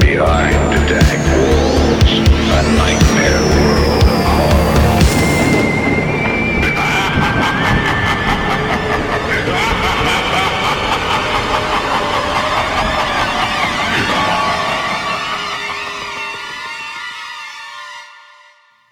Behind dank walls, a nightmare world of horror.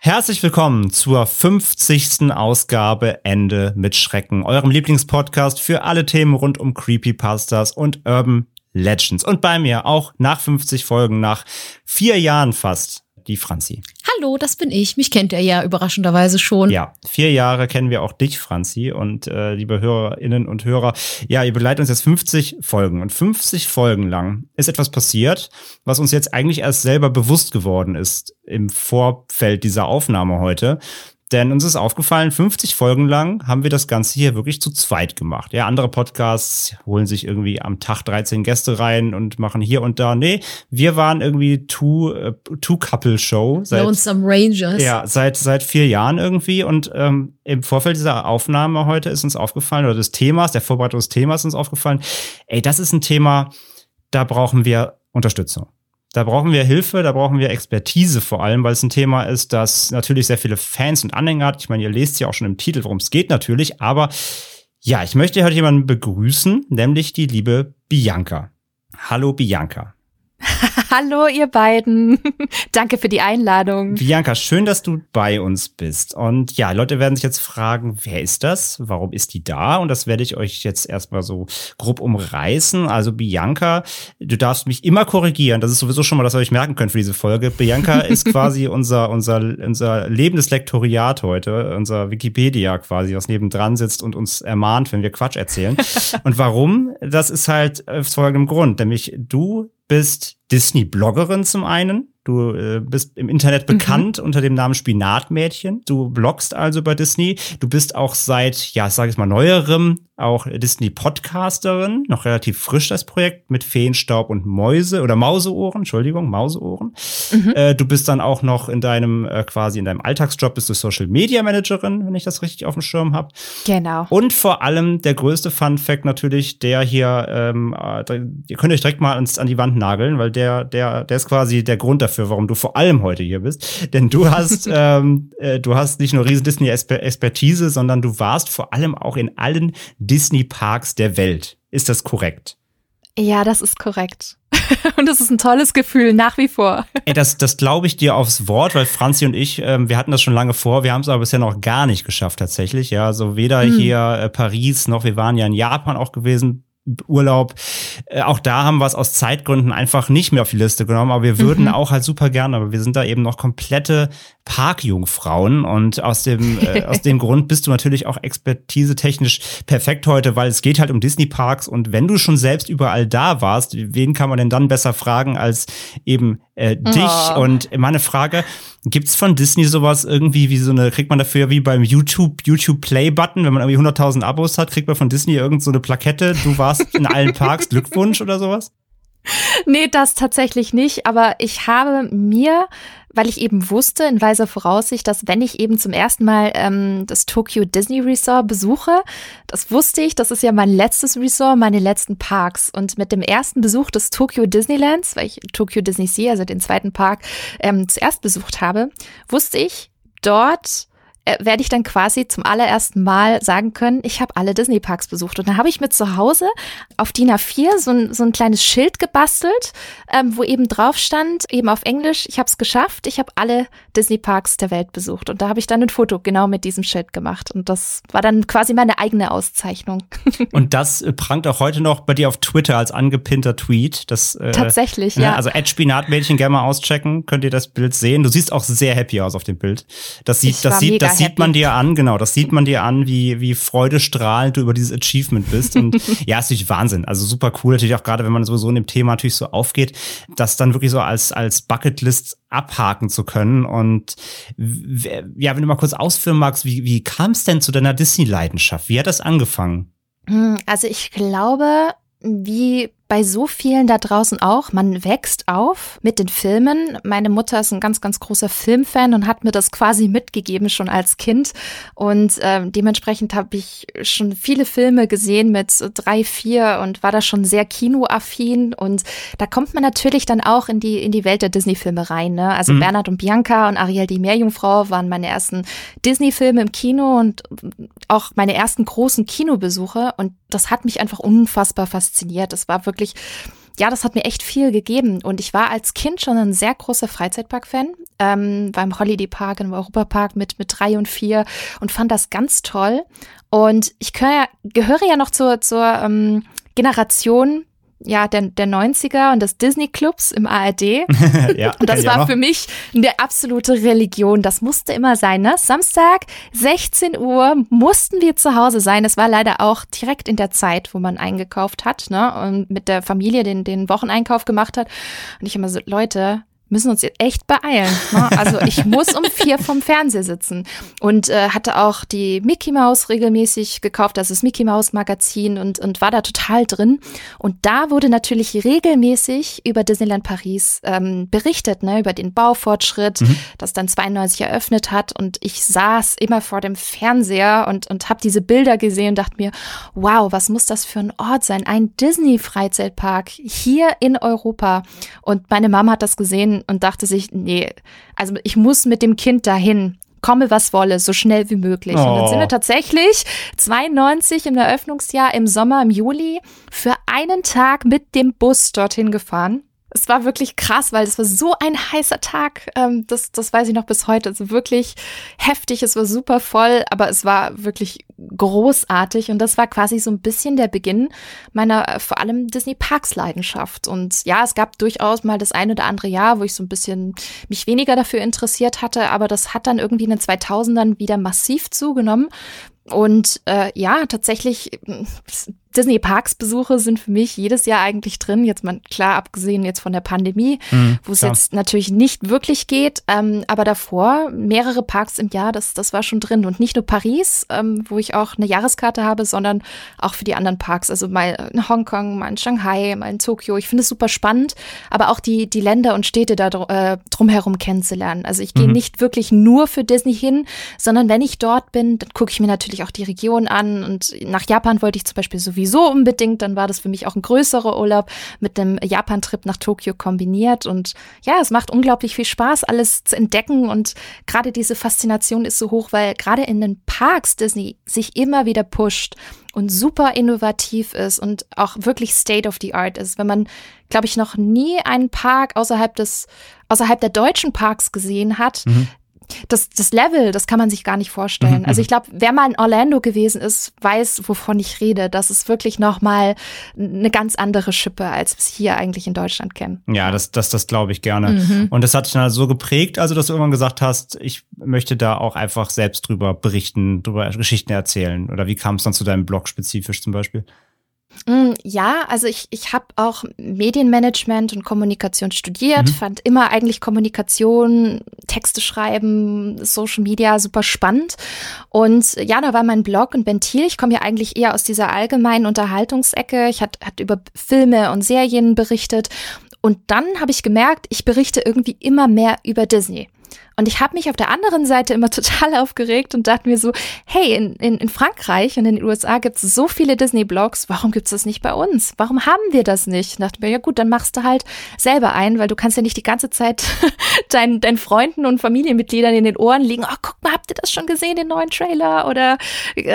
Herzlich willkommen zur 50. Ausgabe Ende mit Schrecken, eurem Lieblingspodcast für alle Themen rund um Creepypastas und Urban Legends. Und bei mir auch nach 50 Folgen, nach 4 Jahren fast, die Franzi. Hallo, das bin ich. Mich kennt ihr ja überraschenderweise schon. Ja, 4 Jahre kennen wir auch dich, Franzi. Und liebe Hörerinnen und Hörer, ja, ihr begleitet uns jetzt 50 Folgen. Und 50 Folgen lang ist etwas passiert, was uns jetzt eigentlich erst selber bewusst geworden ist im Vorfeld dieser Aufnahme heute. Denn uns ist aufgefallen, 50 Folgen lang haben wir das Ganze hier wirklich zu zweit gemacht. Ja, andere Podcasts holen sich irgendwie am Tag 13 Gäste rein und machen hier und da. Nee, wir waren irgendwie Two-Couple-Show. Lonesome Rangers. Ja, seit 4 Jahren irgendwie. Und im Vorfeld dieser Aufnahme heute ist uns aufgefallen, oder des Themas, der Vorbereitung des Themas ist uns aufgefallen, ey, das ist ein Thema, da brauchen wir Unterstützung. Da brauchen wir Hilfe, da brauchen wir Expertise vor allem, weil es ein Thema ist, das natürlich sehr viele Fans und Anhänger hat. Ich meine, ihr lest ja auch schon im Titel, worum es geht natürlich. Aber ja, ich möchte heute jemanden begrüßen, nämlich die liebe Bianca. Hallo Bianca. Hallo ihr beiden. Danke für die Einladung. Bianca, schön, dass du bei uns bist. Und ja, Leute werden sich jetzt fragen, wer ist das? Warum ist die da? Und das werde ich euch jetzt erstmal so grob umreißen. Also Bianca, du darfst mich immer korrigieren. Das ist sowieso schon mal, dass ihr euch merken könnt für diese Folge. Bianca ist quasi unser lebendes Lektoriat heute, unser Wikipedia quasi, was nebendran sitzt und uns ermahnt, wenn wir Quatsch erzählen. Und warum? Das ist halt aus folgendem Grund, nämlich du bist Disney-Bloggerin zum einen. Du bist im Internet bekannt unter dem Namen Spinatmädchen. Du bloggst also bei Disney. Du bist auch seit, ja, sage ich mal, neuerem auch Disney-Podcasterin. Noch relativ frisch das Projekt mit Feenstaub und Mauseohren. Du bist dann auch noch in deinem, quasi in deinem Alltagsjob, bist du Social-Media-Managerin, wenn ich das richtig auf dem Schirm habe. Genau. Und vor allem der größte Fun-Fact natürlich, der hier, ihr könnt euch direkt mal an die Wand nageln, weil der ist quasi der Grund dafür, warum du vor allem heute hier bist. Denn du hast du hast nicht nur riesen Disney-Expertise, sondern du warst vor allem auch in allen Disney-Parks der Welt. Ist das korrekt? Ja, das ist korrekt. Und das ist ein tolles Gefühl, nach wie vor. Ey, das glaube ich dir aufs Wort, weil Franzi und ich, wir hatten das schon lange vor, wir haben es aber bisher noch gar nicht geschafft tatsächlich. Ja, also weder hier Paris noch, wir waren ja in Japan auch gewesen, Urlaub. Auch da haben wir es aus Zeitgründen einfach nicht mehr auf die Liste genommen, aber wir würden auch halt super gerne, aber wir sind da eben noch komplette Parkjungfrauen und aus dem Grund bist du natürlich auch expertise-technisch perfekt heute, weil es geht halt um Disney-Parks und wenn du schon selbst überall da warst, wen kann man denn dann besser fragen als eben dich? Oh. Und meine Frage, gibt's von Disney sowas irgendwie wie so eine, kriegt man dafür wie beim YouTube Play-Button, wenn man irgendwie 100.000 Abos hat, kriegt man von Disney irgend so eine Plakette, du warst in allen Parks, Glückwunsch oder sowas? Nee, das tatsächlich nicht, aber ich habe mir, weil ich eben wusste, in weiser Voraussicht, dass wenn ich eben zum ersten Mal das Tokyo Disney Resort besuche, das wusste ich, das ist ja mein letztes Resort, meine letzten Parks. Und mit dem ersten Besuch des Tokyo Disneylands, weil ich Tokyo Disney Sea, also den zweiten Park, zuerst besucht habe, wusste ich, dort werde ich dann quasi zum allerersten Mal sagen können, ich habe alle Disney-Parks besucht. Und dann habe ich mir zu Hause auf DIN A4 so ein kleines Schild gebastelt, wo eben drauf stand, eben auf Englisch, ich habe es geschafft, ich habe alle Disney-Parks der Welt besucht. Und da habe ich dann ein Foto genau mit diesem Schild gemacht. Und das war dann quasi meine eigene Auszeichnung. Und das prangt auch heute noch bei dir auf Twitter als angepinnter Tweet. Das, tatsächlich, ja. Also @Spinatmädchen gerne mal auschecken, könnt ihr das Bild sehen. Du siehst auch sehr happy aus auf dem Bild. Das sieht man dir an, wie freudestrahlend du über dieses Achievement bist. Und ja, ist natürlich Wahnsinn. Also super cool, natürlich auch gerade, wenn man sowieso in dem Thema natürlich so aufgeht, das dann wirklich so als Bucketlist abhaken zu können. Und ja, wenn du mal kurz ausführen magst, wie kam es denn zu deiner Disney-Leidenschaft? Wie hat das angefangen? Also ich glaube, wie bei so vielen da draußen auch. Man wächst auf mit den Filmen. Meine Mutter ist ein ganz, ganz großer Filmfan und hat mir das quasi mitgegeben schon als Kind. Und dementsprechend habe ich schon viele Filme gesehen mit 3, 4 und war da schon sehr kinoaffin. Und da kommt man natürlich dann auch in die Welt der Disney-Filme rein. Ne? Also Bernhard und Bianca und Ariel die Meerjungfrau waren meine ersten Disney-Filme im Kino und auch meine ersten großen Kinobesuche. Und das hat mich einfach unfassbar fasziniert. Es war wirklich, ja, das hat mir echt viel gegeben. Und ich war als Kind schon ein sehr großer Freizeitpark-Fan, war im Holiday Park, im Europapark mit 3 und 4 und fand das ganz toll. Und ich gehöre ja noch zur Generation, ja, der 90er und des Disney-Clubs im ARD. Ja, und das war für mich eine absolute Religion. Das musste immer sein, ne? Samstag, 16 Uhr mussten wir zu Hause sein. Das war leider auch direkt in der Zeit, wo man eingekauft hat, ne? Und mit der Familie den Wocheneinkauf gemacht hat. Und ich immer so, Leute, müssen uns echt beeilen. Ne? Also ich muss um 4 vom Fernseher sitzen. Und hatte auch die Mickey Mouse regelmäßig gekauft, also das Mickey Mouse Magazin und war da total drin. Und da wurde natürlich regelmäßig über Disneyland Paris berichtet, ne? Über den Baufortschritt, das dann 92 eröffnet hat. Und ich saß immer vor dem Fernseher und habe diese Bilder gesehen und dachte mir, wow, was muss das für ein Ort sein? Ein Disney-Freizeitpark hier in Europa. Und meine Mama hat das gesehen und dachte sich, nee, also ich muss mit dem Kind dahin, komme was wolle, so schnell wie möglich. Oh. Und dann sind wir tatsächlich 92 im Eröffnungsjahr im Sommer, im Juli, für einen Tag mit dem Bus dorthin gefahren. Es war wirklich krass, weil es war so ein heißer Tag, das weiß ich noch bis heute, also wirklich heftig, es war super voll, aber es war wirklich großartig und das war quasi so ein bisschen der Beginn meiner vor allem Disney-Parks-Leidenschaft und ja, es gab durchaus mal das ein oder andere Jahr, wo ich so ein bisschen mich weniger dafür interessiert hatte, aber das hat dann irgendwie in den 2000ern wieder massiv zugenommen. Und ja, tatsächlich, Disney-Parks-Besuche sind für mich jedes Jahr eigentlich drin. Jetzt mal klar, abgesehen jetzt von der Pandemie, wo es jetzt natürlich nicht wirklich geht. Aber davor mehrere Parks im Jahr, das war schon drin. Und nicht nur Paris, wo ich auch eine Jahreskarte habe, sondern auch für die anderen Parks. Also mal in Hongkong, mal in Shanghai, mal in Tokio. Ich finde es super spannend, aber auch die Länder und Städte da drumherum kennenzulernen. Also ich gehe nicht wirklich nur für Disney hin, sondern wenn ich dort bin, dann gucke ich mir natürlich auch die Region an und nach Japan wollte ich zum Beispiel sowieso unbedingt, dann war das für mich auch ein größerer Urlaub mit einem Japan-Trip nach Tokio kombiniert und ja, es macht unglaublich viel Spaß, alles zu entdecken und gerade diese Faszination ist so hoch, weil gerade in den Parks Disney sich immer wieder pusht und super innovativ ist und auch wirklich State of the Art ist. Wenn man, glaube ich, noch nie einen Park außerhalb der deutschen Parks gesehen hat, das Level, das kann man sich gar nicht vorstellen. Also ich glaube, wer mal in Orlando gewesen ist, weiß, wovon ich rede. Das ist wirklich nochmal eine ganz andere Schippe, als wir es hier eigentlich in Deutschland kennen. Ja, das glaube ich gerne. Und das hat dich dann so geprägt, also dass du irgendwann gesagt hast, ich möchte da auch einfach selbst drüber berichten, drüber Geschichten erzählen. Oder wie kam es dann zu deinem Blog spezifisch zum Beispiel? Ja, also ich habe auch Medienmanagement und Kommunikation studiert, fand immer eigentlich Kommunikation, Texte schreiben, Social Media super spannend und ja, da war mein Blog und Ventil, ich komme ja eigentlich eher aus dieser allgemeinen Unterhaltungsecke, ich hat über Filme und Serien berichtet und dann habe ich gemerkt, ich berichte irgendwie immer mehr über Disney. Und ich habe mich auf der anderen Seite immer total aufgeregt und dachte mir so, hey, in Frankreich und in den USA gibt es so viele Disney-Blogs, warum gibt es das nicht bei uns? Warum haben wir das nicht? Ich dachte mir, ja gut, dann machst du halt selber einen, weil du kannst ja nicht die ganze Zeit deinen Freunden und Familienmitgliedern in den Ohren liegen, oh, guck mal, habt ihr das schon gesehen, den neuen Trailer? Oder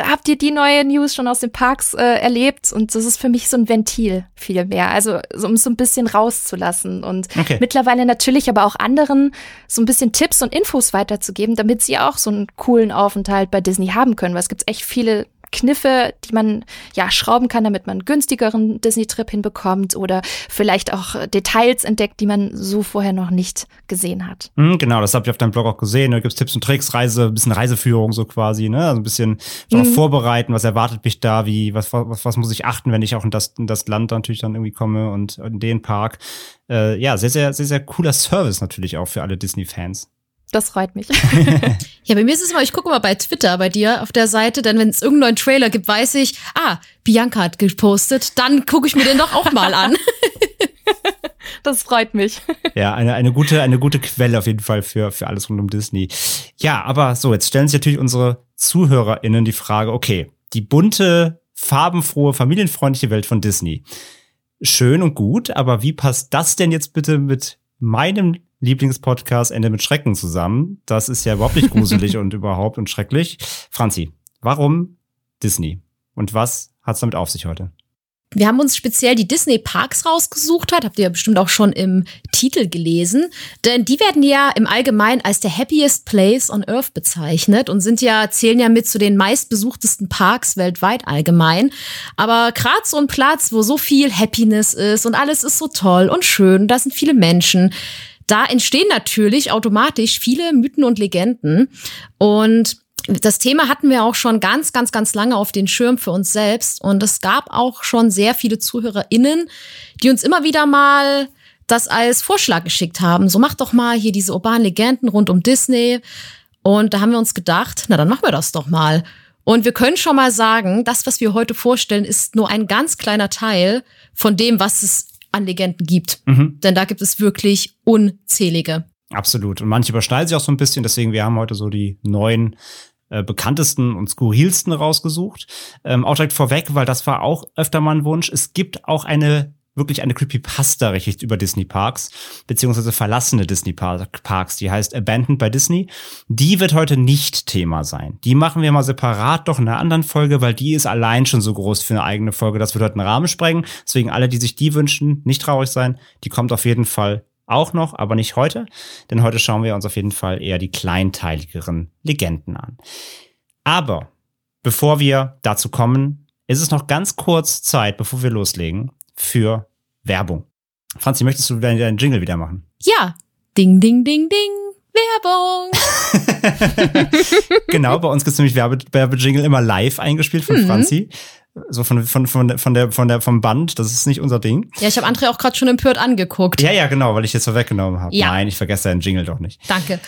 habt ihr die neue News schon aus den Parks erlebt? Und das ist für mich so ein Ventil viel mehr, also um so ein bisschen rauszulassen und mittlerweile natürlich aber auch anderen so ein bisschen Tipps und Infos weiterzugeben, damit sie auch so einen coolen Aufenthalt bei Disney haben können, weil es gibt echt viele Kniffe, die man ja schrauben kann, damit man einen günstigeren Disney-Trip hinbekommt oder vielleicht auch Details entdeckt, die man so vorher noch nicht gesehen hat. Genau, das habe ich auf deinem Blog auch gesehen. Da gibt es Tipps und Tricks, ein bisschen Reiseführung so quasi, ne? Also ein bisschen darauf vorbereiten, was erwartet mich da, wie, was muss ich achten, wenn ich auch in das Land natürlich dann irgendwie komme und in den Park. Ja, sehr, sehr, sehr, sehr cooler Service natürlich auch für alle Disney-Fans. Das freut mich. Ja, bei mir ist es immer, ich gucke mal bei Twitter bei dir auf der Seite, denn wenn es irgendeinen neuen Trailer gibt, weiß ich, Bianca hat gepostet, dann gucke ich mir den doch auch mal an. Das freut mich. Ja, eine gute Quelle auf jeden Fall für alles rund um Disney. Ja, aber so, jetzt stellen sich natürlich unsere ZuhörerInnen die Frage, okay, die bunte, farbenfrohe, familienfreundliche Welt von Disney. Schön und gut, aber wie passt das denn jetzt bitte mit meinem Lieblingspodcast Ende mit Schrecken zusammen? Das ist ja überhaupt nicht gruselig und überhaupt und schrecklich. Franzi, warum Disney? Und was hat's damit auf sich heute? Wir haben uns speziell die Disney-Parks rausgesucht, habt ihr ja bestimmt auch schon im Titel gelesen, denn die werden ja im Allgemeinen als der happiest place on earth bezeichnet und zählen ja mit zu den meistbesuchtesten Parks weltweit allgemein. Aber gerade so ein Platz, wo so viel Happiness ist und alles ist so toll und schön und da sind viele Menschen, da entstehen natürlich automatisch viele Mythen und Legenden. Und das Thema hatten wir auch schon ganz, ganz, ganz lange auf den Schirm für uns selbst. Und es gab auch schon sehr viele ZuhörerInnen, die uns immer wieder mal das als Vorschlag geschickt haben. So, mach doch mal hier diese urbanen Legenden rund um Disney. Und da haben wir uns gedacht, na dann machen wir das doch mal. Und wir können schon mal sagen, das, was wir heute vorstellen, ist nur ein ganz kleiner Teil von dem, was es an Legenden gibt. Mhm. Denn da gibt es wirklich unzählige. Absolut. Und manche überschneiden sich auch so ein bisschen. Deswegen, wir haben heute so die 9 bekanntesten und skurrilsten rausgesucht. Auch direkt vorweg, weil das war auch öfter mal ein Wunsch. Es gibt auch wirklich eine Creepypasta richtig über Disney Parks, beziehungsweise verlassene Disney Parks, die heißt Abandoned by Disney. Die wird heute nicht Thema sein. Die machen wir mal separat doch in einer anderen Folge, weil die ist allein schon so groß für eine eigene Folge, dass wir dort einen Rahmen sprengen. Deswegen alle, die sich die wünschen, nicht traurig sein. Die kommt auf jeden Fall auch noch, aber nicht heute, denn heute schauen wir uns auf jeden Fall eher die kleinteiligeren Legenden an. Aber bevor wir dazu kommen, ist es noch ganz kurz Zeit, bevor wir loslegen, für Werbung. Franzi, möchtest du deinen Jingle wieder machen? Ja. Ding, ding, ding, ding. Werbung. Genau, bei uns gibt es nämlich Werbejingle immer live eingespielt von Franzi. So vom Band, das ist nicht unser Ding. Ja, ich habe André auch gerade schon empört angeguckt. Ja, genau, weil ich jetzt vorweggenommen habe. Ja. Nein, ich vergesse deinen Jingle doch nicht. Danke.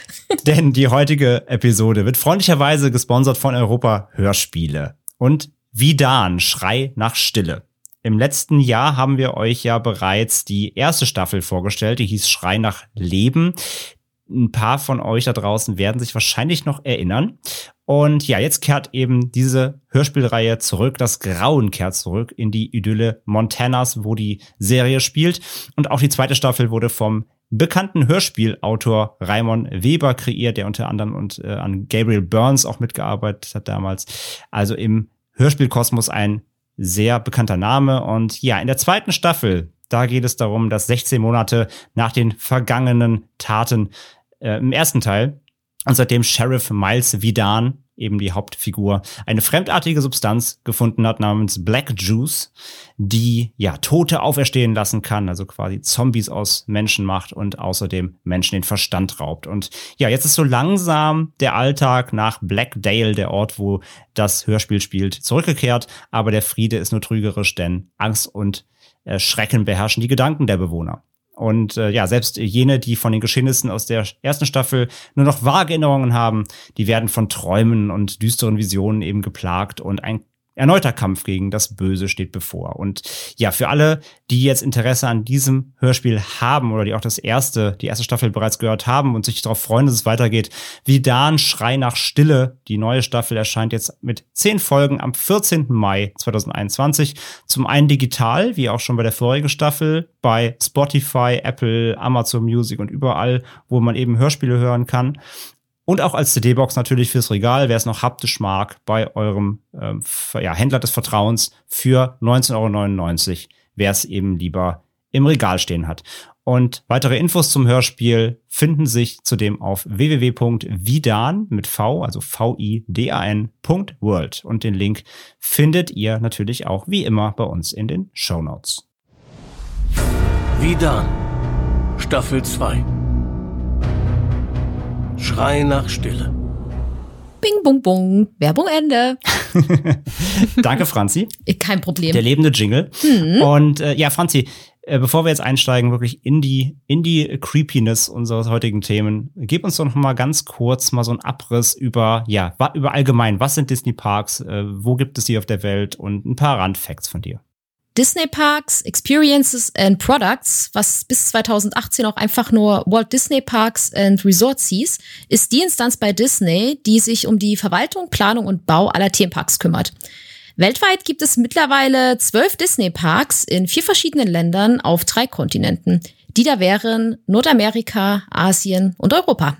Denn die heutige Episode wird freundlicherweise gesponsert von Europa Hörspiele und Vidan, Schrei nach Stille. Im letzten Jahr haben wir euch ja bereits die erste Staffel vorgestellt, die hieß Schrei nach Leben. Ein paar von euch da draußen werden sich wahrscheinlich noch erinnern. Und ja, jetzt kehrt eben diese Hörspielreihe zurück, das Grauen kehrt zurück in die Idylle Montanas, wo die Serie spielt. Und auch die zweite Staffel wurde vom bekannten Hörspielautor Raimon Weber kreiert, der unter anderem an Gabriel Burns auch mitgearbeitet hat damals. Also im Hörspielkosmos ein sehr bekannter Name. Und ja, in der zweiten Staffel, da geht es darum, dass 16 Monate nach den vergangenen Taten im ersten Teil und seitdem Sheriff Miles Vidan, eben die Hauptfigur, eine fremdartige Substanz gefunden hat namens Black Juice, die ja Tote auferstehen lassen kann, also quasi Zombies aus Menschen macht und außerdem Menschen den Verstand raubt. Und ja, jetzt ist so langsam der Alltag nach Blackdale, der Ort, wo das Hörspiel spielt, zurückgekehrt, aber der Friede ist nur trügerisch, denn Angst und Schrecken beherrschen die Gedanken der Bewohner. Und selbst jene, die von den Geschehnissen aus der ersten Staffel nur noch vage Erinnerungen haben, die werden von Träumen und düsteren Visionen eben geplagt und ein erneuter Kampf gegen das Böse steht bevor. Und ja, für alle, die jetzt Interesse an diesem Hörspiel haben oder die auch die erste Staffel bereits gehört haben und sich darauf freuen, dass es weitergeht, Vidan, Schrei nach Stille. Die neue Staffel erscheint jetzt mit 10 Folgen am 14. Mai 2021. Zum einen digital, wie auch schon bei der vorigen Staffel, bei Spotify, Apple, Amazon Music und überall, wo man eben Hörspiele hören kann. Und auch als CD-Box natürlich fürs Regal, wer es noch haptisch mag, bei eurem Händler des Vertrauens für 19,99 €, wer es eben lieber im Regal stehen hat. Und weitere Infos zum Hörspiel finden sich zudem auf www.vidan mit V, also vidan.world. Und den Link findet ihr natürlich auch wie immer bei uns in den Shownotes. Vidan, Staffel 2. Schrei nach Stille. Bing, bung, bung. Werbung Ende. Danke, Franzi. Kein Problem. Der lebende Jingle. Und Franzi, Bevor wir jetzt einsteigen, wirklich in die Creepiness unseres heutigen Themen, gib uns doch noch mal ganz kurz mal so einen Abriss über allgemein, was sind Disney-Parks, wo gibt es die auf der Welt und ein paar Randfacts von dir. Disney Parks, Experiences and Products, was bis 2018 auch einfach nur Walt Disney Parks and Resorts hieß, ist die Instanz bei Disney, die sich um die Verwaltung, Planung und Bau aller Themenparks kümmert. Weltweit gibt es mittlerweile 12 Disney Parks in 4 verschiedenen Ländern auf 3 Kontinenten. Die da wären Nordamerika, Asien und Europa.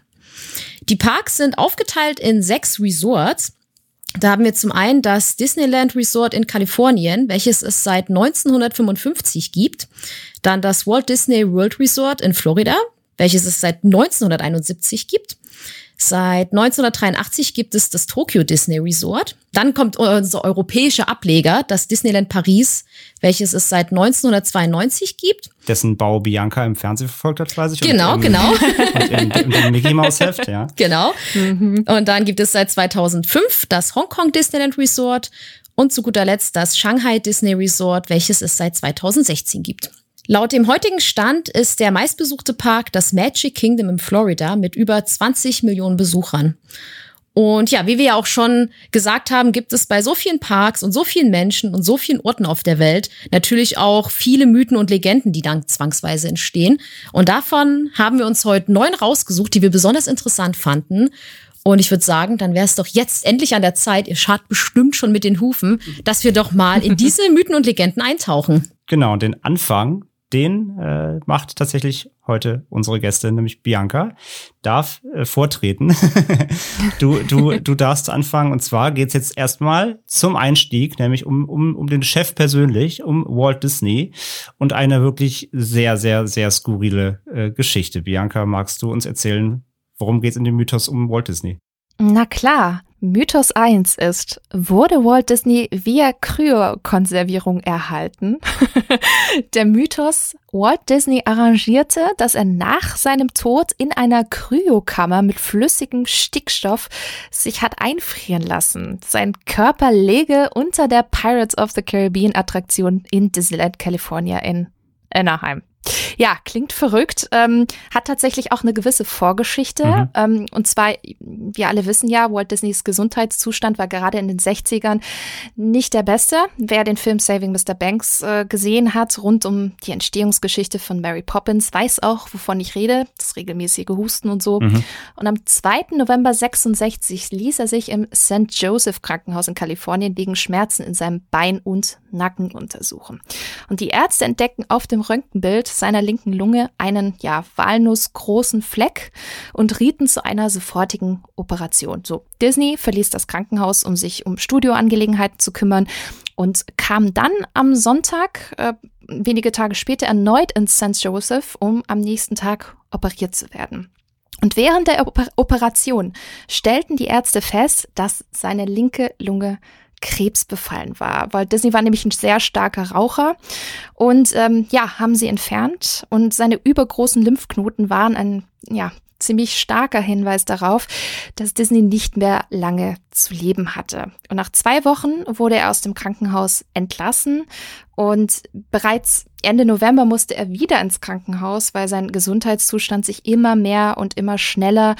Die Parks sind aufgeteilt in 6 Resorts. Da haben wir zum einen das Disneyland Resort in Kalifornien, welches es seit 1955 gibt. Dann das Walt Disney World Resort in Florida, welches es seit 1971 gibt. Seit 1983 gibt es das Tokyo Disney Resort. Dann kommt unser europäischer Ableger, das Disneyland Paris, welches es seit 1992 gibt. Dessen Bau Bianca im Fernsehen verfolgt hat, weiß ich. Genau, und genau. Und im Mickey-Maus-Heft, ja. Genau. Mhm. Und dann gibt es seit 2005 das Hong Kong Disneyland Resort und zu guter Letzt das Shanghai Disney Resort, welches es seit 2016 gibt. Laut dem heutigen Stand ist der meistbesuchte Park das Magic Kingdom in Florida mit über 20 Millionen Besuchern. Und ja, wie wir ja auch schon gesagt haben, gibt es bei so vielen Parks und so vielen Menschen und so vielen Orten auf der Welt natürlich auch viele Mythen und Legenden, die dann zwangsweise entstehen. Und davon haben wir uns heute 9 rausgesucht, die wir besonders interessant fanden. Und ich würde sagen, dann wäre es doch jetzt endlich an der Zeit, ihr scharrt bestimmt schon mit den Hufen, dass wir doch mal in diese Mythen und Legenden eintauchen. Genau, und den Anfang, Den macht tatsächlich heute unsere Gästin, nämlich Bianca, darf vortreten. Du darfst anfangen. Und zwar geht's jetzt erstmal zum Einstieg, nämlich um den Chef persönlich, um Walt Disney und eine wirklich sehr, sehr, sehr skurrile Geschichte. Bianca, magst du uns erzählen, worum geht's in dem Mythos um Walt Disney? Na klar. Mythos 1 ist, wurde Walt Disney via Kryokonservierung erhalten? Der Mythos, Walt Disney arrangierte, dass er nach seinem Tod in einer Kryokammer mit flüssigem Stickstoff sich hat einfrieren lassen. Sein Körper läge unter der Pirates of the Caribbean Attraktion in Disneyland, California in Anaheim. Ja, klingt verrückt, hat tatsächlich auch eine gewisse Vorgeschichte. Mhm. Und zwar, wir alle wissen ja, Walt Disneys Gesundheitszustand war gerade in den 60ern nicht der beste. Wer den Film Saving Mr. Banks gesehen hat, rund um die Entstehungsgeschichte von Mary Poppins, weiß auch, wovon ich rede, das regelmäßige Husten und so. Mhm. Und am 2. November 1966 ließ er sich im St. Joseph Krankenhaus in Kalifornien wegen Schmerzen in seinem Bein und Nacken untersuchen. Und die Ärzte entdecken auf dem Röntgenbild seiner linken Lunge einen, ja, walnussgroßen Fleck und rieten zu einer sofortigen Operation. So, Disney verließ das Krankenhaus, um sich um Studioangelegenheiten zu kümmern und kam dann am Sonntag, wenige Tage später, erneut ins St. Joseph, um am nächsten Tag operiert zu werden. Und während der Operation stellten die Ärzte fest, dass seine linke Lunge Krebs befallen war, weil Disney war nämlich ein sehr starker Raucher und haben sie entfernt und seine übergroßen Lymphknoten waren ein ziemlich starker Hinweis darauf, dass Disney nicht mehr lange zu leben hatte. Und nach 2 Wochen wurde er aus dem Krankenhaus entlassen und bereits Ende November musste er wieder ins Krankenhaus, weil sein Gesundheitszustand sich immer mehr und immer schneller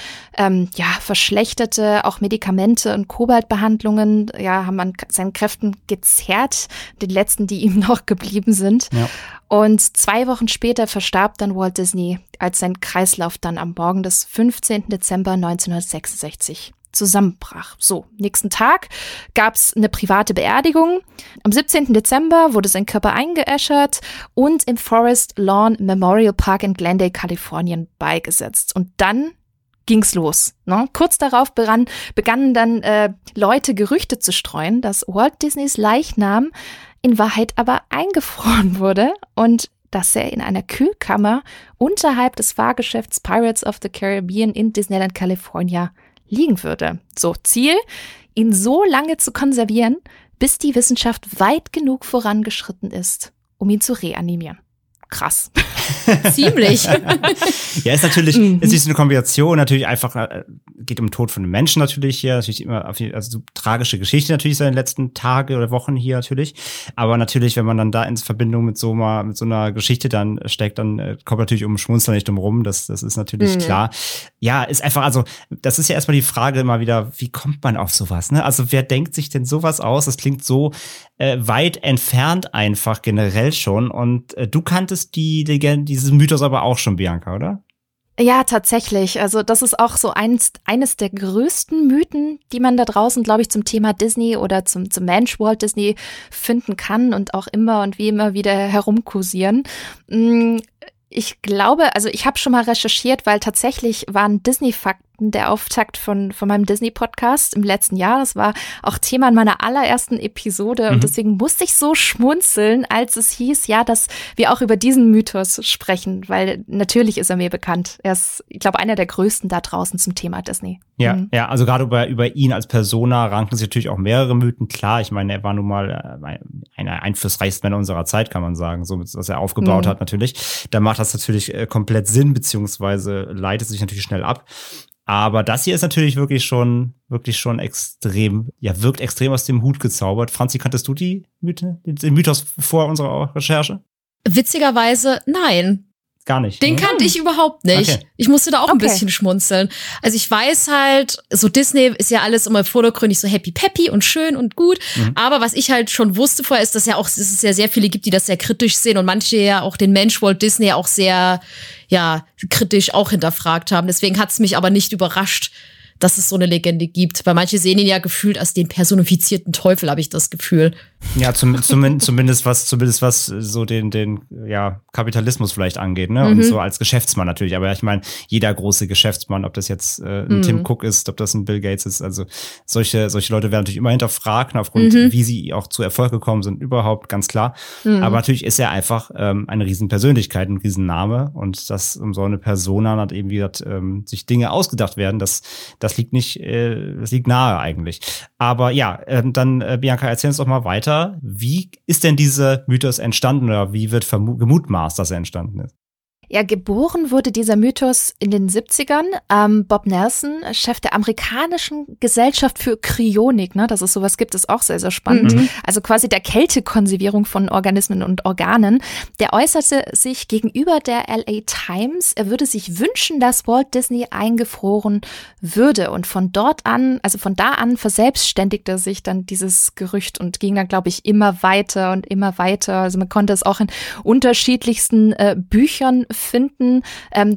verschlechterte. Auch Medikamente und Kobaltbehandlungen haben an seinen Kräften gezerrt, den letzten, die ihm noch geblieben sind. Ja. Und 2 Wochen später verstarb dann Walt Disney, als sein Kreislauf dann am Morgen des 15. Dezember 1966 zusammenbrach. So, nächsten Tag gab es eine private Beerdigung. Am 17. Dezember wurde sein Körper eingeäschert und im Forest Lawn Memorial Park in Glendale, Kalifornien, beigesetzt. Und dann ging's los. Ne? Kurz darauf begannen dann Leute Gerüchte zu streuen, dass Walt Disneys Leichnam in Wahrheit aber eingefroren wurde und dass er in einer Kühlkammer unterhalb des Fahrgeschäfts Pirates of the Caribbean in Disneyland, California, liegen würde. So, Ziel, ihn so lange zu konservieren, bis die Wissenschaft weit genug vorangeschritten ist, um ihn zu reanimieren. krass. Ziemlich. Ja, ist natürlich, es ist eine Kombination, natürlich einfach, geht um den Tod von einem Menschen natürlich hier, natürlich immer, also so tragische Geschichte natürlich seit den letzten Tagen oder Wochen hier natürlich, aber natürlich, wenn man dann da in Verbindung mit so einer Geschichte dann steckt, dann kommt natürlich um Schmunzeln nicht drum rum, das ist natürlich klar. Ja, ist einfach, also, das ist ja erstmal die Frage immer wieder, wie kommt man auf sowas, ne? Also, wer denkt sich denn sowas aus? Das klingt so weit entfernt einfach generell schon und du kanntest diesen Mythos aber auch schon, Bianca, oder? Ja, tatsächlich. Also das ist auch so eines der größten Mythen, die man da draußen, glaube ich, zum Thema Disney oder zum Mensch Walt Disney finden kann und auch immer und wie immer wieder herumkursieren. Ich glaube, also ich habe schon mal recherchiert, weil tatsächlich waren Disney-Fakten der Auftakt von meinem Disney-Podcast im letzten Jahr. Das war auch Thema in meiner allerersten Episode und deswegen musste ich so schmunzeln, als es hieß, ja, dass wir auch über diesen Mythos sprechen, weil natürlich ist er mir bekannt. Er ist, ich glaube, einer der größten da draußen zum Thema Disney. Ja, ja, also gerade über ihn als Persona ranken sich natürlich auch mehrere Mythen. Klar, ich meine, er war nun mal einer einflussreichsten Männer unserer Zeit, kann man sagen, so was er aufgebaut hat natürlich. Da macht das natürlich komplett Sinn, beziehungsweise leitet sich natürlich schnell ab. Aber das hier ist natürlich wirklich schon extrem, ja, wirkt extrem aus dem Hut gezaubert. Franzi, kanntest du die Mythe, den Mythos vor unserer Recherche? Witzigerweise nein. Gar nicht. Den kannte ich überhaupt nicht. Okay. Ich musste da auch ein bisschen schmunzeln. Also ich weiß halt, so Disney ist ja alles immer vordergründig so happy-peppy und schön und gut. Aber was ich halt schon wusste vorher ist, dass ja auch, dass es ja sehr viele gibt, die das sehr kritisch sehen und manche ja auch den Mensch Walt Disney auch sehr, ja, kritisch auch hinterfragt haben. Deswegen hat es mich aber nicht überrascht, dass es so eine Legende gibt. Weil manche sehen ihn ja gefühlt als den personifizierten Teufel, habe ich das Gefühl. Ja, zumindest was so den ja, Kapitalismus vielleicht angeht, ne? Und so als Geschäftsmann natürlich. Aber ich meine, jeder große Geschäftsmann, ob das jetzt ein Tim Cook ist, ob das ein Bill Gates ist, also solche Leute werden natürlich immer hinterfragt, aufgrund, wie sie auch zu Erfolg gekommen sind, überhaupt, ganz klar. Aber natürlich ist er einfach eine Riesenpersönlichkeit, ein Riesenname. Und das um so eine Persona hat eben, wie gesagt, sich Dinge ausgedacht werden, das liegt nahe eigentlich. Aber ja, dann, Bianca, erzähl uns doch mal weiter. Wie ist denn dieser Mythos entstanden oder wie wird gemutmaßt, dass er entstanden ist? Ja, geboren wurde dieser Mythos in den 70ern. Bob Nelson, Chef der amerikanischen Gesellschaft für Kryonik, ne, dass es sowas gibt, ist auch sehr, sehr spannend. Also quasi der Kältekonservierung von Organismen und Organen. Der äußerte sich gegenüber der LA Times, er würde sich wünschen, dass Walt Disney eingefroren würde. Und von da an verselbstständigte sich dann dieses Gerücht und ging dann, glaube ich, immer weiter und immer weiter. Also man konnte es auch in unterschiedlichsten Büchern finden,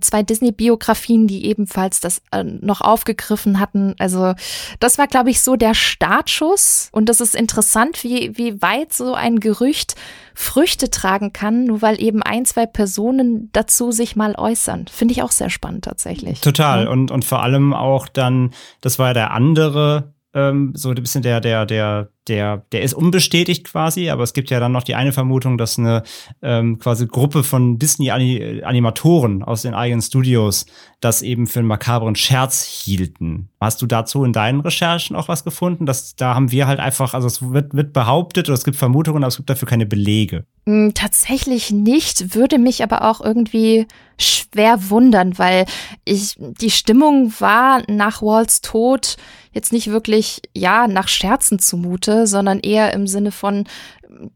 zwei Disney-Biografien, die ebenfalls das noch aufgegriffen hatten. Also das war, glaube ich, so der Startschuss. Und das ist interessant, wie weit so ein Gerücht Früchte tragen kann, nur weil eben ein, zwei Personen dazu sich mal äußern. Finde ich auch sehr spannend tatsächlich. Total. Ja. Und vor allem auch dann, das war ja der andere, so ein bisschen der ist unbestätigt quasi, aber es gibt ja dann noch die eine Vermutung, dass eine quasi Gruppe von Disney-Animatoren aus den eigenen Studios das eben für einen makabren Scherz hielten. Hast du dazu in deinen Recherchen auch was gefunden? Da haben wir halt einfach, also es wird behauptet oder es gibt Vermutungen, aber es gibt dafür keine Belege. Tatsächlich nicht, würde mich aber auch irgendwie schwer wundern, weil die Stimmung war nach Walts Tod jetzt nicht wirklich, ja, nach Scherzen zumute, sondern eher im Sinne von,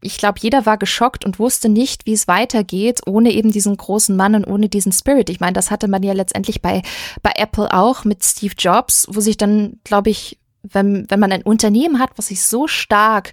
ich glaube, jeder war geschockt und wusste nicht, wie es weitergeht, ohne eben diesen großen Mann und ohne diesen Spirit. Ich meine, das hatte man ja letztendlich bei Apple auch mit Steve Jobs, wo sich dann, glaube ich, wenn man ein Unternehmen hat, was sich so stark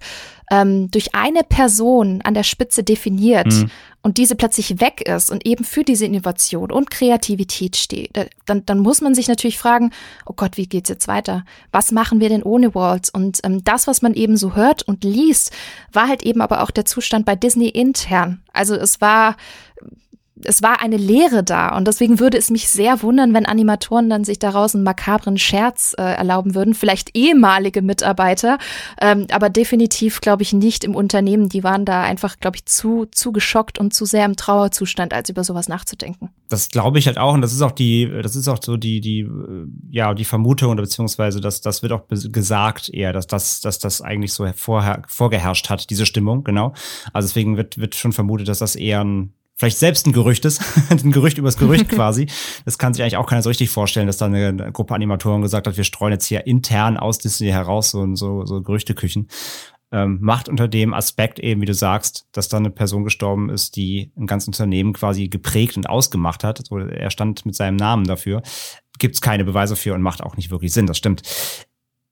durch eine Person an der Spitze definiert und diese plötzlich weg ist und eben für diese Innovation und Kreativität steht, dann muss man sich natürlich fragen, oh Gott, wie geht's jetzt weiter? Was machen wir denn ohne Walt? Und das, was man eben so hört und liest, war halt eben aber auch der Zustand bei Disney intern. Also es war eine Leere da und deswegen würde es mich sehr wundern, wenn Animatoren dann sich daraus einen makabren Scherz erlauben würden. Vielleicht ehemalige Mitarbeiter, aber definitiv, glaube ich, nicht im Unternehmen. Die waren da einfach, glaube ich, zu geschockt und zu sehr im Trauerzustand, als über sowas nachzudenken. Das glaube ich halt auch und das ist auch so die Vermutung oder beziehungsweise das wird auch gesagt eher, dass das eigentlich so vorgeherrscht hat, diese Stimmung, genau. Also deswegen wird schon vermutet, dass das eher ein vielleicht selbst ein Gerücht ist, ein Gerücht übers Gerücht quasi. Das kann sich eigentlich auch keiner so richtig vorstellen, dass da eine Gruppe Animatoren gesagt hat, wir streuen jetzt hier intern aus Disney heraus so Gerüchteküchen. Macht unter dem Aspekt eben, wie du sagst, dass da eine Person gestorben ist, die ein ganzes Unternehmen quasi geprägt und ausgemacht hat. Also er stand mit seinem Namen dafür. Gibt's keine Beweise für und macht auch nicht wirklich Sinn, das stimmt.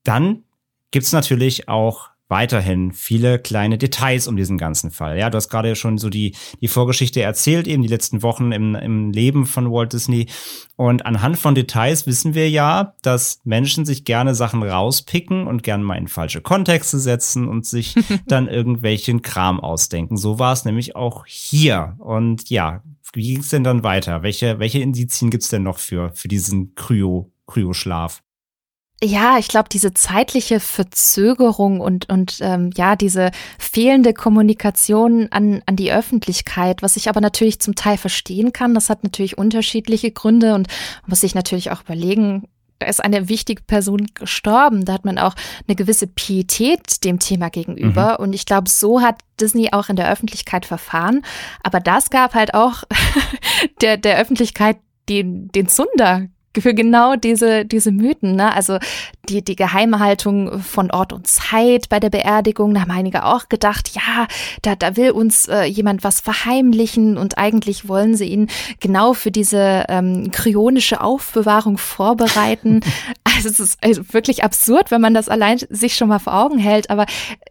Dann gibt's natürlich auch weiterhin viele kleine Details um diesen ganzen Fall. Ja, du hast gerade schon so die Vorgeschichte erzählt, eben die letzten Wochen im Leben von Walt Disney. Und anhand von Details wissen wir ja, dass Menschen sich gerne Sachen rauspicken und gerne mal in falsche Kontexte setzen und sich dann irgendwelchen Kram ausdenken. So war es nämlich auch hier. Und ja, wie ging es denn dann weiter? Welche Indizien gibt es denn noch für diesen Kryoschlaf? Ja, ich glaube, diese zeitliche Verzögerung und diese fehlende Kommunikation an die Öffentlichkeit, was ich aber natürlich zum Teil verstehen kann, das hat natürlich unterschiedliche Gründe und muss sich natürlich auch überlegen, da ist eine wichtige Person gestorben, da hat man auch eine gewisse Pietät dem Thema gegenüber und ich glaube, so hat Disney auch in der Öffentlichkeit verfahren, aber das gab halt auch der Öffentlichkeit den Zunder für genau diese Mythen, ne? Also die Geheimhaltung von Ort und Zeit bei der Beerdigung, da haben einige auch gedacht, ja, da will uns jemand was verheimlichen und eigentlich wollen sie ihn genau für diese kryonische Aufbewahrung vorbereiten. Also es ist wirklich absurd, wenn man das allein sich schon mal vor Augen hält, aber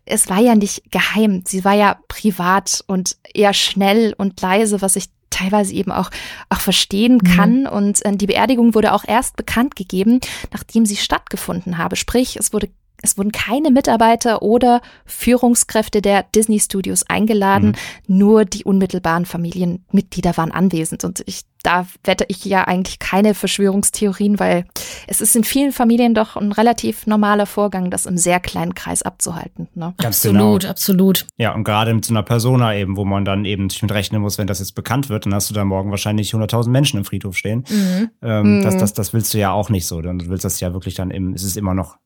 es war ja nicht geheim, sie war ja privat und eher schnell und leise, was ich teilweise eben auch verstehen kann. Und die Beerdigung wurde auch erst bekannt gegeben, nachdem sie stattgefunden habe. Sprich, es wurden keine Mitarbeiter oder Führungskräfte der Disney Studios eingeladen, nur die unmittelbaren Familienmitglieder waren anwesend. Und da wette ich ja eigentlich keine Verschwörungstheorien, weil es ist in vielen Familien doch ein relativ normaler Vorgang, das im sehr kleinen Kreis abzuhalten. Ne? Absolut, genau. Absolut. Ja, und gerade mit so einer Persona eben, wo man dann eben mit rechnen muss, wenn das jetzt bekannt wird, dann hast du da morgen wahrscheinlich 100.000 Menschen im Friedhof stehen. Das willst du ja auch nicht so. Du willst das ja wirklich dann es ist immer noch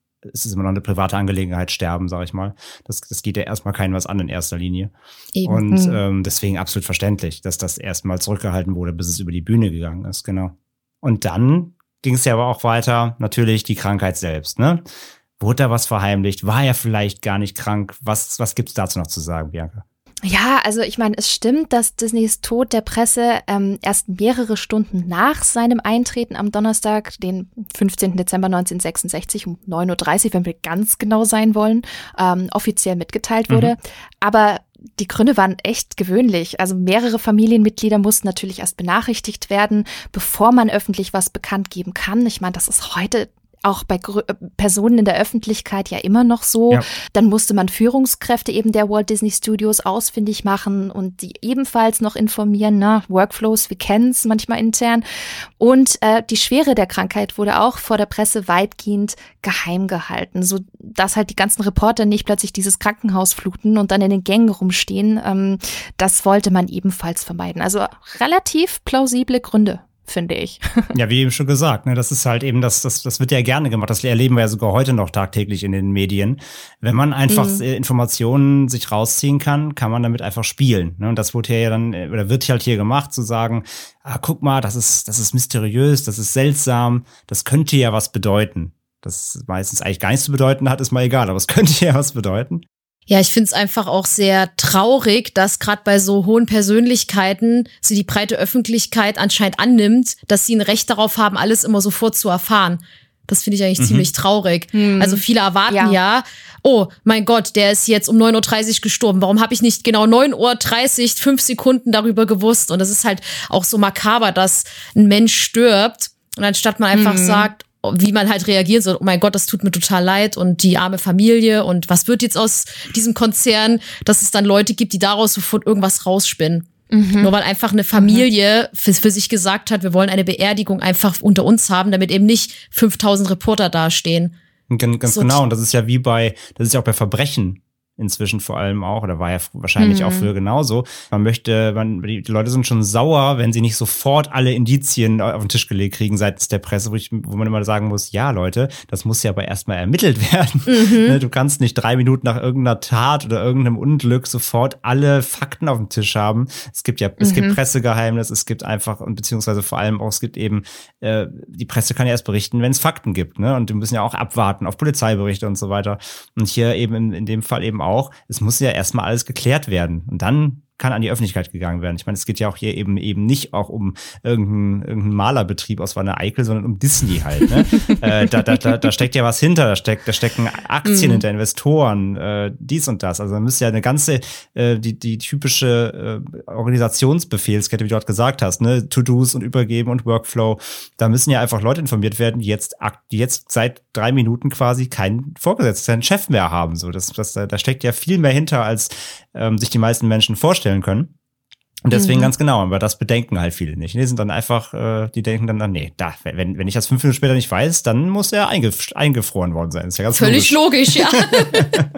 eine private Angelegenheit, sterben, sag ich mal. Das geht ja erstmal keinem was an in erster Linie. Eben. Und deswegen absolut verständlich, dass das erstmal zurückgehalten wurde, bis es über die Bühne gegangen ist, genau. Und dann ging es ja aber auch weiter, natürlich die Krankheit selbst, ne? Wurde da was verheimlicht? War er vielleicht gar nicht krank? Was gibt's dazu noch zu sagen, Bianca? Ja, also ich meine, es stimmt, dass Disneys Tod der Presse erst mehrere Stunden nach seinem Eintreten am Donnerstag, den 15. Dezember 1966 um 9.30 Uhr, wenn wir ganz genau sein wollen, offiziell mitgeteilt wurde. Aber die Gründe waren echt gewöhnlich. Also mehrere Familienmitglieder mussten natürlich erst benachrichtigt werden, bevor man öffentlich was bekannt geben kann. Ich meine, das ist heute auch bei Personen in der Öffentlichkeit ja immer noch so. Ja. Dann musste man Führungskräfte eben der Walt Disney Studios ausfindig machen und die ebenfalls noch informieren. Na, Workflows, wir kennen es manchmal intern. Und die Schwere der Krankheit wurde auch vor der Presse weitgehend geheim gehalten, so dass halt die ganzen Reporter nicht plötzlich dieses Krankenhaus fluten und dann in den Gängen rumstehen. Das wollte man ebenfalls vermeiden. Also relativ plausible Gründe, finde ich. Ja, wie eben schon gesagt, ne, das ist halt eben, das wird ja gerne gemacht, das erleben wir ja sogar heute noch tagtäglich in den Medien. Wenn man einfach Informationen sich rausziehen kann, kann man damit einfach spielen. Ne? Und das wurde ja dann, oder wird halt hier gemacht, zu sagen, guck mal, das ist mysteriös, das ist seltsam, das könnte ja was bedeuten. Das meistens eigentlich gar nichts zu bedeuten hat, ist mal egal, aber es könnte ja was bedeuten. Ja, ich find's einfach auch sehr traurig, dass gerade bei so hohen Persönlichkeiten sie die breite Öffentlichkeit anscheinend annimmt, dass sie ein Recht darauf haben, alles immer sofort zu erfahren. Das finde ich eigentlich ziemlich traurig. Also viele erwarten ja, oh mein Gott, der ist jetzt um 9.30 Uhr gestorben. Warum habe ich nicht genau 9.30 Uhr 5 Sekunden darüber gewusst? Und das ist halt auch so makaber, dass ein Mensch stirbt und anstatt man einfach sagt, wie man halt reagieren soll. Oh mein Gott, das tut mir total leid und die arme Familie und was wird jetzt aus diesem Konzern, dass es dann Leute gibt, die daraus sofort irgendwas rausspinnen. Nur weil einfach eine Familie für sich gesagt hat, wir wollen eine Beerdigung einfach unter uns haben, damit eben nicht 5000 Reporter dastehen. Ganz so, genau, und das ist ja auch bei Verbrechen. inzwischen vor allem auch, oder war ja wahrscheinlich auch früher genauso. Die Leute sind schon sauer, wenn sie nicht sofort alle Indizien auf den Tisch gelegt kriegen seitens der Presse, wo man immer sagen muss, ja Leute, das muss ja aber erstmal ermittelt werden. Mhm. Du kannst nicht 3 Minuten nach irgendeiner Tat oder irgendeinem Unglück sofort alle Fakten auf dem Tisch haben. Es gibt Pressegeheimnis, es gibt einfach, und beziehungsweise vor allem auch, es gibt eben, die Presse kann ja erst berichten, wenn es Fakten gibt, ne? Und die müssen ja auch abwarten auf Polizeiberichte und so weiter. Und hier eben in dem Fall eben auch, es muss ja erstmal alles geklärt werden und dann kann an die Öffentlichkeit gegangen werden. Ich meine, es geht ja auch hier eben nicht auch um irgendeinen Malerbetrieb aus Wanne-Eickel, sondern um Disney halt. Ne? Da steckt ja was hinter, da stecken Aktien hinter, Investoren, dies und das. Also man müsste ja eine ganze, die typische Organisationsbefehlskette, wie du gerade gesagt hast, ne, To-Dos und Übergeben und Workflow, da müssen ja einfach Leute informiert werden, die jetzt seit 3 Minuten quasi keinen Vorgesetzten, keinen Chef mehr haben. So, da steckt ja viel mehr hinter, als sich die meisten Menschen vorstellen können. Und deswegen ganz genau, aber das bedenken halt viele nicht. Die sind dann einfach, die denken dann, wenn ich das 5 Minuten später nicht weiß, dann muss er eingefroren worden sein. Ist ja ganz völlig logisch, ja.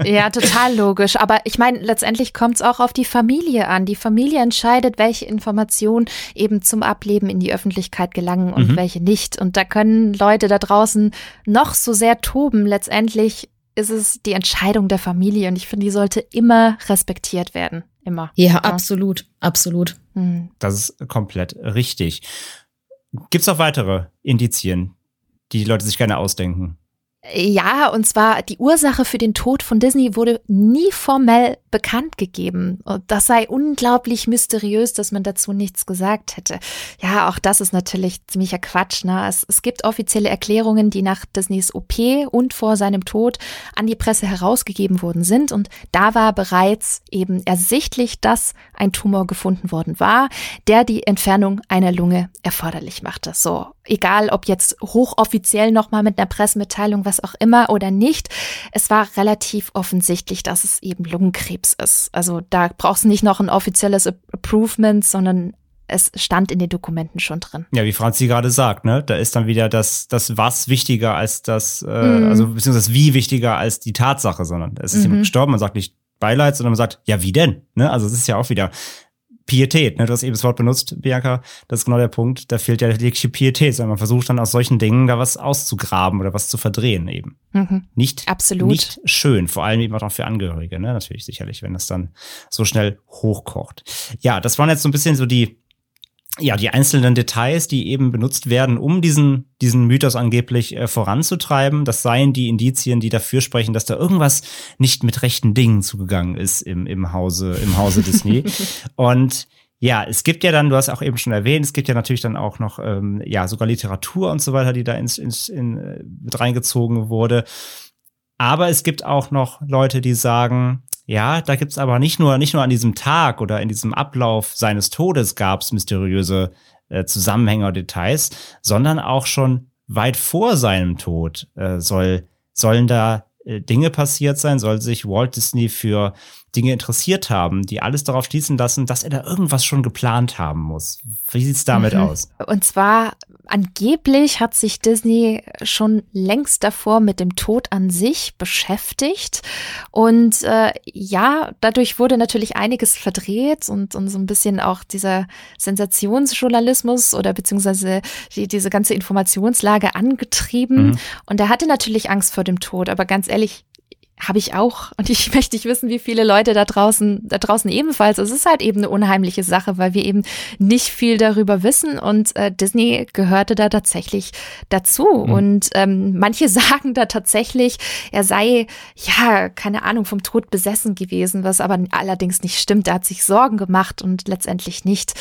Ja, total logisch. Aber ich meine, letztendlich kommt es auch auf die Familie an. Die Familie entscheidet, welche Informationen eben zum Ableben in die Öffentlichkeit gelangen und welche nicht. Und da können Leute da draußen noch so sehr toben. Letztendlich ist es die Entscheidung der Familie und ich finde, die sollte immer respektiert werden. Immer. Ja, absolut, absolut. Das ist komplett richtig. Gibt es auch weitere Indizien, die Leute sich gerne ausdenken? Ja, und zwar die Ursache für den Tod von Disney wurde nie formell bekannt gegeben. Und das sei unglaublich mysteriös, dass man dazu nichts gesagt hätte. Ja, auch das ist natürlich ziemlicher Quatsch, ne? Es gibt offizielle Erklärungen, die nach Disneys OP und vor seinem Tod an die Presse herausgegeben worden sind. Und da war bereits eben ersichtlich, dass ein Tumor gefunden worden war, der die Entfernung einer Lunge erforderlich machte. So, egal ob jetzt hochoffiziell nochmal mit einer Pressemitteilung, was auch immer oder nicht. Es war relativ offensichtlich, dass es eben Lungenkrebs ist. Also da brauchst du nicht noch ein offizielles Approvement, sondern es stand in den Dokumenten schon drin. Ja, wie Franzi gerade sagt, ne, da ist dann wieder das Was wichtiger als das, also beziehungsweise Wie wichtiger als die Tatsache, sondern es ist jemand gestorben, man sagt nicht Beileid, sondern man sagt, ja, wie denn? Ne? Also es ist ja auch wieder Pietät, ne? Du hast eben das Wort benutzt, Bianca, das ist genau der Punkt, da fehlt ja die Pietät, sondern man versucht dann aus solchen Dingen da was auszugraben oder was zu verdrehen eben. Nicht schön, vor allem eben auch für Angehörige, ne? Natürlich sicherlich, wenn das dann so schnell hochkocht. Ja, das waren jetzt so ein bisschen so die einzelnen Details, die eben benutzt werden, um diesen Mythos angeblich voranzutreiben. Das seien die Indizien, die dafür sprechen, dass da irgendwas nicht mit rechten Dingen zugegangen ist im Hause Disney. Und ja, es gibt ja dann, du hast auch eben schon erwähnt, es gibt ja natürlich dann auch noch sogar Literatur und so weiter, die da mit reingezogen wurde. Aber es gibt auch noch Leute, die sagen, ja, da gibt's aber nicht nur an diesem Tag oder in diesem Ablauf seines Todes gab's mysteriöse Zusammenhänge oder Details, sondern auch schon weit vor seinem Tod sollen da Dinge passiert sein, soll sich Walt Disney für Dinge interessiert haben, die alles darauf schließen lassen, dass er da irgendwas schon geplant haben muss. Wie sieht's damit aus? Und zwar angeblich hat sich Disney schon längst davor mit dem Tod an sich beschäftigt und dadurch wurde natürlich einiges verdreht und so ein bisschen auch dieser Sensationsjournalismus oder beziehungsweise diese ganze Informationslage angetrieben und er hatte natürlich Angst vor dem Tod, aber ganz ehrlich, habe ich auch. Und ich möchte nicht wissen, wie viele Leute da draußen ebenfalls. Es ist halt eben eine unheimliche Sache, weil wir eben nicht viel darüber wissen. Und Disney gehörte da tatsächlich dazu. Und manche sagen da tatsächlich, er sei, ja, keine Ahnung, vom Tod besessen gewesen, was aber allerdings nicht stimmt. Er hat sich Sorgen gemacht und letztendlich nicht.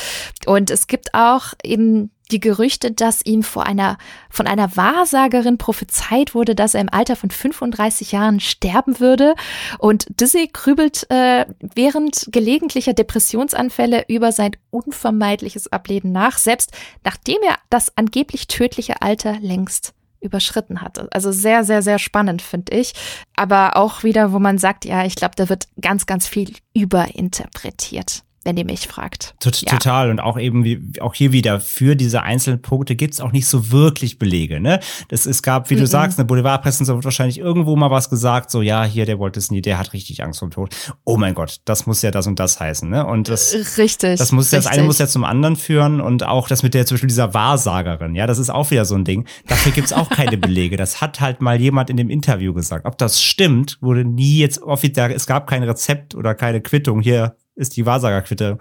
Und es gibt auch eben die Gerüchte, dass ihm von einer Wahrsagerin prophezeit wurde, dass er im Alter von 35 Jahren sterben würde. Und Disney grübelt während gelegentlicher Depressionsanfälle über sein unvermeidliches Ableben nach, selbst nachdem er das angeblich tödliche Alter längst überschritten hatte. Also sehr, sehr, sehr spannend, finde ich. Aber auch wieder, wo man sagt, ja, ich glaube, da wird ganz, ganz viel überinterpretiert. wenn ihr mich fragt. Total. Ja. Und auch eben, wie auch hier wieder, für diese einzelnen Punkte gibt es auch nicht so wirklich Belege. Ne? Es gab, wie du sagst, eine Boulevardpresse, da wird wahrscheinlich irgendwo mal was gesagt, so ja, hier der Walt Disney, der hat richtig Angst vor dem Tod. Oh mein Gott, das muss ja das und das heißen. Ne? Und das, richtig. Das eine muss ja zum anderen führen. Und auch das mit der, zum Beispiel dieser Wahrsagerin, ja, das ist auch wieder so ein Ding. Dafür gibt es auch keine Belege. Das hat halt mal jemand in dem Interview gesagt. Ob das stimmt, wurde nie jetzt offiziell, es gab kein Rezept oder keine Quittung. Hier ist die Wahrsagerquittung.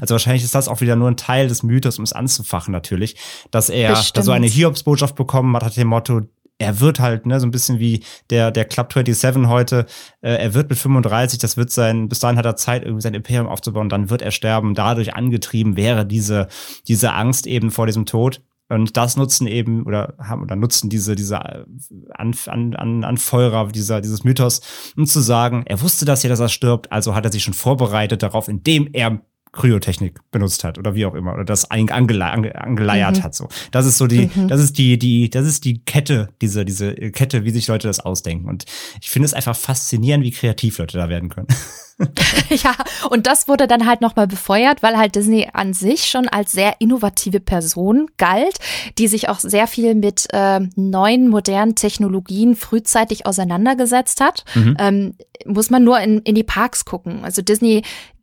Also wahrscheinlich ist das auch wieder nur ein Teil des Mythos, um es anzufachen natürlich, dass er da so eine Hiobsbotschaft bekommen hat, hat dem Motto, er wird halt, ne, so ein bisschen wie der Club 27 heute, er wird mit 35, das wird sein, bis dahin hat er Zeit, irgendwie sein Imperium aufzubauen, dann wird er sterben. Dadurch angetrieben wäre diese Angst eben vor diesem Tod. Und das nutzen eben diese Anfeuerer dieses Mythos, um zu sagen, er wusste das ja, dass er stirbt, also hat er sich schon vorbereitet darauf, indem er Kryotechnik benutzt hat oder wie auch immer, oder das angeleiert hat, so. Das ist so die Kette, diese Kette, wie sich Leute das ausdenken. Und ich finde es einfach faszinierend, wie kreativ Leute da werden können. Ja, und das wurde dann halt nochmal befeuert, weil halt Disney an sich schon als sehr innovative Person galt, die sich auch sehr viel mit neuen, modernen Technologien frühzeitig auseinandergesetzt hat. Mhm. Muss man nur in die Parks gucken. Also Disney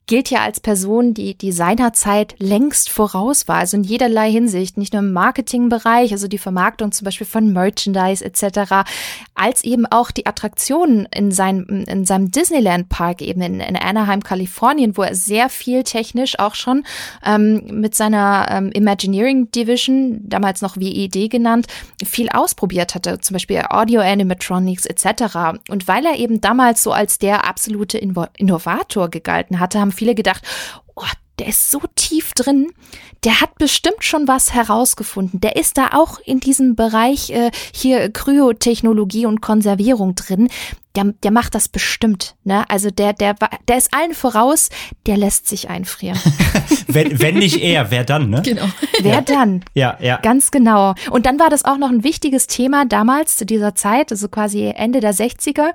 gilt ja als Person, die seinerzeit längst voraus war, also in jederlei Hinsicht, nicht nur im Marketingbereich, also die Vermarktung zum Beispiel von Merchandise etc., als eben auch die Attraktionen in seinem Disneyland-Park eben in Anaheim, Kalifornien, wo er sehr viel technisch auch schon mit seiner Imagineering Division, damals noch WED genannt, viel ausprobiert hatte, zum Beispiel Audio-Animatronics etc. Und weil er eben damals so als der absolute Innovator gegalten hatte, haben viele gedacht, oh, der ist so tief drin, der hat bestimmt schon was herausgefunden. Der ist da auch in diesem Bereich hier Kryotechnologie und Konservierung drin. Der macht das bestimmt, ne? Also der ist allen voraus, der lässt sich einfrieren. wenn nicht er, wer dann, ne? Genau. Wer dann? Ja. Ganz genau. Und dann war das auch noch ein wichtiges Thema damals zu dieser Zeit, also quasi Ende der 60er.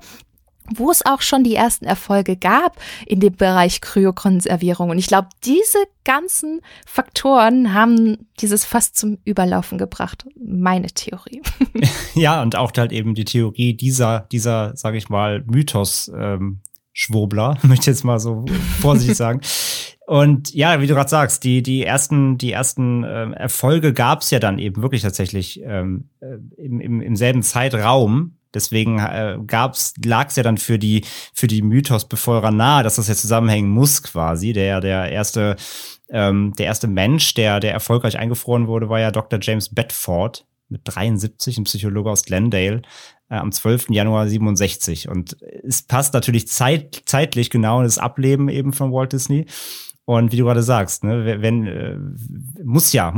Wo es auch schon die ersten Erfolge gab in dem Bereich Kryokonservierung. Und ich glaube, diese ganzen Faktoren haben dieses Fass zum Überlaufen gebracht. Meine Theorie. Ja, und auch halt eben die Theorie dieser sage ich mal, Mythos-Schwurbler, möchte ich jetzt mal so vorsichtig sagen. Und ja, wie du gerade sagst, die ersten Erfolge gab es ja dann eben wirklich tatsächlich im selben Zeitraum. Deswegen lag's ja dann für die Mythosbefeuerer nahe, dass das ja zusammenhängen muss quasi. Der erste Mensch, der erfolgreich eingefroren wurde, war ja Dr. James Bedford mit 73, ein Psychologe aus Glendale, am 12. Januar 67. Und es passt natürlich zeitlich genau in das Ableben eben von Walt Disney. Und wie du gerade sagst, ne, wenn muss ja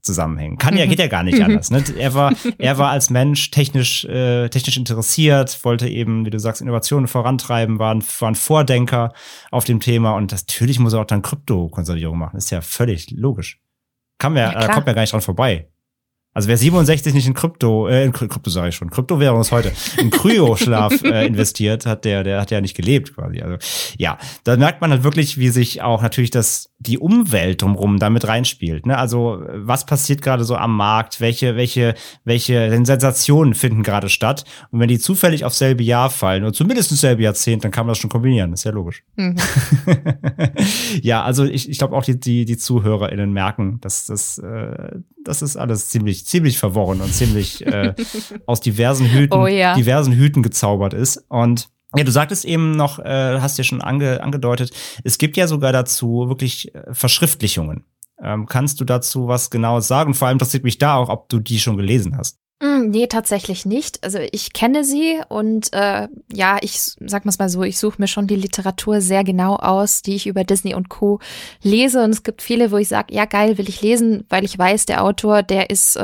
zusammenhängen. Geht ja gar nicht anders. Ne? Er war als Mensch technisch interessiert, wollte eben, wie du sagst, Innovationen vorantreiben, war ein Vordenker auf dem Thema und natürlich muss er auch dann Kryptokonservierung machen. Ist ja völlig logisch. Kommt ja gar nicht dran vorbei. Also wer 67 nicht in Kryptowährung ist heute, in Kryoschlaf investiert, der hat ja nicht gelebt quasi. Also ja, da merkt man halt wirklich, wie sich auch natürlich die Umwelt drumherum damit reinspielt. Ne? Also was passiert gerade so am Markt? Welche Sensationen finden gerade statt? Und wenn die zufällig aufs selbe Jahr fallen oder zumindest ins selbe Jahrzehnt, dann kann man das schon kombinieren. Ist ja logisch. Mhm. Ja, also ich glaube auch die ZuhörerInnen merken, dass das ist alles ziemlich verworren und ziemlich aus diversen Hüten gezaubert ist. Und ja, du sagtest eben noch, hast ja schon angedeutet, es gibt ja sogar dazu wirklich Verschriftlichungen. Kannst du dazu was Genaues sagen? Und vor allem interessiert mich da auch, ob du die schon gelesen hast. Nee, tatsächlich nicht. Also ich kenne sie und ja, ich sag mal so, ich suche mir schon die Literatur sehr genau aus, die ich über Disney und Co. lese. Und es gibt viele, wo ich sage, ja geil, will ich lesen, weil ich weiß, der Autor, der ist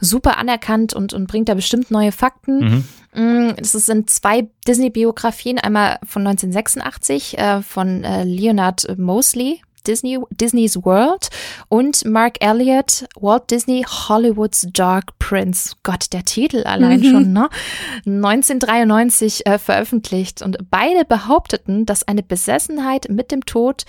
super anerkannt und bringt da bestimmt neue Fakten. Mhm. Das sind zwei Disney-Biografien, einmal von 1986 von Leonard Mosley, Disney's World und Mark Elliott, Walt Disney, Hollywood's Dark Prince. Gott, der Titel allein schon, ne? 1993 veröffentlicht. Und beide behaupteten, dass eine Besessenheit mit dem Tod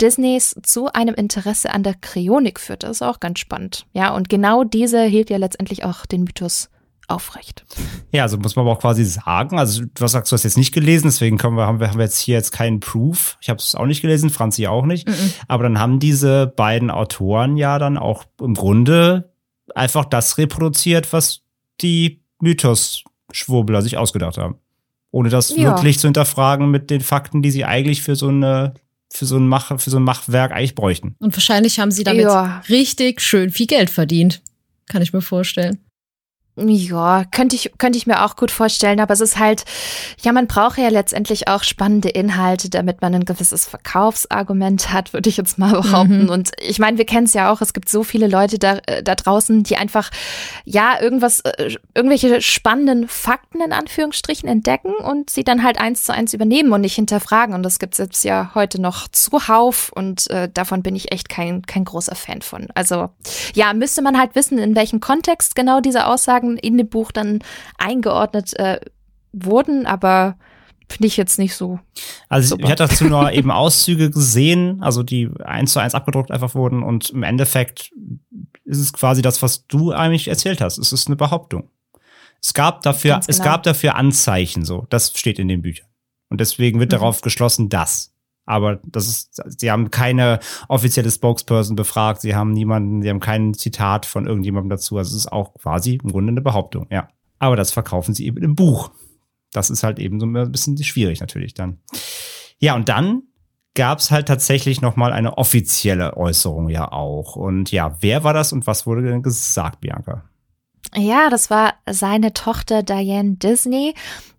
Disneys zu einem Interesse an der Kryonik führte. Das ist auch ganz spannend. Ja, und genau diese hielt ja letztendlich auch den Mythos aufrecht. Ja, also muss man aber auch quasi sagen, also was sagst du, hast jetzt nicht gelesen, deswegen haben wir jetzt hier keinen Proof. Ich habe es auch nicht gelesen, Franzi auch nicht. Aber dann haben diese beiden Autoren ja dann auch im Grunde einfach das reproduziert, was die Mythos-Schwurbler sich ausgedacht haben. Ohne das wirklich zu hinterfragen mit den Fakten, die sie eigentlich für so ein Machwerk eigentlich bräuchten. Und wahrscheinlich haben sie damit richtig schön viel Geld verdient. Kann ich mir vorstellen. Ja, könnte ich mir auch gut vorstellen, aber es ist halt, ja, man braucht ja letztendlich auch spannende Inhalte, damit man ein gewisses Verkaufsargument hat, würde ich jetzt mal behaupten. Und ich meine, wir kennen es ja auch, es gibt so viele Leute da draußen, die einfach, ja, irgendwelche spannenden Fakten in Anführungsstrichen entdecken und sie dann halt 1:1 übernehmen und nicht hinterfragen. Und das gibt's jetzt ja heute noch zuhauf und davon bin ich echt kein großer Fan von. Also, ja, müsste man halt wissen, in welchem Kontext genau diese Aussagen in dem Buch dann eingeordnet wurden, aber finde ich jetzt nicht so. Also super. Ich hatte dazu nur eben Auszüge gesehen, also die 1:1 abgedruckt einfach wurden und im Endeffekt ist es quasi das, was du eigentlich erzählt hast. Es ist eine Behauptung. Es gab dafür Anzeichen, so. Das steht in den Büchern. Und deswegen wird darauf geschlossen, dass. Aber das ist, sie haben keine offizielle Spokesperson befragt, sie haben niemanden, sie haben kein Zitat von irgendjemandem dazu. Also es ist auch quasi im Grunde eine Behauptung, ja. Aber das verkaufen sie eben im Buch. Das ist halt eben so ein bisschen schwierig natürlich dann. Ja, und dann gab es halt tatsächlich nochmal eine offizielle Äußerung ja auch. Und ja, wer war das und was wurde denn gesagt, Bianca? Ja, das war seine Tochter Diane Disney,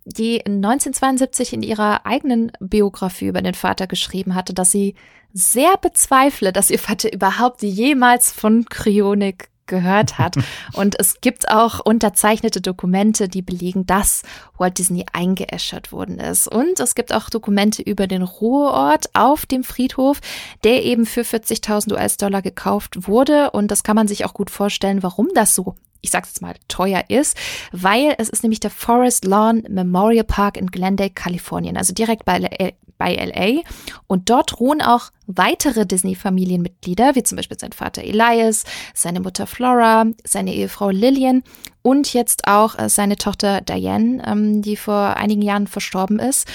die 1972 in ihrer eigenen Biografie über den Vater geschrieben hatte, dass sie sehr bezweifle, dass ihr Vater überhaupt jemals von Kryonik gehört hat. Und es gibt auch unterzeichnete Dokumente, die belegen, dass Walt Disney eingeäschert worden ist. Und es gibt auch Dokumente über den Ruheort auf dem Friedhof, der eben für $40.000 gekauft wurde. Und das kann man sich auch gut vorstellen, warum das so, ich sag's jetzt mal, teuer ist, weil es ist nämlich der Forest Lawn Memorial Park in Glendale, Kalifornien, also direkt bei LA. Und dort ruhen auch weitere Disney-Familienmitglieder, wie zum Beispiel sein Vater Elias, seine Mutter Flora, seine Ehefrau Lillian und jetzt auch seine Tochter Diane, die vor einigen Jahren verstorben ist.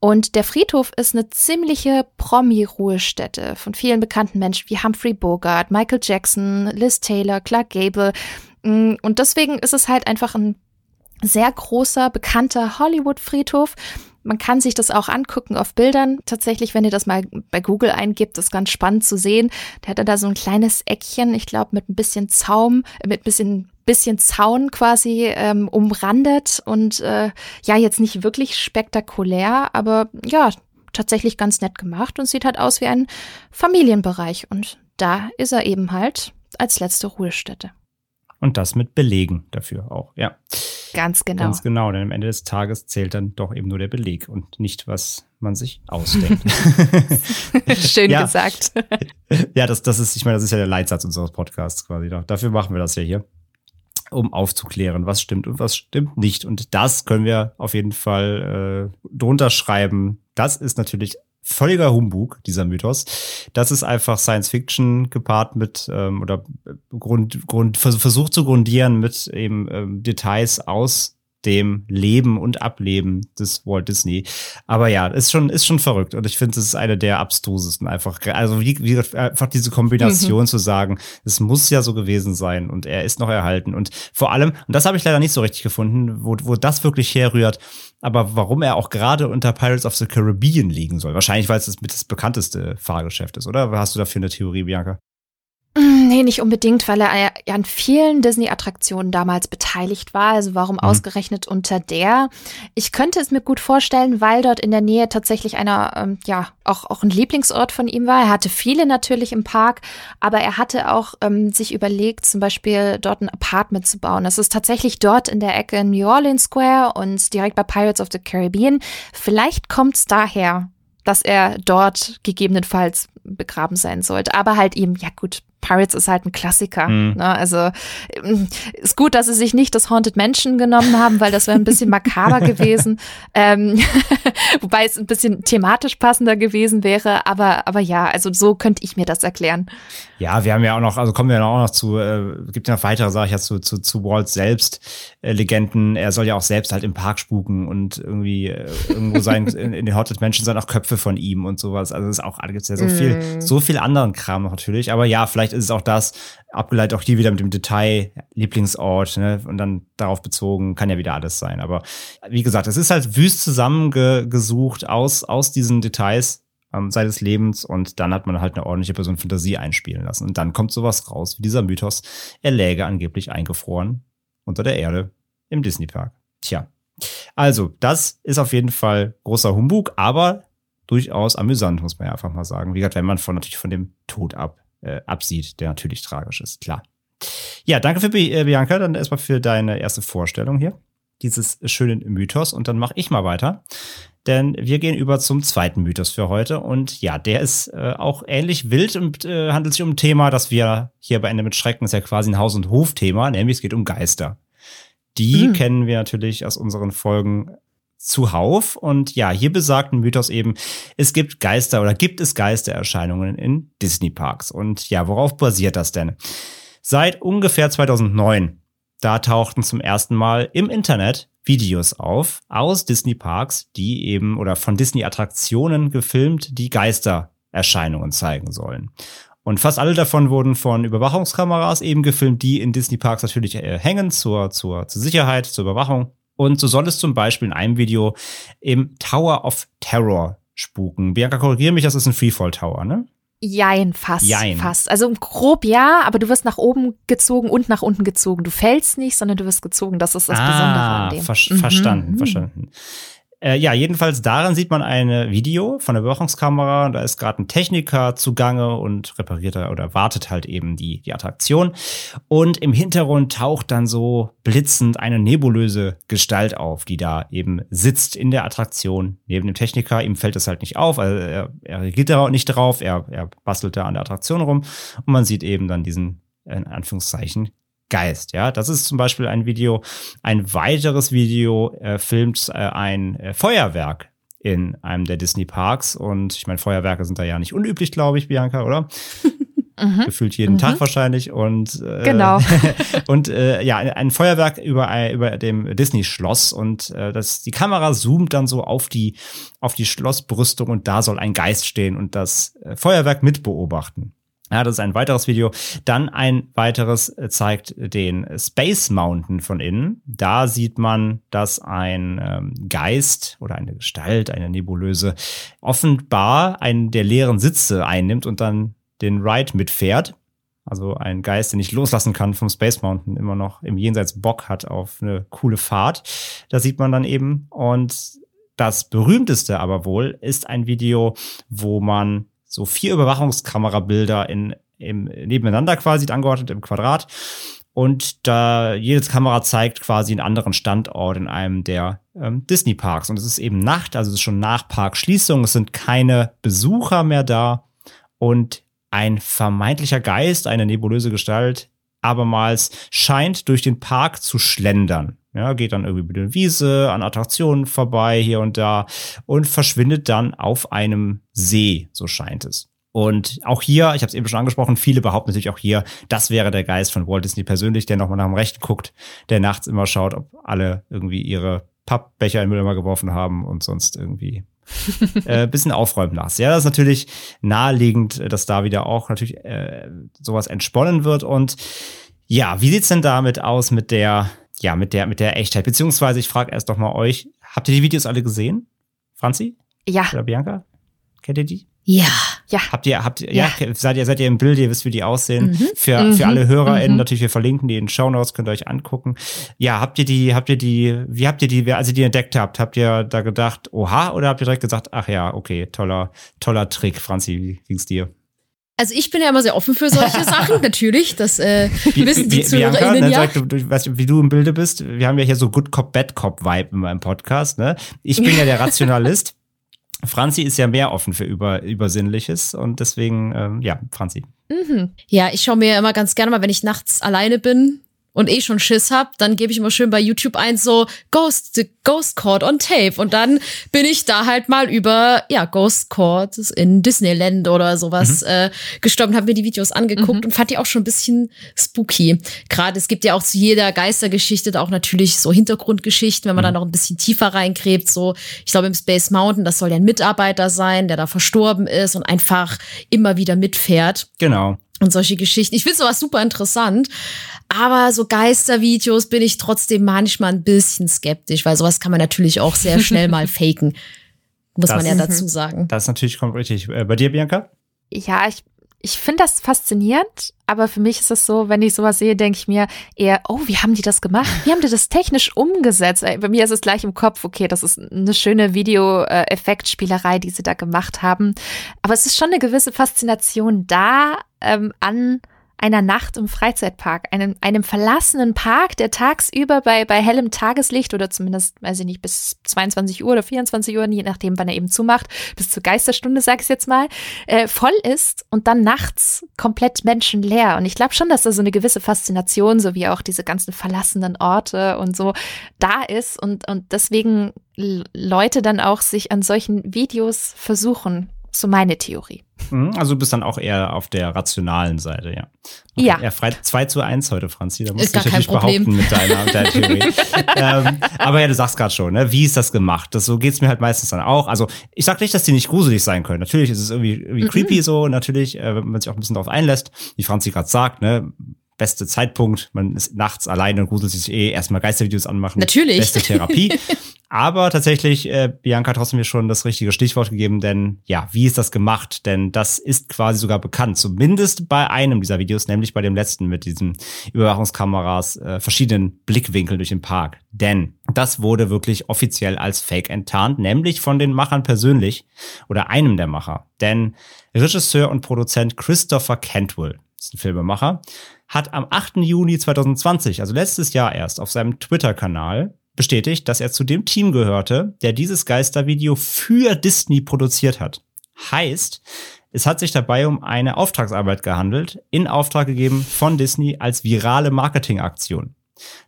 Und der Friedhof ist eine ziemliche Promi-Ruhestätte von vielen bekannten Menschen wie Humphrey Bogart, Michael Jackson, Liz Taylor, Clark Gable. Und deswegen ist es halt einfach ein sehr großer, bekannter Hollywood-Friedhof. Man kann sich das auch angucken auf Bildern. Tatsächlich, wenn ihr das mal bei Google eingibt, ist ganz spannend zu sehen. Der hat da so ein kleines Eckchen, ich glaube, mit ein bisschen Zaun, quasi umrandet. Und ja, jetzt nicht wirklich spektakulär, aber ja, tatsächlich ganz nett gemacht und sieht halt aus wie ein Familienbereich. Und da ist er eben halt als letzte Ruhestätte. Und das mit Belegen dafür auch, ja. Ganz genau. Ganz genau, denn am Ende des Tages zählt dann doch eben nur der Beleg und nicht, was man sich ausdenkt. Schön gesagt. Ja, das ist ja der Leitsatz unseres Podcasts quasi. Dafür machen wir das ja hier, um aufzuklären, was stimmt und was stimmt nicht. Und das können wir auf jeden Fall drunter schreiben. Das ist natürlich völliger Humbug, dieser Mythos. Das ist einfach Science-Fiction gepaart mit versucht zu grundieren mit eben Details aus dem Leben und Ableben des Walt Disney. Aber ja, ist schon verrückt. Und ich finde, es ist eine der abstrusesten einfach. Also wie einfach diese Kombination zu sagen, es muss ja so gewesen sein und er ist noch erhalten. Und vor allem, und das habe ich leider nicht so richtig gefunden, wo das wirklich herrührt, aber warum er auch gerade unter Pirates of the Caribbean liegen soll. Wahrscheinlich, weil es das bekannteste Fahrgeschäft ist, oder? Hast du dafür eine Theorie, Bianca? Nee, nicht unbedingt, weil er ja an vielen Disney-Attraktionen damals beteiligt war. Also warum ausgerechnet unter der? Ich könnte es mir gut vorstellen, weil dort in der Nähe tatsächlich auch ein Lieblingsort von ihm war. Er hatte viele natürlich im Park, aber er hatte auch sich überlegt, zum Beispiel dort ein Apartment zu bauen. Das ist tatsächlich dort in der Ecke in New Orleans Square und direkt bei Pirates of the Caribbean. Vielleicht kommt's daher, dass er dort gegebenenfalls begraben sein sollte. Aber halt eben, ja gut, Pirates ist halt ein Klassiker. Mhm. Ne? Also ist gut, dass sie sich nicht das Haunted Mansion genommen haben, weil das wäre ein bisschen makaber gewesen. Wobei es ein bisschen thematisch passender gewesen wäre. Aber ja, also so könnte ich mir das erklären. Ja, wir haben ja auch noch, also kommen wir ja auch noch zu, gibt ja noch weitere, sage ich ja, zu Walt selbst, Legenden. Er soll ja auch selbst halt im Park spuken und irgendwie irgendwo sein, in den Haunted Mansion sind auch Köpfe von ihm und sowas. Also es ist auch, da gibt es ja so viel anderen Kram natürlich. Aber ja, vielleicht ist es auch das, abgeleitet auch hier wieder mit dem Detail, Lieblingsort, ne? Und dann darauf bezogen, kann ja wieder alles sein. Aber wie gesagt, es ist halt wüst zusammengesucht aus diesen Details seines Lebens und dann hat man halt eine ordentliche Person Fantasie einspielen lassen. Und dann kommt sowas raus wie dieser Mythos, er läge angeblich eingefroren unter der Erde im Disney-Park. Tja, also das ist auf jeden Fall großer Humbug, aber durchaus amüsant, muss man ja einfach mal sagen. Wie gesagt, wenn man natürlich von dem Tod absieht, der natürlich tragisch ist, klar. Ja, danke für Bianca, dann erstmal für deine erste Vorstellung hier, dieses schönen Mythos. Und dann mache ich mal weiter, denn wir gehen über zum zweiten Mythos für heute. Und ja, der ist auch ähnlich wild und handelt sich um ein Thema, das wir hier bei Ende mit Schrecken, ist ja quasi ein Haus- und Hof-Thema, nämlich es geht um Geister. Die kennen wir natürlich aus unseren Folgen zuhauf. Und ja, hier besagt ein Mythos eben, es gibt Geister oder gibt es Geistererscheinungen in Disney-Parks. Und ja, worauf basiert das denn? Seit ungefähr 2009, da tauchten zum ersten Mal im Internet Videos auf aus Disney-Parks, die eben oder von Disney-Attraktionen gefilmt, die Geistererscheinungen zeigen sollen. Und fast alle davon wurden von Überwachungskameras eben gefilmt, die in Disney-Parks natürlich hängen zur Sicherheit, zur Überwachung. Und so soll es zum Beispiel in einem Video im Tower of Terror spuken. Bianca, korrigiere mich, das ist ein Freefall Tower, ne? Jein, fast. Also grob ja, aber du wirst nach oben gezogen und nach unten gezogen. Du fällst nicht, sondern du wirst gezogen. Das ist das Besondere an dem. Verstanden. Ja, jedenfalls darin sieht man ein Video von der Überwachungskamera und da ist gerade ein Techniker zugange und repariert oder wartet halt eben die Attraktion. Und im Hintergrund taucht dann so blitzend eine nebulöse Gestalt auf, die da eben sitzt in der Attraktion neben dem Techniker. Ihm fällt das halt nicht auf, also er reagiert da nicht drauf, er bastelt da an der Attraktion rum und man sieht eben dann diesen, in Anführungszeichen, Geist, ja. Das ist zum Beispiel ein Video. Ein weiteres Video filmt ein Feuerwerk in einem der Disney-Parks. Und ich meine, Feuerwerke sind da ja nicht unüblich, glaube ich, Bianca, oder? Gefühlt jeden Tag wahrscheinlich. Und genau. Und ja, ein Feuerwerk über dem Disney-Schloss. Und die Kamera zoomt dann so auf die Schlossbrüstung und da soll ein Geist stehen und das Feuerwerk mitbeobachten. Ja, das ist ein weiteres Video. Dann ein weiteres zeigt den Space Mountain von innen. Da sieht man, dass ein Geist oder eine Gestalt, eine nebulöse, offenbar einen der leeren Sitze einnimmt und dann den Ride mitfährt. Also ein Geist, den ich loslassen kann vom Space Mountain, immer noch im Jenseits Bock hat auf eine coole Fahrt. Das sieht man dann eben. Und das berühmteste aber wohl ist ein Video, wo man so 4 Überwachungskamerabilder nebeneinander quasi angeordnet im Quadrat. Und da jedes Kamera zeigt quasi einen anderen Standort in einem der Disney-Parks. Und es ist eben Nacht, also es ist schon nach Parkschließung. Es sind keine Besucher mehr da. Und ein vermeintlicher Geist, eine nebulöse Gestalt, abermals scheint durch den Park zu schlendern. Ja, geht dann irgendwie über die Wiese, an Attraktionen vorbei, hier und da und verschwindet dann auf einem See, so scheint es. Und auch hier, ich habe es eben schon angesprochen, viele behaupten natürlich auch hier, das wäre der Geist von Walt Disney persönlich, der nochmal nach dem Rechten guckt, der nachts immer schaut, ob alle irgendwie ihre Pappbecher in den Mülleimer geworfen haben und sonst irgendwie bisschen aufräumen lässt. Ja, das ist natürlich naheliegend, dass da wieder auch natürlich sowas entsponnen wird. Und ja, wie sieht's denn damit aus mit der Echtheit? Beziehungsweise ich frage erst doch mal euch, habt ihr die Videos alle gesehen? Franzi? Ja. Oder Bianca? Kennt ihr die? Ja. Ja. Habt ihr, seid ihr im Bild, ihr wisst, wie die aussehen. Für alle HörerInnen natürlich, wir verlinken die in den Shownotes, könnt ihr euch angucken. Ja, als ihr die entdeckt habt, habt ihr da gedacht, oha, oder habt ihr direkt gesagt, ach ja, okay, toller Trick. Franzi, wie ging's dir? Also ich bin ja immer sehr offen für solche Sachen, natürlich. Das wissen die ZuhörerInnen ja. Weißt du, wie du im Bilde bist? Wir haben ja hier so Good Cop, Bad Cop Vibe in meinem Podcast. Ne? Ich bin ja der Rationalist. Franzi ist ja mehr offen für Übersinnliches und deswegen, ja, Franzi. Mhm. Ja, ich schaue mir immer ganz gerne mal, wenn ich nachts alleine bin und eh schon Schiss hab, dann gebe ich immer schön bei YouTube ein, so Ghost Court on Tape. Und dann bin ich da halt mal über, ja, Ghost Court in Disneyland oder sowas gestorben, habe mir die Videos angeguckt und fand die auch schon ein bisschen spooky. Gerade, es gibt ja auch zu jeder Geistergeschichte da auch natürlich so Hintergrundgeschichten, wenn man da noch ein bisschen tiefer reingräbt. So, ich glaube, im Space Mountain, das soll ja ein Mitarbeiter sein, der da verstorben ist und einfach immer wieder mitfährt. Genau. Und solche Geschichten. Ich finde sowas super interessant, aber so Geistervideos bin ich trotzdem manchmal ein bisschen skeptisch, weil sowas kann man natürlich auch sehr schnell mal faken, muss man ja dazu sagen. Das ist natürlich richtig. Bei dir, Bianca? Ja, ich finde das faszinierend, aber für mich ist es so, wenn ich sowas sehe, denke ich mir eher, oh, wie haben die das gemacht? Wie haben die das technisch umgesetzt? Bei mir ist es gleich im Kopf, okay, das ist eine schöne Video-Effektspielerei, die sie da gemacht haben. Aber es ist schon eine gewisse Faszination da, an einer Nacht im Freizeitpark, einem verlassenen Park, der tagsüber bei hellem Tageslicht oder zumindest, weiß ich nicht, bis 22 Uhr oder 24 Uhr, je nachdem, wann er eben zumacht, bis zur Geisterstunde, sag ich jetzt mal, voll ist und dann nachts komplett menschenleer. Und ich glaube schon, dass da so eine gewisse Faszination, so wie auch diese ganzen verlassenen Orte und so, da ist und deswegen Leute dann auch sich an solchen Videos versuchen. So meine Theorie. Also du bist dann auch eher auf der rationalen Seite, ja. Okay, ja. 2-1 heute, Franzi, da musst du dich natürlich behaupten mit deiner Theorie. Aber ja, du sagst gerade schon, ne? Wie ist das gemacht? So geht's mir halt meistens dann auch. Also ich sag nicht, dass die nicht gruselig sein können. Natürlich ist es irgendwie creepy so, natürlich, wenn man sich auch ein bisschen drauf einlässt, wie Franzi gerade sagt, ne? Beste Zeitpunkt, man ist nachts alleine und gruselt sich erstmal Geistervideos anmachen. Natürlich. Beste Therapie. Aber tatsächlich, Bianca hat trotzdem mir schon das richtige Stichwort gegeben, denn ja, wie ist das gemacht? Denn das ist quasi sogar bekannt, zumindest bei einem dieser Videos, nämlich bei dem letzten mit diesen Überwachungskameras, verschiedenen Blickwinkeln durch den Park. Denn das wurde wirklich offiziell als Fake enttarnt, nämlich von den Machern persönlich oder einem der Macher. Denn Regisseur und Produzent Christopher Cantwell, das ist ein Filmemacher, hat am 8. Juni 2020, also letztes Jahr erst, auf seinem Twitter-Kanal bestätigt, dass er zu dem Team gehörte, der dieses Geistervideo für Disney produziert hat. Heißt, es hat sich dabei um eine Auftragsarbeit gehandelt, in Auftrag gegeben von Disney als virale Marketingaktion.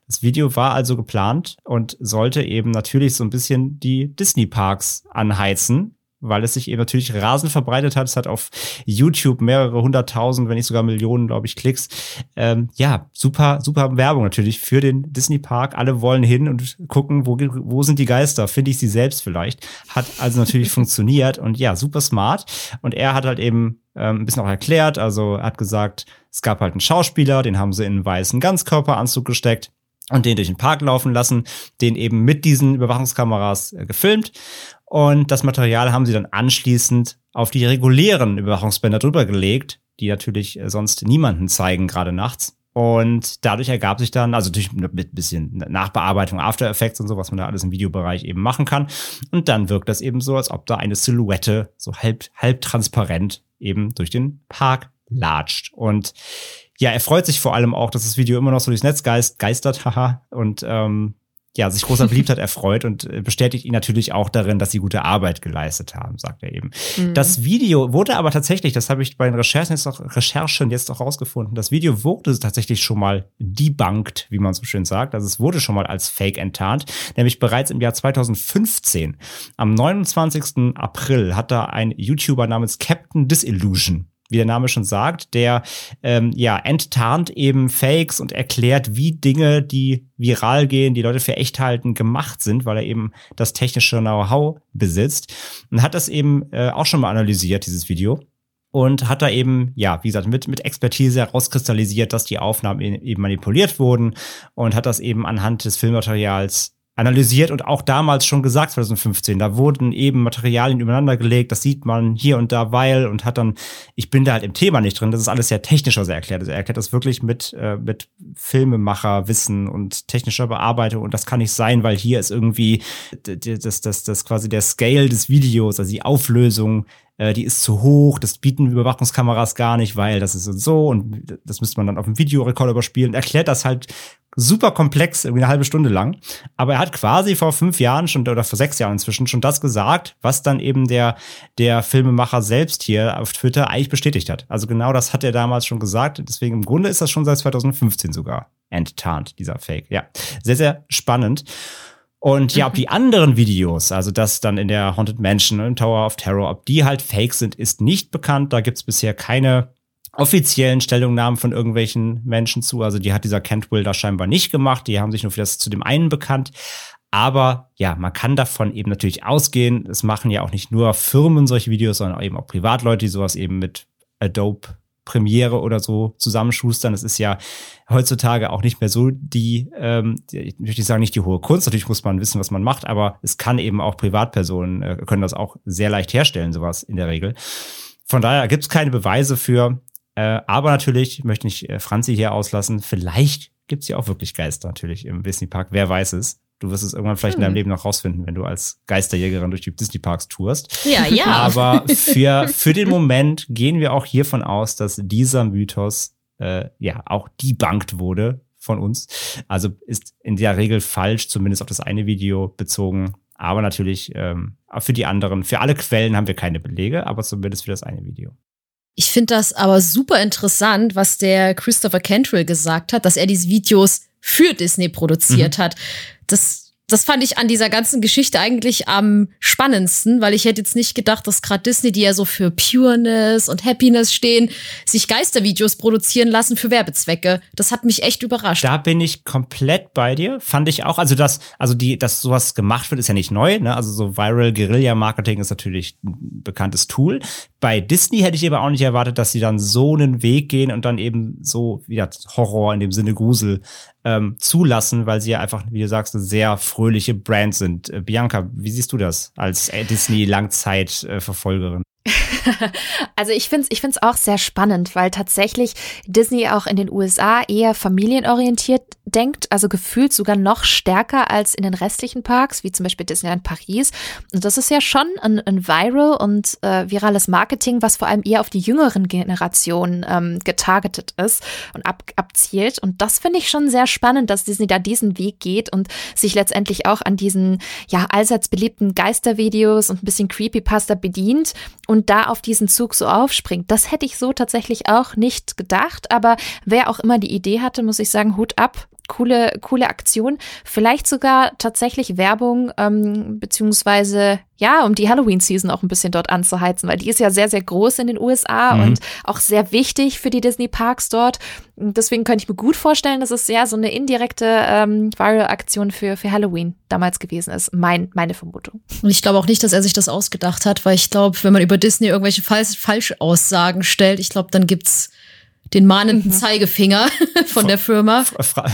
Das Video war also geplant und sollte eben natürlich so ein bisschen die Disney-Parks anheizen, weil es sich eben natürlich rasend verbreitet hat. Es hat auf YouTube mehrere 100.000, wenn nicht sogar Millionen, glaube ich, Klicks. Ja, super, super Werbung natürlich für den Disney-Park. Alle wollen hin und gucken, wo sind die Geister? Finde ich sie selbst vielleicht? Hat also natürlich funktioniert und ja, super smart. Und er hat halt eben ein bisschen auch erklärt, also hat gesagt, es gab halt einen Schauspieler, den haben sie in einen weißen Ganzkörperanzug gesteckt und den durch den Park laufen lassen, den eben mit diesen Überwachungskameras gefilmt. Und das Material haben sie dann anschließend auf die regulären Überwachungsbänder drüber gelegt, die natürlich sonst niemanden zeigen, gerade nachts. Und dadurch ergab sich dann, also natürlich mit ein bisschen Nachbearbeitung, After Effects und so, was man da alles im Videobereich eben machen kann. Und dann wirkt das eben so, als ob da eine Silhouette so halb transparent eben durch den Park latscht. Und ja, er freut sich vor allem auch, dass das Video immer noch so durchs Netz geistert, haha, und ja, sich großer Beliebtheit erfreut und bestätigt ihn natürlich auch darin, dass sie gute Arbeit geleistet haben, sagt er eben. Mhm. Das Video wurde aber tatsächlich, das habe ich bei den Recherchen jetzt auch rausgefunden, das Video wurde tatsächlich schon mal debunked, wie man so schön sagt. Also es wurde schon mal als Fake enttarnt, nämlich bereits im Jahr 2015. Am 29. April hat da ein YouTuber namens Captain Disillusion, wie der Name schon sagt, der ja enttarnt eben Fakes und erklärt, wie Dinge, die viral gehen, die Leute für echt halten, gemacht sind, weil er eben das technische Know-how besitzt. Und hat das eben auch schon mal analysiert, dieses Video. Und hat da eben, ja, wie gesagt, mit Expertise herauskristallisiert, dass die Aufnahmen eben manipuliert wurden. Und hat das eben anhand des Filmmaterials analysiert und auch damals schon gesagt, 2015, da wurden eben Materialien übereinander gelegt, das sieht man hier und da, weil, und hat dann, ich bin da halt im Thema nicht drin, das ist alles sehr technisch, was er erklärt. Also er erklärt das wirklich mit Filmemacherwissen und technischer Bearbeitung und das kann nicht sein, weil hier ist irgendwie das quasi der Scale des Videos, also die Auflösung, die ist zu hoch, das bieten Überwachungskameras gar nicht, weil das ist so und das müsste man dann auf dem Videorekorder überspielen. Erklärt das halt super komplex, irgendwie eine halbe Stunde lang. Aber er hat quasi vor 5 Jahren schon oder vor 6 Jahren inzwischen schon das gesagt, was dann eben der Filmemacher selbst hier auf Twitter eigentlich bestätigt hat. Also genau das hat er damals schon gesagt. Deswegen im Grunde ist das schon seit 2015 sogar enttarnt, dieser Fake. Ja, sehr, sehr spannend. Und ja, ob die anderen Videos, also das dann in der Haunted Mansion, im Tower of Terror, ob die halt Fake sind, ist nicht bekannt. Da gibt's bisher keine offiziellen Stellungnahmen von irgendwelchen Menschen zu. Also die hat dieser Cantwell da scheinbar nicht gemacht. Die haben sich nur für das zu dem einen bekannt. Aber ja, man kann davon eben natürlich ausgehen. Es machen ja auch nicht nur Firmen solche Videos, sondern eben auch Privatleute, die sowas eben mit Adobe Premiere oder so zusammenschustern. Das ist ja heutzutage auch nicht mehr so die, ich möchte sagen, nicht die hohe Kunst. Natürlich muss man wissen, was man macht, aber es kann eben auch Privatpersonen, können das auch sehr leicht herstellen, sowas in der Regel. Von daher gibt es keine Beweise für, aber natürlich, ich möchte nicht Franzi hier auslassen, vielleicht gibt es ja auch wirklich Geister natürlich im Disney-Park, wer weiß es. Du wirst es irgendwann vielleicht in deinem Leben noch rausfinden, wenn du als Geisterjägerin durch die Disney-Parks tourst. Ja, ja. Aber für den Moment gehen wir auch hiervon aus, dass dieser Mythos ja auch debunked wurde von uns. Also ist in der Regel falsch, zumindest auf das eine Video bezogen. Aber natürlich für die anderen, für alle Quellen haben wir keine Belege, aber zumindest für das eine Video. Ich finde das aber super interessant, was der Christopher Cantwell gesagt hat, dass er diese Videos für Disney produziert hat. Das fand ich an dieser ganzen Geschichte eigentlich am spannendsten, weil ich hätte jetzt nicht gedacht, dass gerade Disney, die ja so für Pureness und Happiness stehen, sich Geistervideos produzieren lassen für Werbezwecke. Das hat mich echt überrascht. Da bin ich komplett bei dir, fand ich auch. Also dass sowas gemacht wird, ist ja nicht neu, ne? Also so Viral Guerilla Marketing ist natürlich ein bekanntes Tool. Bei Disney hätte ich aber auch nicht erwartet, dass sie dann so einen Weg gehen und dann eben so wieder Horror in dem Sinne Grusel zulassen, weil sie ja einfach, wie du sagst, eine sehr fröhliche Brand sind. Bianca, wie siehst du das als Disney-Langzeitverfolgerin? Also ich find's auch sehr spannend, weil tatsächlich Disney auch in den USA eher familienorientiert denkt, also gefühlt sogar noch stärker als in den restlichen Parks, wie zum Beispiel Disneyland Paris. Und das ist ja schon ein Viral und virales Marketing, was vor allem eher auf die jüngeren Generationen getargetet ist und abzielt. Und das finde ich schon sehr spannend, dass Disney da diesen Weg geht und sich letztendlich auch an diesen ja allseits beliebten Geistervideos und ein bisschen Creepypasta bedient und da auf diesen Zug so aufspringt. Das hätte ich so tatsächlich auch nicht gedacht, aber wer auch immer die Idee hatte, muss ich sagen, Hut ab. Coole Aktion. Vielleicht sogar tatsächlich Werbung, beziehungsweise, ja, um die Halloween-Season auch ein bisschen dort anzuheizen, weil die ist ja sehr, sehr groß in den USA und auch sehr wichtig für die Disney-Parks dort. Deswegen könnte ich mir gut vorstellen, dass es ja so eine indirekte Viral-Aktion für Halloween damals gewesen ist. Meine Vermutung. Und ich glaube auch nicht, dass er sich das ausgedacht hat, weil ich glaube, wenn man über Disney irgendwelche Falschaussagen stellt, ich glaube, dann gibt's den mahnenden Zeigefinger von der Firma.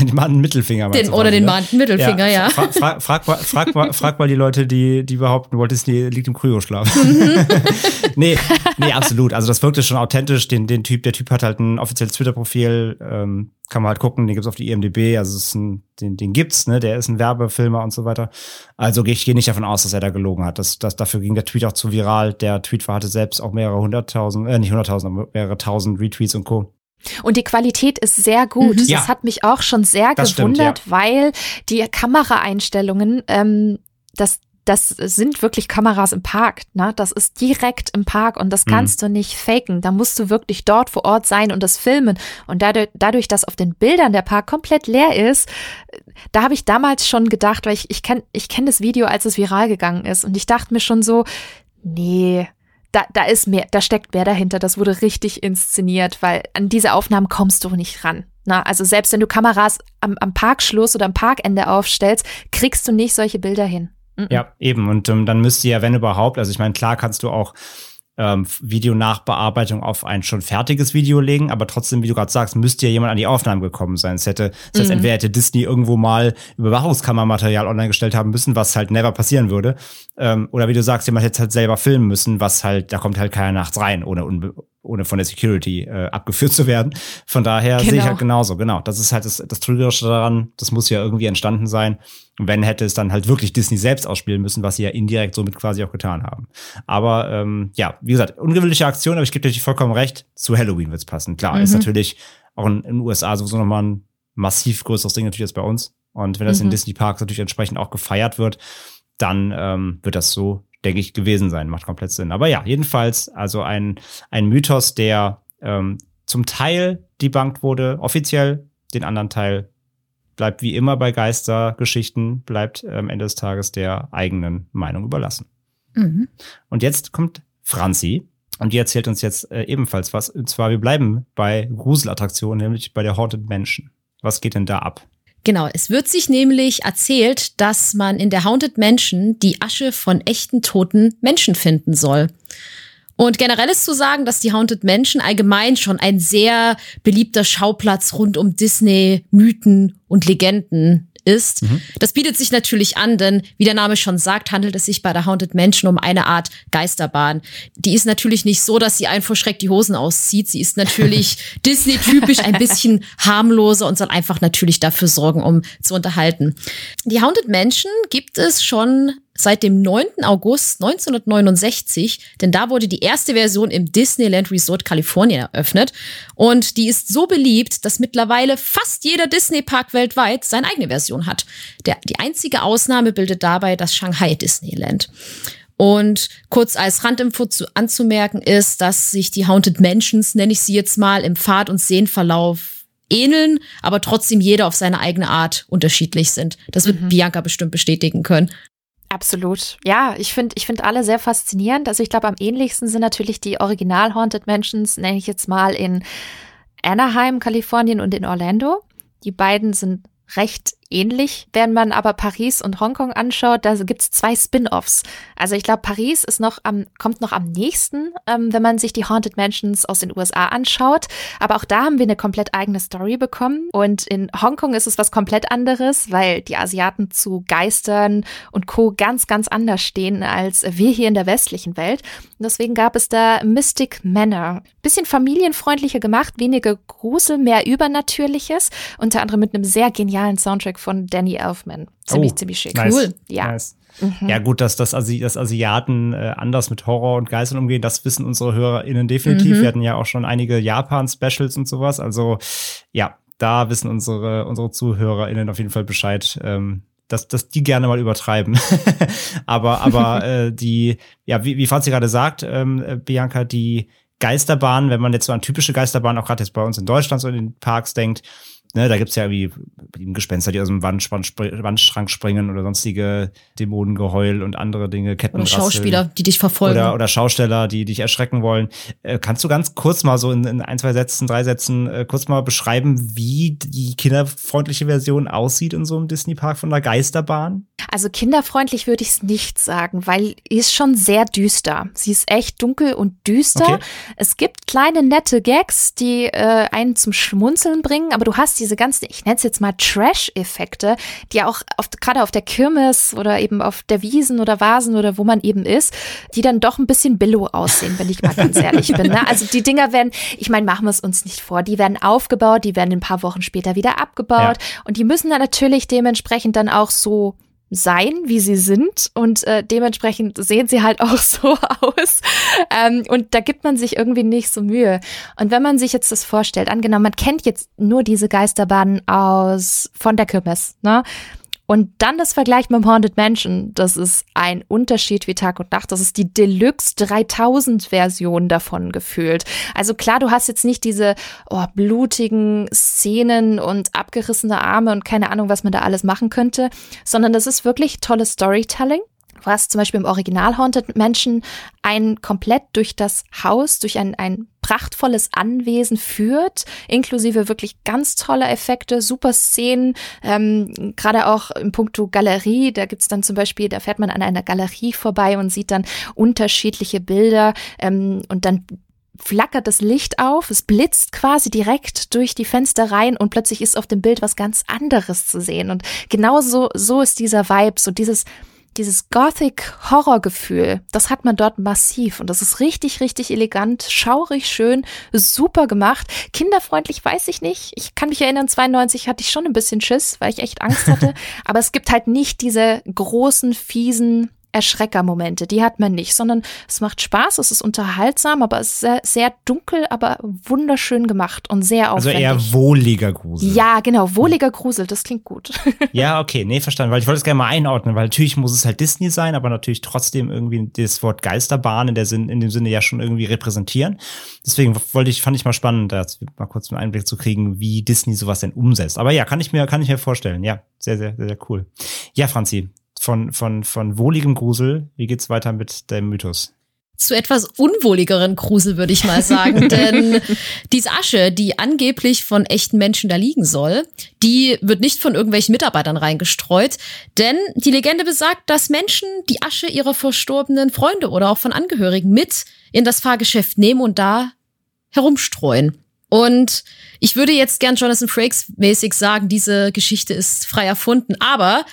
Den mahnenden Mittelfinger. Den mahnenden Mittelfinger, ja. Frag mal die Leute, die behaupten, Walt Disney liegt im Kryoschlaf. Nee, absolut. Also das wirkte schon authentisch. Der Typ hat halt ein offizielles Twitter-Profil, kann man halt gucken, den gibt's auf die IMDb, also ist den gibt's, ne, der ist ein Werbefilmer und so weiter. Also ich gehe nicht davon aus, dass er da gelogen hat. Dafür ging der Tweet auch zu viral. Der Tweet hatte selbst auch mehrere hunderttausend, nicht hunderttausend, aber mehrere tausend Retweets und Co. Und die Qualität ist sehr gut. Ja. Das hat mich auch schon sehr gewundert, stimmt, ja. Weil die Kameraeinstellungen, das sind wirklich Kameras im Park, ne? Das ist direkt im Park und das kannst du nicht faken. Da musst du wirklich dort vor Ort sein und das filmen. Und dadurch, dass auf den Bildern der Park komplett leer ist, da habe ich damals schon gedacht, weil ich kenn das Video, als es viral gegangen ist. Und ich dachte mir schon so, nee, da ist mehr, da steckt mehr dahinter. Das wurde richtig inszeniert, weil an diese Aufnahmen kommst du nicht ran. Na, also selbst wenn du Kameras am Parkschluss oder am Parkende aufstellst, kriegst du nicht solche Bilder hin. Ja, eben. Und dann müsst ihr ja, wenn überhaupt, also ich meine, klar kannst du auch Video-Nachbearbeitung auf ein schon fertiges Video legen, aber trotzdem, wie du gerade sagst, müsste ja jemand an die Aufnahmen gekommen sein. Das heißt, entweder hätte Disney irgendwo mal Überwachungskammermaterial online gestellt haben müssen, was halt never passieren würde. Oder wie du sagst, jemand hätte halt selber filmen müssen, was halt, da kommt halt keiner nachts rein, ohne von der Security abgeführt zu werden. Von daher sehe ich halt genauso, genau. Das ist halt das Trügerische daran, das muss ja irgendwie entstanden sein. Und wenn, hätte es dann halt wirklich Disney selbst ausspielen müssen, was sie ja indirekt somit quasi auch getan haben. Aber ja, wie gesagt, ungewöhnliche Aktion, aber ich gebe dir vollkommen recht, zu Halloween wird's passen. Klar, ist natürlich auch in den USA sowieso nochmal ein massiv größeres Ding natürlich als bei uns. Und wenn das in Disney Parks natürlich entsprechend auch gefeiert wird, dann wird das so, denke ich, gewesen sein. Macht komplett Sinn. Aber ja, jedenfalls, also ein Mythos, der zum Teil debunked wurde, offiziell, den anderen Teil bleibt wie immer bei Geistergeschichten, bleibt am Ende des Tages der eigenen Meinung überlassen. Mhm. Und jetzt kommt Franzi und die erzählt uns jetzt ebenfalls was. Und zwar, wir bleiben bei Gruselattraktionen, nämlich bei der Haunted Mansion. Was geht denn da ab? Genau, es wird sich nämlich erzählt, dass man in der Haunted Mansion die Asche von echten toten Menschen finden soll. Und generell ist zu sagen, dass die Haunted Mansion allgemein schon ein sehr beliebter Schauplatz rund um Disney, Mythen und Legenden ist. Mhm. Das bietet sich natürlich an, denn wie der Name schon sagt, handelt es sich bei der Haunted Mansion um eine Art Geisterbahn. Die ist natürlich nicht so, dass sie einen vor Schreck die Hosen auszieht. Sie ist natürlich Disney-typisch ein bisschen harmloser und soll einfach natürlich dafür sorgen, um zu unterhalten. Die Haunted Mansion gibt es schon seit dem 9. August 1969, denn da wurde die erste Version im Disneyland Resort Kalifornien eröffnet. Und die ist so beliebt, dass mittlerweile fast jeder Disney-Park weltweit seine eigene Version hat. Die einzige Ausnahme bildet dabei das Shanghai Disneyland. Und kurz als Randinfo anzumerken ist, dass sich die Haunted Mansions, nenne ich sie jetzt mal, im Fahrt- und Seenverlauf ähneln, aber trotzdem jeder auf seine eigene Art unterschiedlich sind. Das wird Bianca bestimmt bestätigen können. Absolut. Ja, ich finde alle sehr faszinierend. Also ich glaube, am ähnlichsten sind natürlich die Original Haunted Mansions, nenne ich jetzt mal, in Anaheim, Kalifornien und in Orlando. Die beiden sind recht ähnlich. Wenn man aber Paris und Hongkong anschaut, da gibt's 2 Spin-Offs. Also ich glaube, Paris ist kommt noch am nächsten, wenn man sich die Haunted Mansions aus den USA anschaut. Aber auch da haben wir eine komplett eigene Story bekommen. Und in Hongkong ist es was komplett anderes, weil die Asiaten zu Geistern und Co. ganz, ganz anders stehen als wir hier in der westlichen Welt. Und deswegen gab es da Mystic Manor. Bisschen familienfreundlicher gemacht, weniger Grusel, mehr Übernatürliches. Unter anderem mit einem sehr genialen Soundtrack von Danny Elfman. Ziemlich schick. Nice. Cool. Ja. Nice. Mhm. Ja, gut, dass Asiaten anders mit Horror und Geistern umgehen, das wissen unsere HörerInnen definitiv. Wir hatten ja auch schon einige Japan-Specials und sowas. Also, ja, da wissen unsere ZuhörerInnen auf jeden Fall Bescheid, dass die gerne mal übertreiben. aber die, ja, wie Franzi gerade sagt, Bianca, die Geisterbahn, wenn man jetzt so an typische Geisterbahnen, auch gerade jetzt bei uns in Deutschland so in den Parks denkt, ne, da gibt's ja irgendwie Gespenster, die aus dem Wandschrank springen oder sonstige Dämonengeheul und andere Dinge, Kettenrasseln. Oder Schauspieler, die dich verfolgen. Oder Schausteller, die dich erschrecken wollen. Kannst du ganz kurz mal so in 1, 2 Sätzen, 3 Sätzen kurz mal beschreiben, wie die kinderfreundliche Version aussieht in so einem Disney-Park von der Geisterbahn? Also kinderfreundlich würde ich es nicht sagen, weil sie ist schon sehr düster. Sie ist echt dunkel und düster. Okay. Es gibt kleine nette Gags, die einen zum Schmunzeln bringen, aber du hast diese ganzen, ich nenne es jetzt mal Trash-Effekte, die ja auch gerade auf der Kirmes oder eben auf der Wiesen oder Vasen oder wo man eben ist, die dann doch ein bisschen billow aussehen, wenn ich mal ganz ehrlich bin. Ne? Also die Dinger werden, ich meine, machen wir es uns nicht vor, die werden aufgebaut, die werden ein paar Wochen später wieder abgebaut und die müssen dann natürlich dementsprechend dann auch so sein, wie sie sind und dementsprechend sehen sie halt auch so aus und da gibt man sich irgendwie nicht so Mühe. Und wenn man sich jetzt das vorstellt, angenommen, man kennt jetzt nur diese Geisterbahnen von der Kirmes, ne? Und dann das Vergleich mit dem Haunted Mansion, das ist ein Unterschied wie Tag und Nacht. Das ist die Deluxe 3000 Version davon gefühlt. Also klar, du hast jetzt nicht diese blutigen Szenen und abgerissene Arme und keine Ahnung, was man da alles machen könnte, sondern das ist wirklich tolles Storytelling. Du hast zum Beispiel im Original Haunted Mansion einen komplett durch das Haus, durch ein prachtvolles Anwesen führt, inklusive wirklich ganz tolle Effekte, super Szenen, gerade auch in puncto Galerie, da gibt's dann zum Beispiel, da fährt man an einer Galerie vorbei und sieht dann unterschiedliche Bilder und dann flackert das Licht auf, es blitzt quasi direkt durch die Fenster rein und plötzlich ist auf dem Bild was ganz anderes zu sehen und genauso so ist dieser Vibe, so dieses Gothic-Horror-Gefühl, das hat man dort massiv und das ist richtig, richtig elegant, schaurig, schön, super gemacht. Kinderfreundlich weiß ich nicht. Ich kann mich erinnern, 92 hatte ich schon ein bisschen Schiss, weil ich echt Angst hatte. Aber es gibt halt nicht diese großen, fiesen Erschreckermomente, die hat man nicht, sondern es macht Spaß, es ist unterhaltsam, aber es ist sehr, sehr dunkel, aber wunderschön gemacht und sehr aufwendig. Also eher wohliger Grusel. Ja, genau, wohliger Grusel, das klingt gut. Ja, okay, nee, verstanden, weil ich wollte es gerne mal einordnen, weil natürlich muss es halt Disney sein, aber natürlich trotzdem irgendwie das Wort Geisterbahn in dem Sinne ja schon irgendwie repräsentieren. Deswegen fand ich mal spannend, da mal kurz einen Einblick zu kriegen, wie Disney sowas denn umsetzt. Aber ja, kann ich mir vorstellen, ja, sehr, sehr, sehr, sehr cool. Ja, Franzi, von wohligem Grusel, wie geht's weiter mit dem Mythos? Zu etwas unwohligeren Grusel, würde ich mal sagen, denn diese Asche, die angeblich von echten Menschen da liegen soll, die wird nicht von irgendwelchen Mitarbeitern reingestreut, denn die Legende besagt, dass Menschen die Asche ihrer verstorbenen Freunde oder auch von Angehörigen mit in das Fahrgeschäft nehmen und da herumstreuen. Und ich würde jetzt gern Jonathan Frakes mäßig sagen, diese Geschichte ist frei erfunden, aber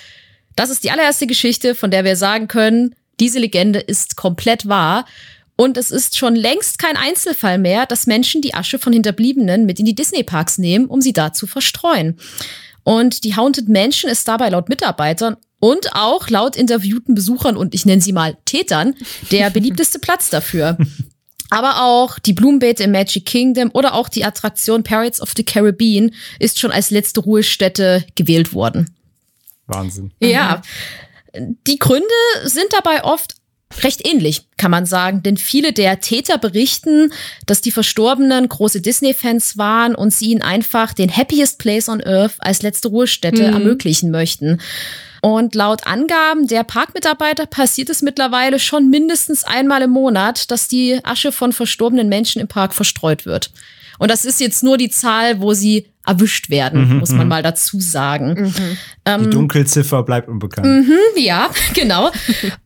das ist die allererste Geschichte, von der wir sagen können, diese Legende ist komplett wahr. Und es ist schon längst kein Einzelfall mehr, dass Menschen die Asche von Hinterbliebenen mit in die Disney-Parks nehmen, um sie da zu verstreuen. Und die Haunted Mansion ist dabei laut Mitarbeitern und auch laut interviewten Besuchern und ich nenne sie mal Tätern der beliebteste Platz dafür. Aber auch die Blumenbeete im Magic Kingdom oder auch die Attraktion Pirates of the Caribbean ist schon als letzte Ruhestätte gewählt worden. Wahnsinn. Ja, die Gründe sind dabei oft recht ähnlich, kann man sagen. Denn viele der Täter berichten, dass die Verstorbenen große Disney-Fans waren und sie ihnen einfach den happiest place on earth als letzte Ruhestätte ermöglichen möchten. Und laut Angaben der Parkmitarbeiter passiert es mittlerweile schon mindestens einmal im Monat, dass die Asche von verstorbenen Menschen im Park verstreut wird. Und das ist jetzt nur die Zahl, wo sie erwischt werden, muss man mal dazu sagen. Die Dunkelziffer bleibt unbekannt. Ja, genau.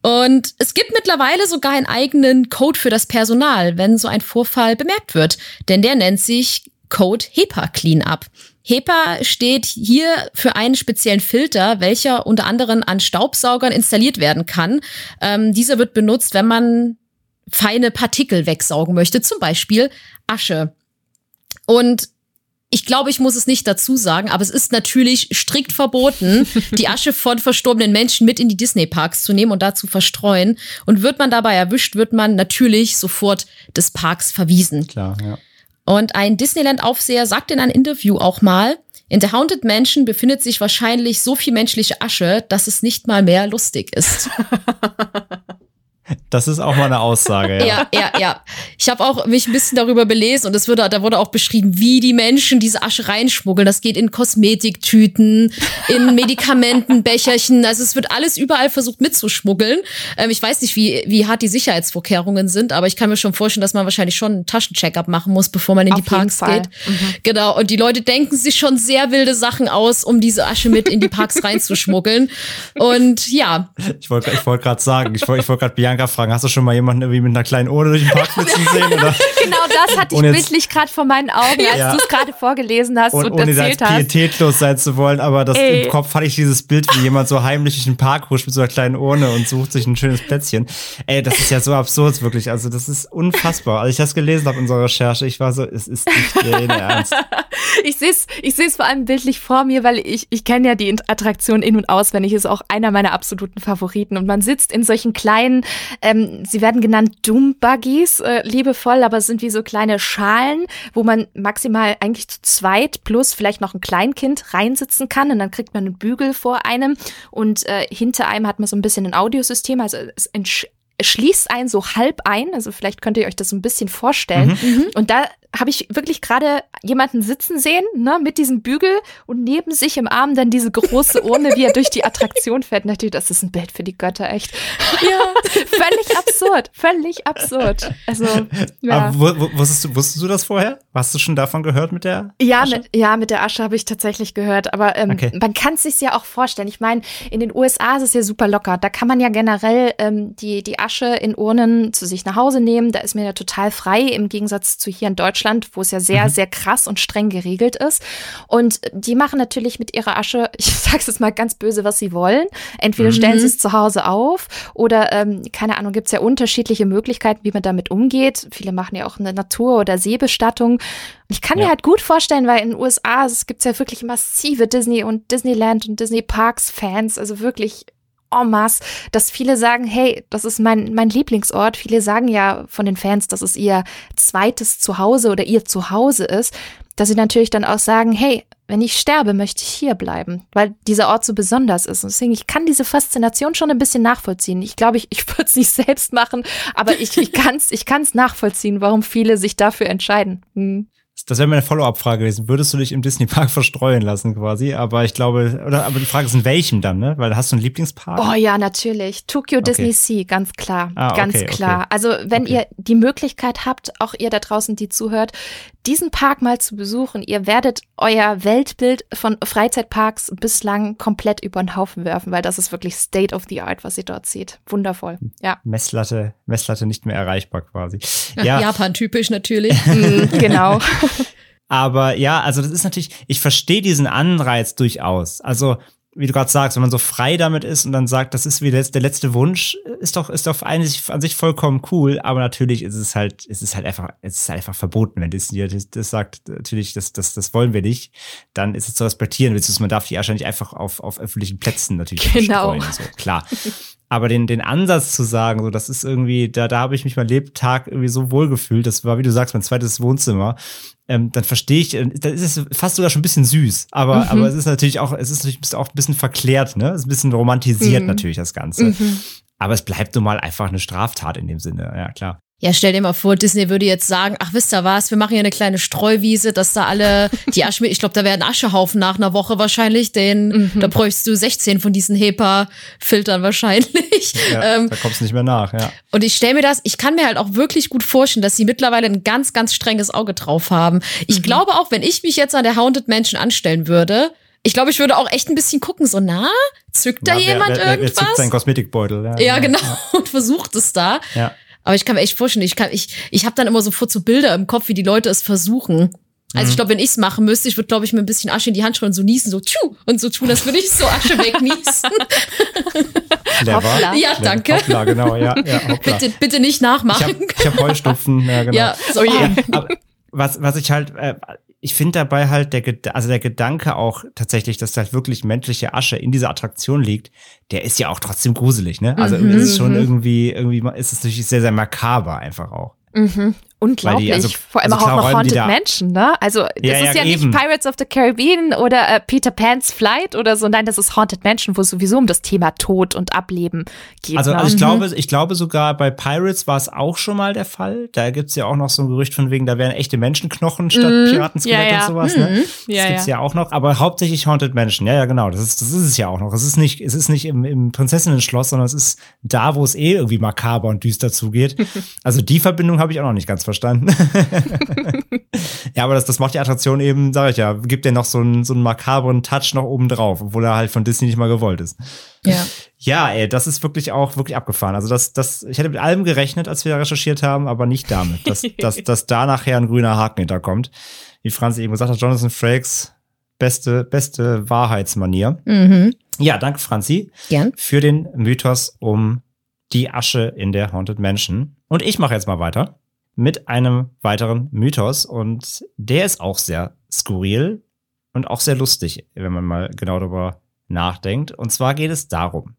Und es gibt mittlerweile sogar einen eigenen Code für das Personal, wenn so ein Vorfall bemerkt wird. Denn der nennt sich Code HEPA Cleanup. HEPA steht hier für einen speziellen Filter, welcher unter anderem an Staubsaugern installiert werden kann. Dieser wird benutzt, wenn man feine Partikel wegsaugen möchte, zum Beispiel Asche. Und ich glaube, ich muss es nicht dazu sagen, aber es ist natürlich strikt verboten, die Asche von verstorbenen Menschen mit in die Disney-Parks zu nehmen und da zu verstreuen. Und wird man dabei erwischt, wird man natürlich sofort des Parks verwiesen. Klar, ja. Und ein Disneyland-Aufseher sagt in einem Interview auch mal, in der Haunted Mansion befindet sich wahrscheinlich so viel menschliche Asche, dass es nicht mal mehr lustig ist. Das ist auch mal eine Aussage, ja. Ja. Ich habe auch mich ein bisschen darüber belesen und da wurde auch beschrieben, wie die Menschen diese Asche reinschmuggeln. Das geht in Kosmetiktüten, in Medikamentenbecherchen. Also es wird alles überall versucht mitzuschmuggeln. Ich weiß nicht, wie hart die Sicherheitsvorkehrungen sind, aber ich kann mir schon vorstellen, dass man wahrscheinlich schon einen Taschencheck-up machen muss, bevor man in die Parks geht. Genau. Und die Leute denken sich schon sehr wilde Sachen aus, um diese Asche mit in die Parks reinzuschmuggeln. Und ja. Ich wollte gerade sagen, ich wollte gerade Bianca fragen, hast du schon mal jemanden irgendwie mit einer kleinen Ohre durch den Park flitzen sehen? Oder? Genau das hatte ich bildlich gerade vor meinen Augen, als du es gerade vorgelesen hast und erzählt hast. Ohne pietätlos sein zu wollen, aber im Kopf hatte ich dieses Bild, wie jemand so heimlich durch den Park huscht mit so einer kleinen Urne und sucht sich ein schönes Plätzchen. Ey, das ist ja so absurd, wirklich. Also das ist unfassbar. Als ich das gelesen habe in unserer Recherche, ich war so, es ist nicht in Ernst. Ich sehe es vor allem bildlich vor mir, weil ich kenne ja die Attraktion in- und auswendig, ist auch einer meiner absoluten Favoriten und man sitzt in solchen kleinen, sie werden genannt Doom-Buggies, liebevoll, aber es sind wie so kleine Schalen, wo man maximal eigentlich zu zweit plus vielleicht noch ein Kleinkind reinsitzen kann und dann kriegt man einen Bügel vor einem und hinter einem hat man so ein bisschen ein Audiosystem, also es schließt einen so halb ein, also vielleicht könnt ihr euch das so ein bisschen vorstellen und da habe ich wirklich gerade jemanden sitzen sehen, ne, mit diesem Bügel und neben sich im Arm dann diese große Urne, wie er durch die Attraktion fährt. Natürlich, das ist ein Bild für die Götter, echt. Ja, völlig absurd. Also, ja. Aber wusstest du das vorher? Hast du schon davon gehört mit der Asche? Mit der Asche habe ich tatsächlich gehört, aber man kann es sich ja auch vorstellen. Ich meine, in den USA ist es ja super locker. Da kann man ja generell die Asche in Urnen zu sich nach Hause nehmen. Da ist man ja total frei, im Gegensatz zu hier in Deutschland, wo es ja sehr, sehr krass und streng geregelt ist. Und die machen natürlich mit ihrer Asche, ich sag's jetzt mal ganz böse, was sie wollen. Entweder stellen sie es zu Hause auf oder, keine Ahnung, gibt's ja unterschiedliche Möglichkeiten, wie man damit umgeht. Viele machen ja auch eine Natur- oder Seebestattung. Ich kann mir halt gut vorstellen, weil in den USA gibt's ja wirklich massive Disney- und Disneyland- und Disney-Parks-Fans, also wirklich en masse, dass viele sagen, hey, das ist mein Lieblingsort. Viele sagen ja von den Fans, dass es ihr zweites Zuhause oder ihr Zuhause ist, dass sie natürlich dann auch sagen, hey, wenn ich sterbe, möchte ich hier bleiben, weil dieser Ort so besonders ist. Und deswegen, ich kann diese Faszination schon ein bisschen nachvollziehen. Ich glaube, ich würde es nicht selbst machen, aber ich kann's nachvollziehen, warum viele sich dafür entscheiden. Das wäre meine Follow-up-Frage gewesen. Würdest du dich im Disney-Park verstreuen lassen quasi? Aber ich glaube, aber die Frage ist, in welchem dann, ne? Weil hast du einen Lieblingspark? Oh ja, natürlich. Tokyo Disney Sea, ganz klar. Ganz klar. Okay. Also wenn ihr die Möglichkeit habt, auch ihr da draußen, die zuhört, diesen Park mal zu besuchen, ihr werdet euer Weltbild von Freizeitparks bislang komplett über den Haufen werfen, weil das ist wirklich State of the Art, was ihr dort seht. Wundervoll, ja. Messlatte nicht mehr erreichbar quasi. Ja. Japan-typisch natürlich. Genau. Aber ja, also das ist natürlich, ich verstehe diesen Anreiz durchaus. Also wie du gerade sagst, wenn man so frei damit ist und dann sagt, das ist wie der letzte Wunsch, ist doch eigentlich an sich vollkommen cool, aber natürlich ist es halt einfach verboten, wenn Disney das sagt, natürlich, das wollen wir nicht, dann ist es zu respektieren, beziehungsweise man darf die wahrscheinlich einfach auf öffentlichen Plätzen natürlich verstreuen, so, klar. Aber den Ansatz zu sagen, so, das ist irgendwie, da habe ich mich mein Lebtag irgendwie so wohl gefühlt, das war, wie du sagst, mein zweites Wohnzimmer, dann verstehe ich, dann ist es fast sogar schon ein bisschen süß, aber es ist natürlich auch ein bisschen verklärt, ne? Es ist ein bisschen romantisiert natürlich das Ganze. Aber es bleibt nun mal einfach eine Straftat in dem Sinne, ja klar. Ja, stell dir mal vor, Disney würde jetzt sagen, ach, wisst ihr was, wir machen hier eine kleine Streuwiese, dass da alle die Asche, ich glaube, da werden Aschehaufen nach einer Woche wahrscheinlich, da bräuchst du 16 von diesen HEPA-Filtern wahrscheinlich. Ja, da kommst du nicht mehr nach, ja. Und ich stell mir das, ich kann mir halt auch wirklich gut vorstellen, dass sie mittlerweile ein ganz, ganz strenges Auge drauf haben. Ich glaube auch, wenn ich mich jetzt an der Haunted Mansion anstellen würde, ich glaube, ich würde auch echt ein bisschen gucken, so, na, zückt da jemand irgendwas? Wer zückt seinen Kosmetikbeutel. Ja, genau, ja. Und versucht es da. Ja. Aber ich kann mir echt vorstellen, ich habe dann immer sofort so Bilder im Kopf, wie die Leute es versuchen. Also ich glaube, wenn ich es machen müsste, ich würde, glaube ich, mir ein bisschen Asche in die Hand schreien und so niesen, so tschu, und so tun, als würde ich so Asche wegniesen. Hoppla. Ja, danke. Hoppla, genau, ja hoppla. Bitte nicht nachmachen. Ich hab Heustupfen, ja, genau. Ja, so, ja. Aber was ich halt, ich finde dabei halt, der Gedanke auch tatsächlich, dass da halt wirklich menschliche Asche in dieser Attraktion liegt, der ist ja auch trotzdem gruselig, ne? Also es ist schon irgendwie ist es natürlich sehr, sehr makaber einfach auch. Unglaublich. Vor allem also auch noch Haunted Mansion, ne? Also das ist ja nicht Pirates of the Caribbean oder Peter Pan's Flight oder so. Nein, das ist Haunted Mansion, wo es sowieso um das Thema Tod und Ableben geht. Also ich glaube sogar bei Pirates war es auch schon mal der Fall. Da gibt's ja auch noch so ein Gerücht von wegen, da wären echte Menschenknochen statt Piratenskelett und sowas, ne? Das gibt's ja auch noch. Aber hauptsächlich Haunted Mansion. Ja, genau. Das ist es ja auch noch. Es ist nicht im Prinzessinnen-Schloss, sondern es ist da, wo es eh irgendwie makaber und düster zugeht. Also die Verbindung habe ich auch noch nicht ganz verstanden. Ja, aber das macht die Attraktion eben, sage ich ja, gibt ja noch so einen makabren Touch noch oben drauf, obwohl er halt von Disney nicht mal gewollt ist. Ja. Ja, ey, das ist wirklich abgefahren. Also ich hätte mit allem gerechnet, als wir recherchiert haben, aber nicht damit, dass da nachher ein grüner Haken hinterkommt. Wie Franz eben gesagt hat, Jonathan Frakes beste Wahrheitsmanier. Ja, danke Franzi. Gern. Für den Mythos um die Asche in der Haunted Mansion. Und ich mache jetzt mal weiter mit einem weiteren Mythos. Und der ist auch sehr skurril und auch sehr lustig, wenn man mal genau darüber nachdenkt. Und zwar geht es darum,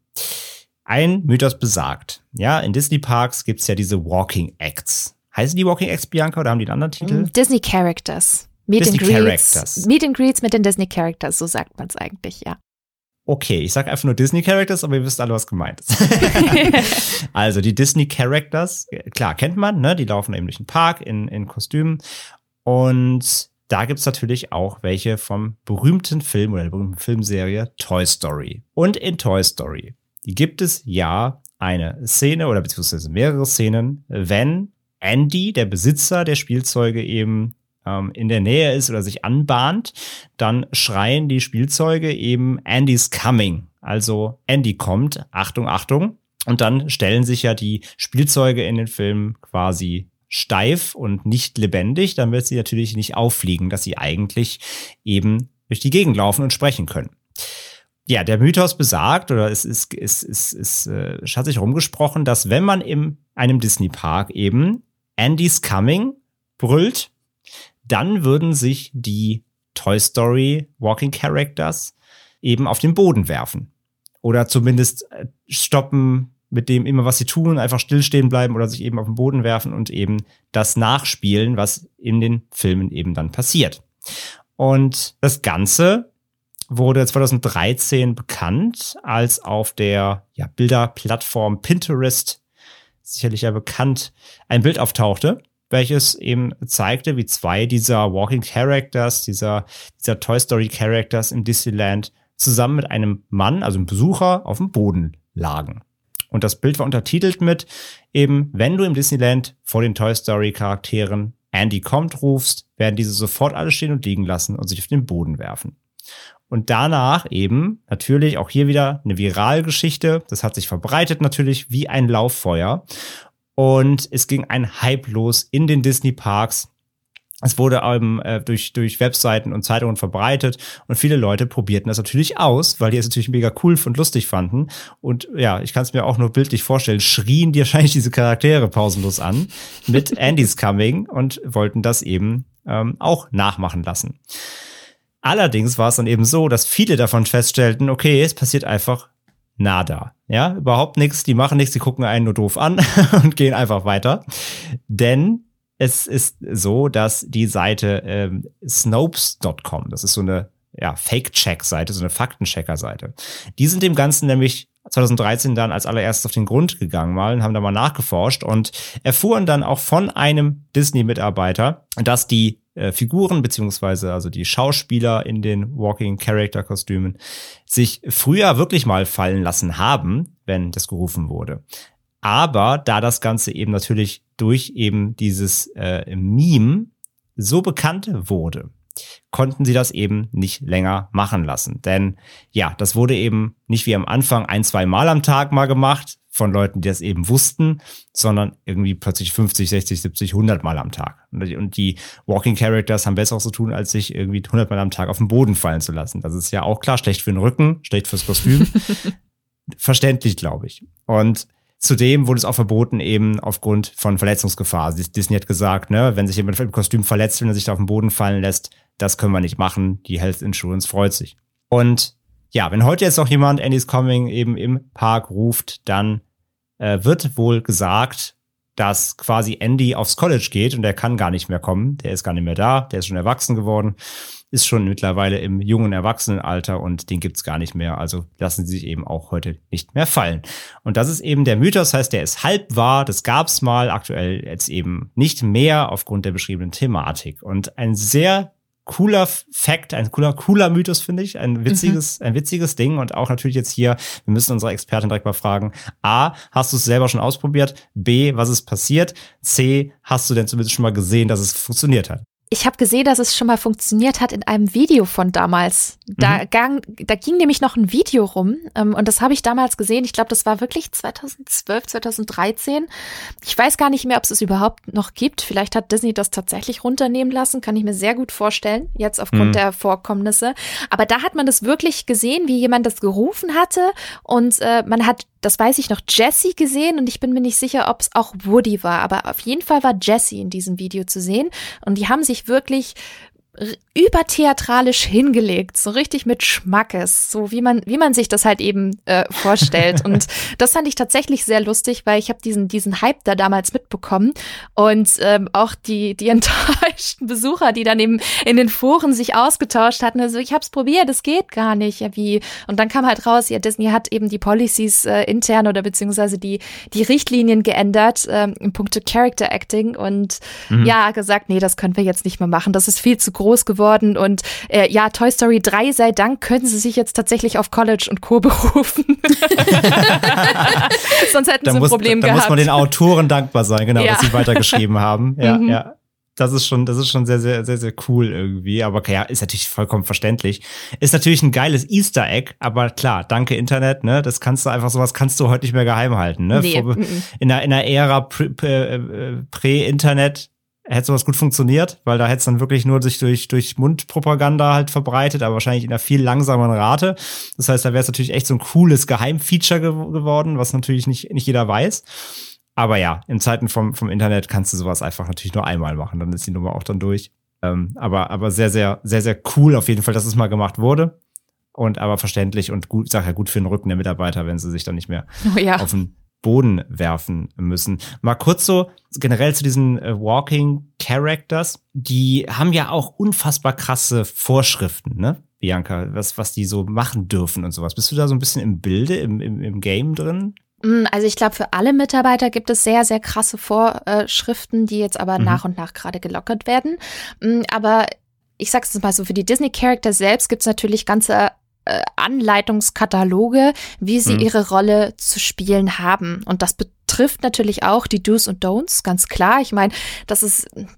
ein Mythos besagt, ja, in Disney-Parks gibt es ja diese Walking Acts. Heißen die Walking Acts, Bianca, oder haben die einen anderen Titel? Disney Characters. Meet and Greets mit den Disney Characters, so sagt man es eigentlich, ja. Okay, ich sage einfach nur Disney Characters, aber ihr wisst alle, was gemeint ist. Also die Disney Characters, klar, kennt man, ne? Die laufen eben durch den Park in Kostümen. Und da gibt's natürlich auch welche vom berühmten Film oder der berühmten Filmserie Toy Story. Und in Toy Story gibt es ja eine Szene oder beziehungsweise mehrere Szenen, wenn Andy, der Besitzer der Spielzeuge, eben in der Nähe ist oder sich anbahnt, dann schreien die Spielzeuge eben Andy's coming. Also Andy kommt, Achtung, Achtung. Und dann stellen sich ja die Spielzeuge in den Filmen quasi steif und nicht lebendig, damit sie natürlich nicht auffliegen, dass sie eigentlich eben durch die Gegend laufen und sprechen können. Ja, der Mythos besagt, oder es hat sich rumgesprochen, dass wenn man in einem Disney-Park eben Andy's coming brüllt, dann würden sich die Toy Story Walking Characters eben auf den Boden werfen. Oder zumindest stoppen mit dem immer, was sie tun, einfach stillstehen bleiben oder sich eben auf den Boden werfen und eben das nachspielen, was in den Filmen eben dann passiert. Und das Ganze wurde 2013 bekannt, als auf der Bilderplattform Pinterest, sicherlich ja bekannt, ein Bild auftauchte, welches eben zeigte, wie zwei dieser Walking Characters, dieser Toy Story Characters im Disneyland zusammen mit einem Mann, also einem Besucher, auf dem Boden lagen. Und das Bild war untertitelt mit eben, wenn du im Disneyland vor den Toy Story Charakteren Andy kommt rufst, werden diese sofort alle stehen und liegen lassen und sich auf den Boden werfen. Und danach eben natürlich auch hier wieder eine Viralgeschichte. Das hat sich verbreitet natürlich wie ein Lauffeuer. Und es ging ein Hype los in den Disney-Parks. Es wurde eben durch Webseiten und Zeitungen verbreitet und viele Leute probierten das natürlich aus, weil die es natürlich mega cool und lustig fanden. Und ja, ich kann es mir auch nur bildlich vorstellen, schrien die wahrscheinlich diese Charaktere pausenlos an mit Andy's Coming und wollten das eben auch nachmachen lassen. Allerdings war es dann eben so, dass viele davon feststellten, okay, es passiert einfach nada. Ja, überhaupt nichts, die machen nichts, die gucken einen nur doof an und gehen einfach weiter. Denn es ist so, dass die Seite Snopes.com, das ist so eine Fake-Check-Seite, so eine Faktenchecker-Seite, die sind dem Ganzen nämlich 2013 dann als allererstes auf den Grund gegangen mal und haben da mal nachgeforscht und erfuhren dann auch von einem Disney-Mitarbeiter, dass die Figuren beziehungsweise also die Schauspieler in den Walking-Character-Kostümen sich früher wirklich mal fallen lassen haben, wenn das gerufen wurde. Aber da das Ganze eben natürlich durch eben dieses Meme so bekannt wurde, konnten sie das eben nicht länger machen lassen. Denn ja, das wurde eben nicht wie am Anfang 1-2 Mal am Tag mal gemacht von Leuten, die das eben wussten, sondern irgendwie plötzlich 50, 60, 70, 100 Mal am Tag. Und die Walking Characters haben besser auch zu tun, als sich irgendwie 100 Mal am Tag auf den Boden fallen zu lassen. Das ist ja auch klar, schlecht für den Rücken, schlecht fürs Kostüm. Verständlich, glaube ich. Und zudem wurde es auch verboten, eben aufgrund von Verletzungsgefahr. Disney hat gesagt, ne, wenn sich jemand im Kostüm verletzt, wenn er sich da auf den Boden fallen lässt, das können wir nicht machen. Die Health Insurance freut sich. Und ja, wenn heute jetzt noch jemand Andy's Coming eben im Park ruft, dann wird wohl gesagt, dass quasi Andy aufs College geht und er kann gar nicht mehr kommen. Der ist gar nicht mehr da, der ist schon erwachsen geworden, ist schon mittlerweile im jungen Erwachsenenalter und den gibt's gar nicht mehr. Also lassen sie sich eben auch heute nicht mehr fallen. Und das ist eben der Mythos, heißt, der ist halb wahr, das gab's mal, aktuell jetzt eben nicht mehr aufgrund der beschriebenen Thematik. Und ein sehr cooler Fact, ein cooler Mythos, finde ich, ein witziges Ding und auch natürlich jetzt hier, wir müssen unsere Expertin direkt mal fragen, A, hast du es selber schon ausprobiert? B, was ist passiert? C, hast du denn zumindest schon mal gesehen, dass es funktioniert hat? Ich habe gesehen, dass es schon mal funktioniert hat in einem Video von damals. Da ging nämlich noch ein Video rum und das habe ich damals gesehen. Ich glaube, das war wirklich 2012, 2013. Ich weiß gar nicht mehr, ob es das überhaupt noch gibt. Vielleicht hat Disney das tatsächlich runternehmen lassen. Kann ich mir sehr gut vorstellen, jetzt aufgrund der Vorkommnisse. Aber da hat man das wirklich gesehen, wie jemand das gerufen hatte. Und man hat, das weiß ich noch, Jessie gesehen und ich bin mir nicht sicher, ob es auch Woody war. Aber auf jeden Fall war Jessie in diesem Video zu sehen und die haben sich wirklich übertheatralisch hingelegt, so richtig mit Schmackes, so wie man sich das halt eben vorstellt. Und das fand ich tatsächlich sehr lustig, weil ich habe diesen Hype da damals mitbekommen und auch die enttäuschten Besucher, die dann eben in den Foren sich ausgetauscht hatten, also ich habe es probiert, es geht gar nicht, ja wie. Und dann kam halt raus, ja Disney hat eben die Policies intern oder beziehungsweise die Richtlinien geändert in puncto Character Acting und ja gesagt, nee, das können wir jetzt nicht mehr machen, das ist viel zu groß geworden und Toy Story 3 sei Dank können sie sich jetzt tatsächlich auf College und Co. berufen. Sonst hätten sie ein Problem gehabt. Da muss man den Autoren dankbar sein, genau, dass sie weitergeschrieben haben. Ja, ja. Das ist schon sehr, sehr, sehr, sehr cool irgendwie. Aber okay, ja, ist natürlich vollkommen verständlich. Ist natürlich ein geiles Easter Egg, aber klar, danke Internet, ne? Das kannst du einfach, sowas kannst du heute nicht mehr geheim halten, ne? Nee. In einer Ära Prä-Internet hätte sowas gut funktioniert, weil da hätte es dann wirklich nur sich durch Mundpropaganda halt verbreitet, aber wahrscheinlich in einer viel langsameren Rate. Das heißt, da wäre es natürlich echt so ein cooles Geheimfeature geworden, was natürlich nicht jeder weiß. Aber ja, in Zeiten vom Internet kannst du sowas einfach natürlich nur einmal machen, dann ist die Nummer auch dann durch. Aber sehr, sehr, sehr, sehr cool auf jeden Fall, dass es mal gemacht wurde. und aber verständlich und gut, sag ja, gut für den Rücken der Mitarbeiter, wenn sie sich dann nicht mehr auf den Boden werfen müssen. Mal kurz so generell zu diesen Walking Characters. Die haben ja auch unfassbar krasse Vorschriften, ne, Bianca? Was die so machen dürfen und sowas. Bist du da so ein bisschen im Bilde, im Game drin? Also ich glaube, für alle Mitarbeiter gibt es sehr, sehr krasse Vorschriften, die jetzt aber nach und nach gerade gelockert werden. Aber ich sag's jetzt mal so, für die Disney-Charakter selbst gibt's natürlich ganze Anleitungskataloge, wie sie ihre Rolle zu spielen haben. Und das betrifft natürlich auch die Do's und Don'ts, ganz klar. Ich meine,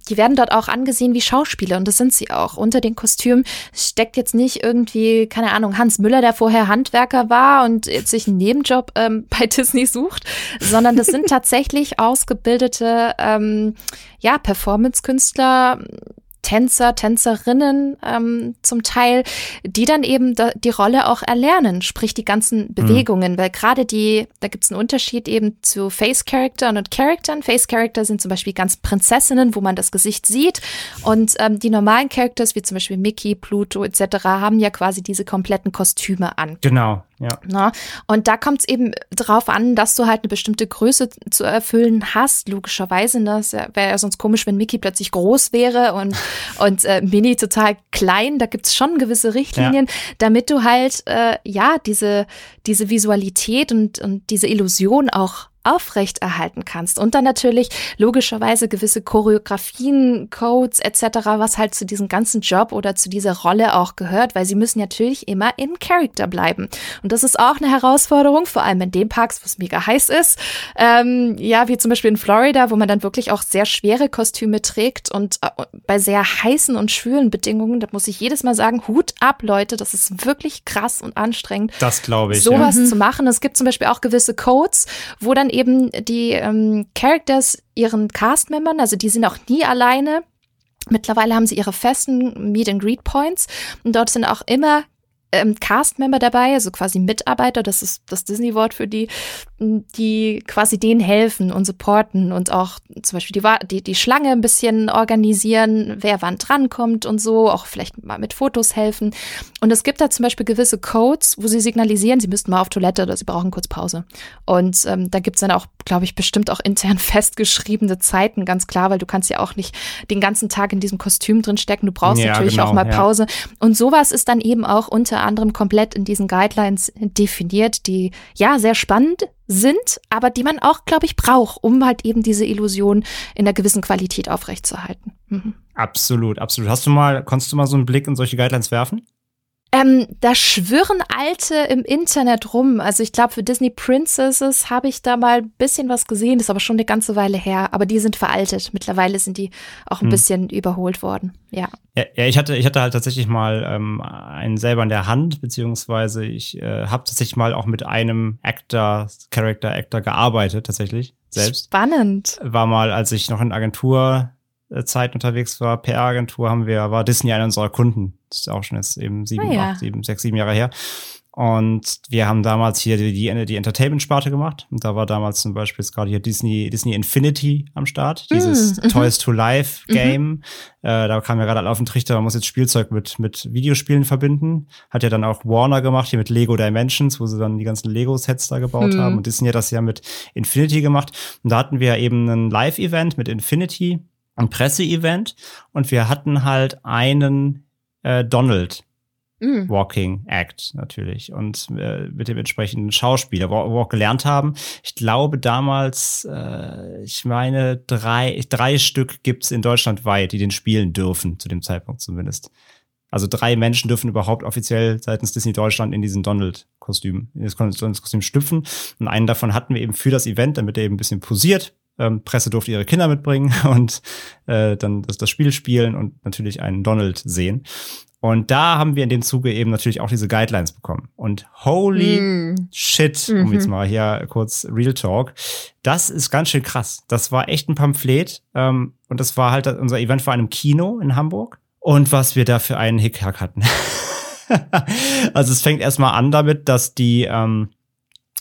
die werden dort auch angesehen wie Schauspieler und das sind sie auch. Unter den Kostümen steckt jetzt nicht irgendwie, keine Ahnung, Hans Müller, der vorher Handwerker war und jetzt sich einen Nebenjob bei Disney sucht, sondern das sind tatsächlich ausgebildete Performance-Künstler, Tänzer, Tänzerinnen zum Teil, die dann eben die Rolle auch erlernen, sprich die ganzen Bewegungen, weil gerade da gibt es einen Unterschied eben zu Face-Charaktern und Charaktern. Face-Charakter sind zum Beispiel ganz Prinzessinnen, wo man das Gesicht sieht und die normalen Charakters, wie zum Beispiel Mickey, Pluto etc., haben ja quasi diese kompletten Kostüme an. Genau. Ja. Na, und da kommt es eben drauf an, dass du halt eine bestimmte Größe zu erfüllen hast, logischerweise. Ne? Das wäre ja sonst komisch, wenn Mickey plötzlich groß wäre und Minnie total klein. Da gibt es schon gewisse Richtlinien, damit du halt diese Visualität und diese Illusion auch aufrechterhalten kannst. Und dann natürlich logischerweise gewisse Choreografien, Codes etc., was halt zu diesem ganzen Job oder zu dieser Rolle auch gehört, weil sie müssen natürlich immer in Character bleiben. Und das ist auch eine Herausforderung, vor allem in den Parks, wo es mega heiß ist. Wie zum Beispiel in Florida, wo man dann wirklich auch sehr schwere Kostüme trägt und bei sehr heißen und schwülen Bedingungen, da muss ich jedes Mal sagen, Hut ab, Leute, das ist wirklich krass und anstrengend. Das glaube ich. Sowas zu machen. Es gibt zum Beispiel auch gewisse Codes, wo dann eben die Characters ihren Cast-Membern, also die sind auch nie alleine. Mittlerweile haben sie ihre festen Meet-and-Greet-Points und dort sind auch immer Cast-Member dabei, also quasi Mitarbeiter, das ist das Disney-Wort für die, die quasi denen helfen und supporten und auch zum Beispiel die Schlange ein bisschen organisieren, wer wann drankommt und so, auch vielleicht mal mit Fotos helfen. Und es gibt da zum Beispiel gewisse Codes, wo sie signalisieren, sie müssten mal auf Toilette oder sie brauchen kurz Pause. Und da gibt es dann auch, glaube ich, bestimmt auch intern festgeschriebene Zeiten, ganz klar, weil du kannst ja auch nicht den ganzen Tag in diesem Kostüm drin stecken, du brauchst natürlich auch mal Pause. Und sowas ist dann eben auch unter anderem komplett in diesen Guidelines definiert, die ja sehr spannend sind, aber die man auch, glaube ich, braucht, um halt eben diese Illusion in einer gewissen Qualität aufrechtzuerhalten. Absolut, absolut. Konntest du mal so einen Blick in solche Guidelines werfen? Da schwirren Alte im Internet rum. Also ich glaube, für Disney Princesses habe ich da mal ein bisschen was gesehen, das ist aber schon eine ganze Weile her. Aber die sind veraltet. Mittlerweile sind die auch ein bisschen überholt worden. Ja, ich hatte halt tatsächlich mal einen selber in der Hand, beziehungsweise ich habe tatsächlich mal auch mit einem Character-Actor gearbeitet, tatsächlich selbst. Spannend. War mal, als ich noch in Agenturzeit unterwegs war, PR-Agentur, war Disney einer unserer Kunden. Das ist auch schon jetzt eben 6, 7 Jahre her. Und wir haben damals hier die Entertainment-Sparte gemacht. Und da war damals zum Beispiel jetzt gerade hier Disney Infinity am Start. Dieses Toys to Life Game. Da kam ja gerade auf den Trichter, man muss jetzt Spielzeug mit Videospielen verbinden. Hat ja dann auch Warner gemacht, hier mit Lego Dimensions, wo sie dann die ganzen Lego-Sets da gebaut haben. Und Disney hat das ja mit Infinity gemacht. Und da hatten wir eben ein Live-Event mit Infinity, ein Presseevent. Und wir hatten halt einen Donald Walking Act natürlich und mit dem entsprechenden Schauspieler, wo wir auch gelernt haben. Ich glaube damals, ich meine, drei Stück gibt's in Deutschland weit, die den spielen dürfen, zu dem Zeitpunkt zumindest. Also 3 Menschen dürfen überhaupt offiziell seitens Disney Deutschland in diesen Donald-Kostüm, in das Donald-Kostüm schlüpfen. Und einen davon hatten wir eben für das Event, damit er eben ein bisschen posiert. Presse durfte ihre Kinder mitbringen und dann das Spiel spielen und natürlich einen Donald sehen. Und da haben wir in dem Zuge eben natürlich auch diese Guidelines bekommen. Und holy shit, um jetzt mal hier kurz Real Talk, das ist ganz schön krass. Das war echt ein Pamphlet. Und das war halt, unser Event war in einem Kino in Hamburg. Und was wir da für einen Hickhack hatten. Also es fängt erstmal an damit, dass die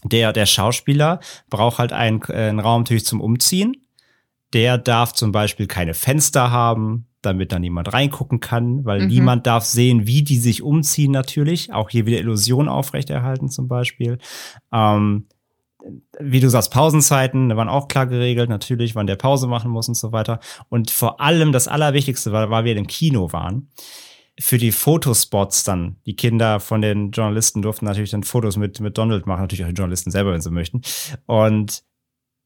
der Schauspieler braucht halt einen Raum natürlich zum Umziehen. Der darf zum Beispiel keine Fenster haben, damit da niemand reingucken kann, weil niemand darf sehen, wie die sich umziehen natürlich. Auch hier wieder Illusion aufrechterhalten zum Beispiel. Wie du sagst, Pausenzeiten, da waren auch klar geregelt, natürlich, wann der Pause machen muss und so weiter. Und vor allem das Allerwichtigste war, weil wir im Kino waren, für die Fotospots dann. Die Kinder von den Journalisten durften natürlich dann Fotos mit Donald machen, natürlich auch die Journalisten selber, wenn sie möchten. Und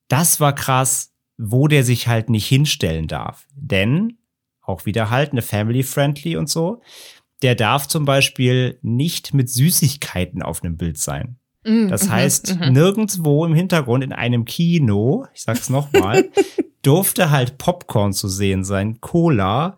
das war krass, wo der sich halt nicht hinstellen darf. Denn, auch wieder halt, eine Family-Friendly und so, der darf zum Beispiel nicht mit Süßigkeiten auf einem Bild sein. Das heißt, nirgendwo im Hintergrund in einem Kino, ich sag's nochmal, durfte halt Popcorn zu sehen sein, Cola,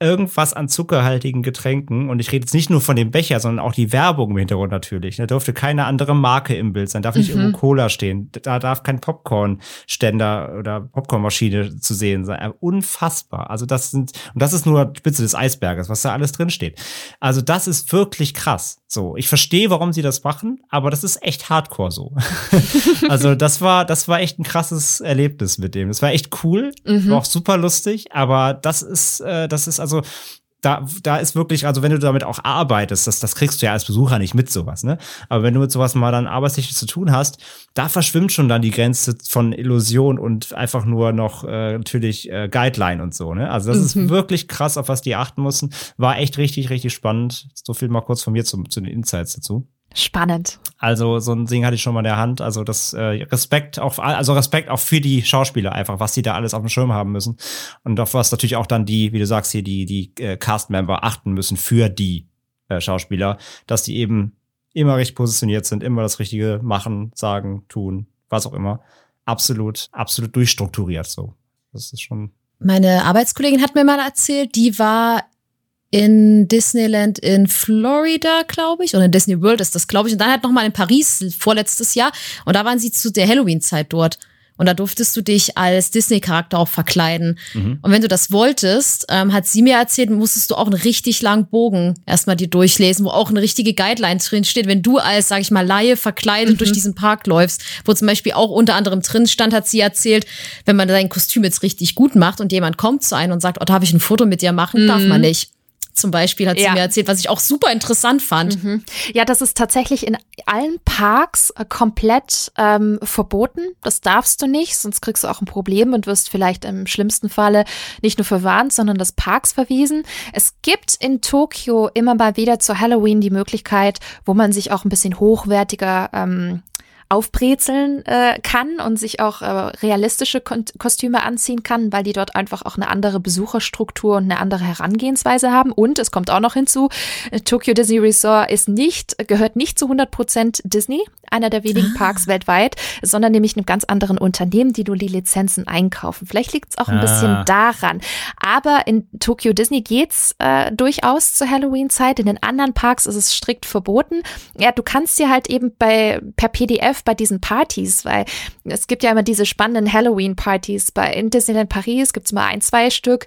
irgendwas an zuckerhaltigen Getränken. Und ich rede jetzt nicht nur von dem Becher, sondern auch die Werbung im Hintergrund natürlich. Da durfte keine andere Marke im Bild sein, darf nicht irgendwo Cola stehen, da darf kein Popcornständer oder Popcornmaschine zu sehen sein. Unfassbar. Also und das ist nur Spitze des Eisberges, was da alles drin steht. Also das ist wirklich krass. So, ich verstehe, warum sie das machen, aber das ist echt hardcore so. Also das war echt ein krasses Erlebnis mit dem. Das war echt cool, war auch super lustig, aber das ist also, da ist wirklich, also wenn du damit auch arbeitest, das kriegst du ja als Besucher nicht mit sowas, ne? Aber wenn du mit sowas mal dann arbeitstechnisch zu tun hast, da verschwimmt schon dann die Grenze von Illusion und einfach nur noch natürlich Guideline und so, ne? Also das ist wirklich krass, auf was die achten mussten. War echt richtig, richtig spannend. So viel mal kurz von mir zu den Insights dazu. Spannend. Also so ein Ding hatte ich schon mal in der Hand. Also das Respekt auch für die Schauspieler einfach, was die da alles auf dem Schirm haben müssen und auf was natürlich auch dann die, wie du sagst hier, die Cast-Member achten müssen für die Schauspieler, dass die eben immer richtig positioniert sind, immer das Richtige machen, sagen, tun, was auch immer. Absolut, absolut durchstrukturiert so. Das ist schon. Meine Arbeitskollegin hat mir mal erzählt, die war in Disneyland in Florida, glaube ich, und in Disney World ist das, glaube ich, und dann halt nochmal in Paris vorletztes Jahr und da waren sie zu der Halloween-Zeit dort und da durftest du dich als Disney-Charakter auch verkleiden und wenn du das wolltest, hat sie mir erzählt, musstest du auch einen richtig langen Bogen erstmal dir durchlesen, wo auch eine richtige Guideline drin steht, wenn du als, sag ich mal, Laie verkleidet durch diesen Park läufst, wo zum Beispiel auch unter anderem drin stand, hat sie erzählt, wenn man sein Kostüm jetzt richtig gut macht und jemand kommt zu einem und sagt, oh, darf ich ein Foto mit dir machen? Darf man nicht. Zum Beispiel hat sie mir erzählt, was ich auch super interessant fand. Ja, das ist tatsächlich in allen Parks komplett verboten. Das darfst du nicht, sonst kriegst du auch ein Problem und wirst vielleicht im schlimmsten Falle nicht nur verwarnt, sondern des Parks verwiesen. Es gibt in Tokio immer mal wieder zu Halloween die Möglichkeit, wo man sich auch ein bisschen hochwertiger aufbrezeln kann und sich auch realistische Kostüme anziehen kann, weil die dort einfach auch eine andere Besucherstruktur und eine andere Herangehensweise haben. Und es kommt auch noch hinzu, Tokyo Disney Resort gehört nicht zu 100% Disney, einer der wenigen Parks weltweit, sondern nämlich einem ganz anderen Unternehmen, die nur die Lizenzen einkaufen. Vielleicht liegt es auch ein bisschen daran. Aber in Tokyo Disney geht's durchaus zur Halloween-Zeit. In den anderen Parks ist es strikt verboten. Ja, du kannst dir halt eben per PDF bei diesen Partys, weil es gibt ja immer diese spannenden Halloween-Partys. In Disneyland Paris gibt es mal 1, 2 Stück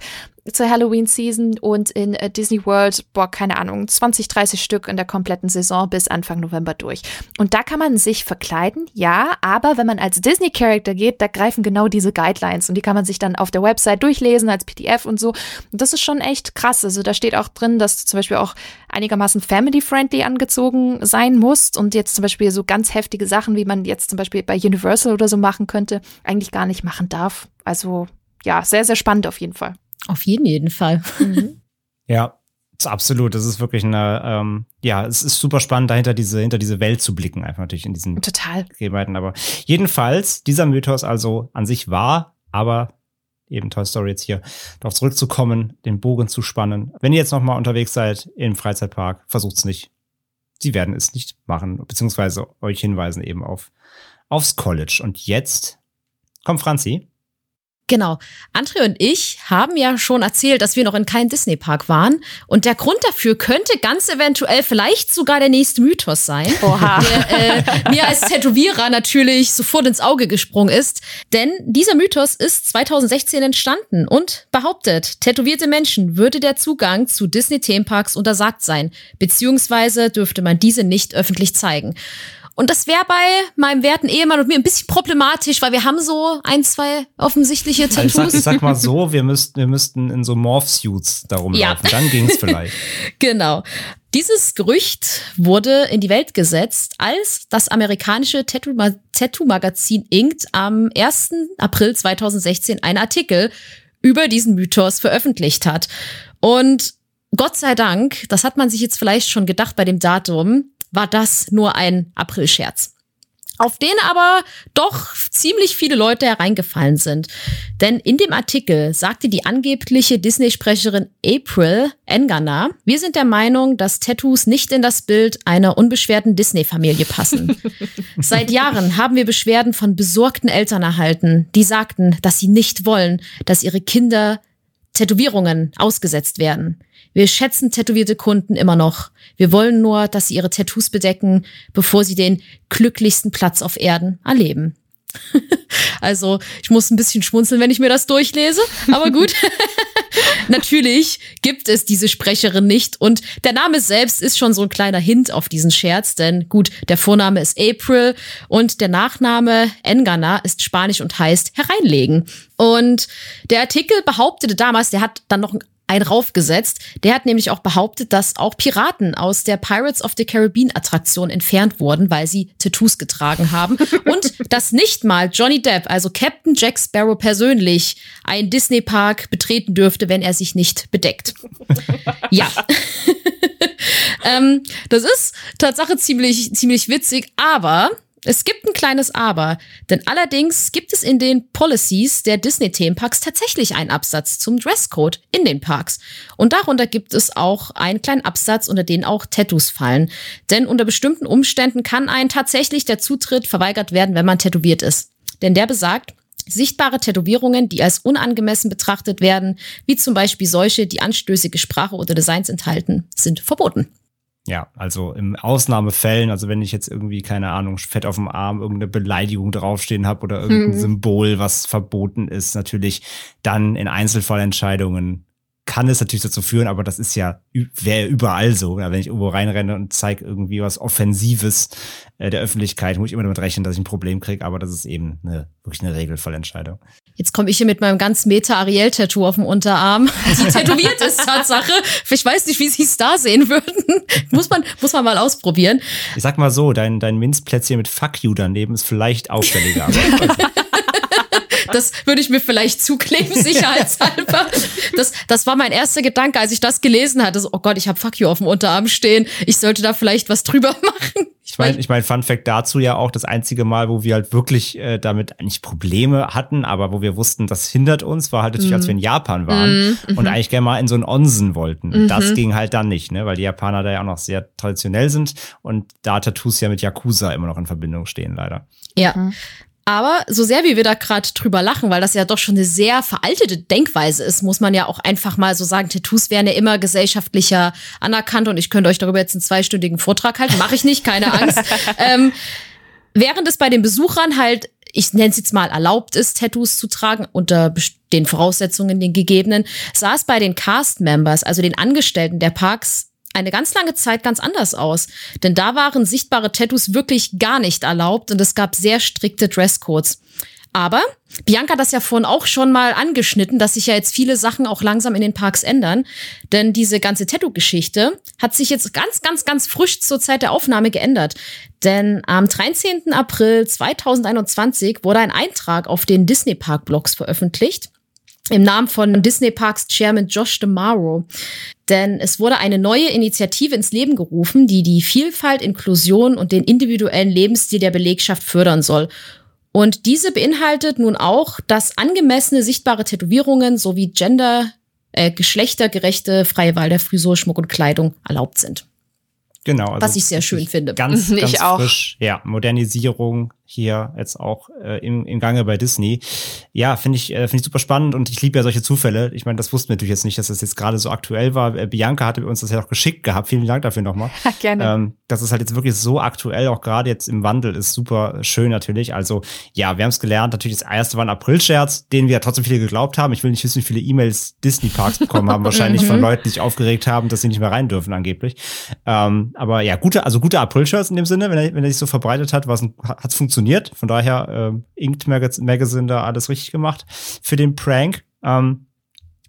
zur Halloween-Season und in Disney World, boah, keine Ahnung, 20, 30 Stück in der kompletten Saison bis Anfang November durch. Und da kann man sich verkleiden, ja, aber wenn man als Disney-Charakter geht, da greifen genau diese Guidelines und die kann man sich dann auf der Website durchlesen als PDF und so. Und das ist schon echt krass. Also da steht auch drin, dass du zum Beispiel auch einigermaßen family-friendly angezogen sein musst und jetzt zum Beispiel so ganz heftige Sachen, wie man jetzt zum Beispiel bei Universal oder so machen könnte, eigentlich gar nicht machen darf. Also ja, sehr, sehr spannend auf jeden Fall. Auf jeden Fall. Ja, ist absolut. Das ist wirklich eine, es ist super spannend, dahinter hinter diese Welt zu blicken, einfach natürlich in diesen Gegebenheiten. Aber jedenfalls, dieser Mythos also an sich war, aber eben Toy Story jetzt hier, darauf zurückzukommen, den Bogen zu spannen. Wenn ihr jetzt nochmal unterwegs seid im Freizeitpark, versucht's nicht. Sie werden es nicht machen, beziehungsweise euch hinweisen eben aufs College. Und jetzt kommt Franzi. Genau. André und ich haben ja schon erzählt, dass wir noch in keinem Disney-Park waren. Und der Grund dafür könnte ganz eventuell vielleicht sogar der nächste Mythos sein, der mir als Tätowierer natürlich sofort ins Auge gesprungen ist. Denn dieser Mythos ist 2016 entstanden und behauptet, tätowierte Menschen würde der Zugang zu Disney-Themenparks untersagt sein, beziehungsweise dürfte man diese nicht öffentlich zeigen. Und das wäre bei meinem werten Ehemann und mir ein bisschen problematisch, weil wir haben so ein, zwei offensichtliche Tattoos. Also ich sag mal so, wir müssten in so Morph-Suits darum laufen, dann ging's vielleicht. Genau. Dieses Gerücht wurde in die Welt gesetzt, als das amerikanische Tattoo-Magazin Inked am 1. April 2016 einen Artikel über diesen Mythos veröffentlicht hat. Und Gott sei Dank, das hat man sich jetzt vielleicht schon gedacht bei dem Datum, war das nur ein Aprilscherz, auf den aber doch ziemlich viele Leute hereingefallen sind. Denn in dem Artikel sagte die angebliche Disney-Sprecherin April Engana: Wir sind der Meinung, dass Tattoos nicht in das Bild einer unbeschwerten Disney-Familie passen. Seit Jahren haben wir Beschwerden von besorgten Eltern erhalten, die sagten, dass sie nicht wollen, dass ihre Kinder Tätowierungen ausgesetzt werden. Wir schätzen tätowierte Kunden immer noch. Wir wollen nur, dass sie ihre Tattoos bedecken, bevor sie den glücklichsten Platz auf Erden erleben. Also, ich muss ein bisschen schmunzeln, wenn ich mir das durchlese, aber gut. Natürlich gibt es diese Sprecherin nicht und der Name selbst ist schon so ein kleiner Hint auf diesen Scherz, denn gut, der Vorname ist April und der Nachname Engana ist spanisch und heißt hereinlegen. Und der Artikel behauptete damals, der hat dann noch einen raufgesetzt, der hat nämlich auch behauptet, dass auch Piraten aus der Pirates of the Caribbean Attraktion entfernt wurden, weil sie Tattoos getragen haben und dass nicht mal Johnny Depp, also Captain Jack Sparrow persönlich, einen Disney-Park betreten dürfte, wenn er sich nicht bedeckt. Ja. Das ist Tatsache ziemlich witzig, aber es gibt ein kleines Aber, denn allerdings gibt es in den Policies der Disney-Themenparks tatsächlich einen Absatz zum Dresscode in den Parks. Und darunter gibt es auch einen kleinen Absatz, unter den auch Tattoos fallen. Denn unter bestimmten Umständen kann einem tatsächlich der Zutritt verweigert werden, wenn man tätowiert ist. Denn der besagt: Sichtbare Tätowierungen, die als unangemessen betrachtet werden, wie zum Beispiel solche, die anstößige Sprache oder Designs enthalten, sind verboten. Ja, also im Ausnahmefällen, also wenn ich jetzt irgendwie, keine Ahnung, fett auf dem Arm irgendeine Beleidigung draufstehen habe oder irgendein Symbol, was verboten ist, natürlich dann in Einzelfallentscheidungen kann es natürlich dazu führen, aber das ist ja, wäre überall so. Wenn ich irgendwo reinrenne und zeige irgendwie was Offensives der Öffentlichkeit, muss ich immer damit rechnen, dass ich ein Problem kriege, aber das ist eben wirklich eine Regelfallentscheidung. Jetzt komme ich hier mit meinem ganz Meta-Ariel-Tattoo auf dem Unterarm, die tätowiert ist, Tatsache. Ich weiß nicht, wie sie es da sehen würden. Muss man mal ausprobieren. Ich sag mal so, dein Minzplätzchen mit Fuck You daneben ist vielleicht auffälliger. Das würde ich mir vielleicht zukleben, sicherheitshalber. Das war mein erster Gedanke, als ich das gelesen hatte. So, oh Gott, ich habe Fuck You auf dem Unterarm stehen. Ich sollte da vielleicht was drüber machen. Ich meine, Fun Fact dazu ja auch, das einzige Mal, wo wir halt wirklich damit eigentlich Probleme hatten, aber wo wir wussten, das hindert uns, war halt natürlich, als wir in Japan waren und eigentlich gerne mal in so einen Onsen wollten. Und das ging halt dann nicht, ne? Weil die Japaner da ja auch noch sehr traditionell sind und da Tattoos ja mit Yakuza immer noch in Verbindung stehen, leider. Ja. Aber so sehr wie wir da gerade drüber lachen, weil das ja doch schon eine sehr veraltete Denkweise ist, muss man ja auch einfach mal so sagen, Tattoos wären ja immer gesellschaftlicher anerkannt und ich könnte euch darüber jetzt einen 2-stündigen Vortrag halten, mache ich nicht, keine Angst. Während es bei den Besuchern halt, ich nenne es jetzt mal, erlaubt ist, Tattoos zu tragen unter den Voraussetzungen, den gegebenen, sah es bei den Cast-Members, also den Angestellten der Parks, eine ganz lange Zeit ganz anders aus. Denn da waren sichtbare Tattoos wirklich gar nicht erlaubt und es gab sehr strikte Dresscodes. Aber Bianca hat das ja vorhin auch schon mal angeschnitten, dass sich ja jetzt viele Sachen auch langsam in den Parks ändern. Denn diese ganze Tattoo-Geschichte hat sich jetzt ganz, ganz, ganz frisch zur Zeit der Aufnahme geändert. Denn am 13. April 2021 wurde ein Eintrag auf den Disney-Park-Blogs veröffentlicht. Im Namen von Disney Parks Chairman Josh DeMauro. Denn es wurde eine neue Initiative ins Leben gerufen, die die Vielfalt, Inklusion und den individuellen Lebensstil der Belegschaft fördern soll. Und diese beinhaltet nun auch, dass angemessene sichtbare Tätowierungen sowie geschlechtergerechte freie Wahl der Frisur, Schmuck und Kleidung erlaubt sind. Genau. Also was ich sehr schön finde. Ganz, ganz frisch. Ja, Modernisierung. hier jetzt auch im Gange bei Disney. Ja, finde ich super spannend und ich liebe ja solche Zufälle. Ich meine, das wussten wir natürlich jetzt nicht, dass das jetzt gerade so aktuell war. Bianca hatte uns das ja auch geschickt gehabt. Vielen Dank dafür nochmal. Ja, gerne. Dass es halt jetzt wirklich so aktuell auch gerade jetzt im Wandel ist, super schön natürlich. Also ja, wir haben es gelernt. Natürlich das erste war ein April-Scherz, den wir ja trotzdem viele geglaubt haben. Ich will nicht wissen, wie viele E-Mails Disney-Parks bekommen haben, wahrscheinlich von Leuten, die sich aufgeregt haben, dass sie nicht mehr rein dürfen angeblich. Aber ja, gute April-Scherz in dem Sinne, wenn er sich so verbreitet hat, hat's funktioniert. Von daher, Inked Magazine da alles richtig gemacht für den Prank.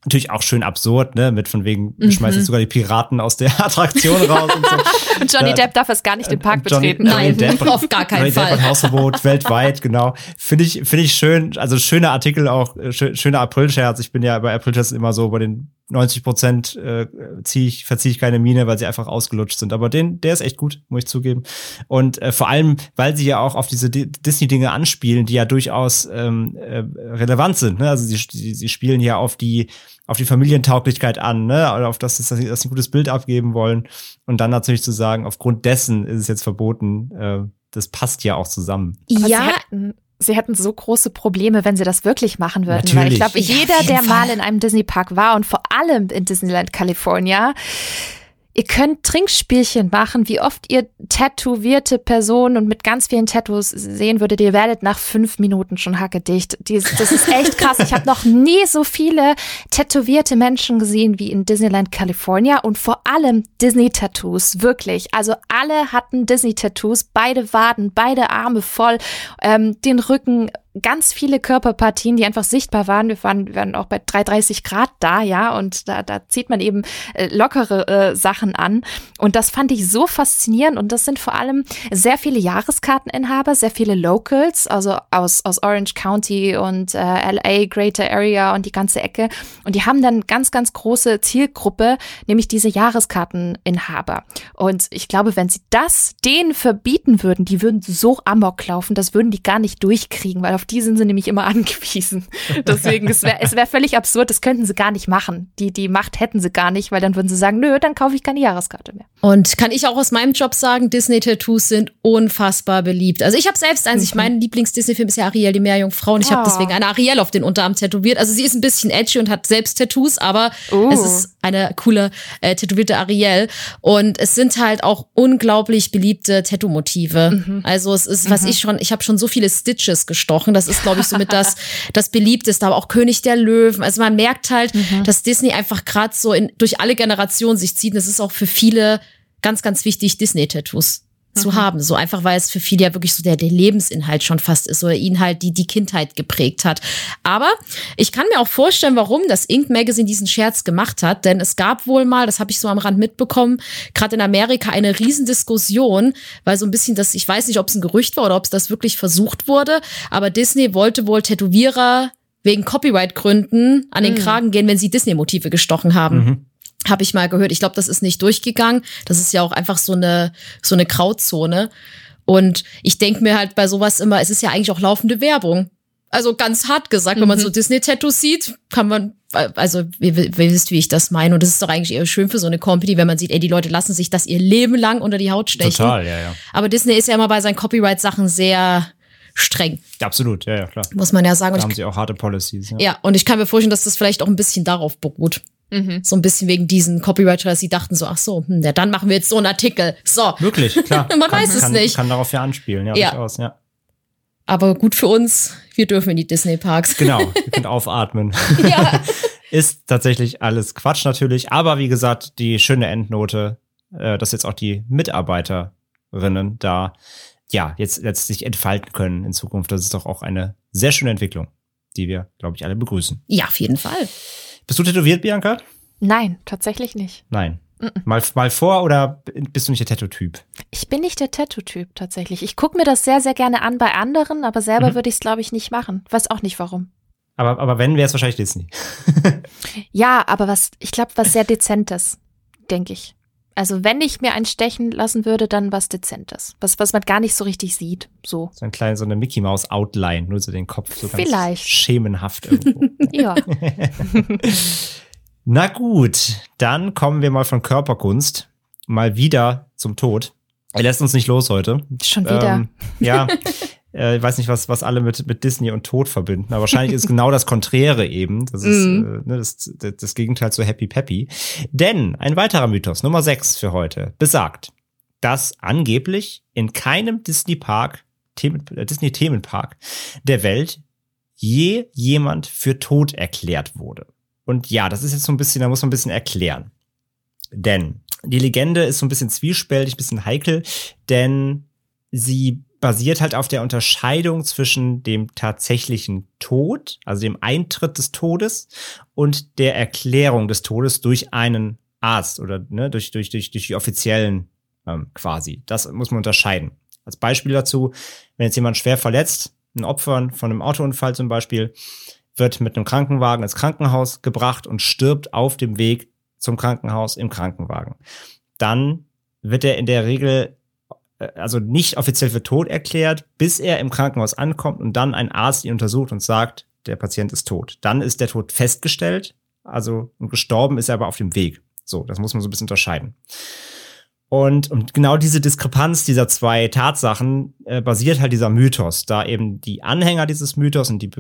Natürlich auch schön absurd, ne? Mit von wegen, schmeißt jetzt sogar die Piraten aus der Attraktion raus und so. Und Johnny Depp darf erst gar nicht den Park betreten. Nein, auf gar keinen Fall. Johnny Depp hat Hausverbot weltweit, genau. Finde ich schön, also schöner Artikel auch, schöner April-Scherz. Ich bin ja bei April-Scherz immer so bei den 90% verziehe ich keine Miene, weil sie einfach ausgelutscht sind. Aber der ist echt gut, muss ich zugeben. Und vor allem, weil sie ja auch auf diese Disney-Dinge anspielen, die ja durchaus relevant sind. Ne? Also sie spielen ja auf die Familientauglichkeit an, ne? Oder auf das, dass sie das ein gutes Bild abgeben wollen. Und dann natürlich zu sagen, aufgrund dessen ist es jetzt verboten, das passt ja auch zusammen. Ja. Sie hätten so große Probleme, wenn sie das wirklich machen würden. Natürlich. Weil ich glaube, jeder, der mal in einem Disney-Park war und vor allem in Disneyland California, ihr könnt Trinkspielchen machen, wie oft ihr tätowierte Personen und mit ganz vielen Tattoos sehen würdet. Ihr werdet nach 5 Minuten schon hackedicht. Das ist echt krass. Ich habe noch nie so viele tätowierte Menschen gesehen wie in Disneyland California und vor allem Disney-Tattoos, wirklich. Also alle hatten Disney-Tattoos, beide Waden, beide Arme voll, den Rücken, ganz viele Körperpartien, die einfach sichtbar waren. Wir waren auch bei 33 Grad da, ja, und da zieht man eben lockere Sachen an. Und das fand ich so faszinierend. Und das sind vor allem sehr viele Jahreskarteninhaber, sehr viele Locals, also aus Orange County und LA, Greater Area und die ganze Ecke. Und die haben dann ganz, ganz große Zielgruppe, nämlich diese Jahreskarteninhaber. Und ich glaube, wenn sie das denen verbieten würden, die würden so amok laufen, das würden die gar nicht durchkriegen, weil auf die sind sie nämlich immer angewiesen. Deswegen, es wäre völlig absurd, das könnten sie gar nicht machen. Die Macht hätten sie gar nicht, weil dann würden sie sagen, nö, dann kaufe ich keine Jahreskarte mehr. Und kann ich auch aus meinem Job sagen, Disney-Tattoos sind unfassbar beliebt. Also ich habe selbst eins, mein Lieblings-Disney-Film ist ja Ariel, die Meerjungfrau, und ich habe deswegen eine Ariel auf den Unterarm tätowiert. Also sie ist ein bisschen edgy und hat selbst Tattoos, aber es ist eine coole tätowierte Ariel. Und es sind halt auch unglaublich beliebte Tattoo-Motive. Also es ist, was ich habe schon so viele Stitches gestochen. Das ist, glaube ich, somit das Beliebteste, aber auch König der Löwen. Also man merkt halt, dass Disney einfach gerade so durch alle Generationen sich zieht. Und es ist auch für viele ganz, ganz wichtig, Disney-Tattoos zu haben. So einfach, weil es für viele ja wirklich so der Lebensinhalt schon fast ist oder ihn halt die Kindheit geprägt hat. Aber ich kann mir auch vorstellen, warum das Inked Magazine diesen Scherz gemacht hat. Denn es gab wohl mal, das habe ich so am Rand mitbekommen, gerade in Amerika eine Riesendiskussion, weil so ein bisschen das, ich weiß nicht, ob es ein Gerücht war oder ob es das wirklich versucht wurde, aber Disney wollte wohl Tätowierer wegen Copyright-Gründen an den Kragen gehen, wenn sie Disney-Motive gestochen haben. Habe ich mal gehört. Ich glaube, das ist nicht durchgegangen. Das ist ja auch einfach so eine Grauzone. Und ich denke mir halt bei sowas immer, es ist ja eigentlich auch laufende Werbung. Also ganz hart gesagt, wenn man so Disney-Tattoos sieht, kann man, also ihr wisst, wie ich das meine. Und das ist doch eigentlich eher schön für so eine Company, wenn man sieht, ey, die Leute lassen sich das ihr Leben lang unter die Haut stechen. Total, ja, ja. Aber Disney ist ja immer bei seinen Copyright-Sachen sehr streng. Ja, absolut, ja, ja, klar. Muss man ja sagen. Da haben sie auch harte Policies. Ja. Ja, und ich kann mir vorstellen, dass das vielleicht auch ein bisschen darauf beruht. So ein bisschen wegen diesen Copywriter, dass sie dachten so, ach so, ja, dann machen wir jetzt so einen Artikel. So. Möglich, klar. Man weiß es nicht. Kann darauf ja anspielen, ja, durchaus, ja. Aber gut für uns, wir dürfen in die Disney-Parks. Genau, wir können aufatmen. Ja. Ist tatsächlich alles Quatsch natürlich, aber wie gesagt, die schöne Endnote, dass jetzt auch die Mitarbeiterinnen da, ja, jetzt sich entfalten können in Zukunft. Das ist doch auch eine sehr schöne Entwicklung, die wir, glaube ich, alle begrüßen. Ja, auf jeden Fall. Bist du tätowiert, Bianca? Nein, tatsächlich nicht. Nein. Mal vor oder bist du nicht der Tattoo-Typ? Ich bin nicht der Tattoo-Typ tatsächlich. Ich gucke mir das sehr, sehr gerne an bei anderen, aber selber würde ich es, glaube ich, nicht machen. Weiß auch nicht, warum. Aber wenn, wäre es wahrscheinlich Disney. Ja, aber ich glaube, was sehr Dezentes, denke ich. Also wenn ich mir einen stechen lassen würde, dann was Dezentes. Was man gar nicht so richtig sieht. So ein kleines, so eine Mickey-Maus-Outline, nur so den Kopf. So ganz vielleicht. Schemenhaft irgendwo. Ja. Na gut, dann kommen wir mal von Körperkunst mal wieder zum Tod. Er lässt uns nicht los heute. Schon wieder. Ja. Ich weiß nicht, was alle mit Disney und Tod verbinden, aber wahrscheinlich ist genau das Konträre eben. Das ist das Gegenteil zu Happy Peppy. Denn ein weiterer Mythos, Nummer 6 für heute, besagt, dass angeblich in keinem Disney-Themenpark der Welt je jemand für tot erklärt wurde. Und ja, das ist jetzt so ein bisschen, da muss man ein bisschen erklären. Denn die Legende ist so ein bisschen zwiespältig, ein bisschen heikel, denn sie basiert halt auf der Unterscheidung zwischen dem tatsächlichen Tod, also dem Eintritt des Todes, und der Erklärung des Todes durch einen Arzt oder durch die offiziellen quasi. Das muss man unterscheiden. Als Beispiel dazu, wenn jetzt jemand schwer verletzt, ein Opfer von einem Autounfall zum Beispiel, wird mit einem Krankenwagen ins Krankenhaus gebracht und stirbt auf dem Weg zum Krankenhaus im Krankenwagen. Dann wird er in der Regel also nicht offiziell für tot erklärt, bis er im Krankenhaus ankommt und dann ein Arzt ihn untersucht und sagt, der Patient ist tot. Dann ist der Tod festgestellt, also und gestorben ist er aber auf dem Weg. So, das muss man so ein bisschen unterscheiden. Und genau diese Diskrepanz dieser zwei Tatsachen basiert halt dieser Mythos, da eben die Anhänger dieses Mythos und die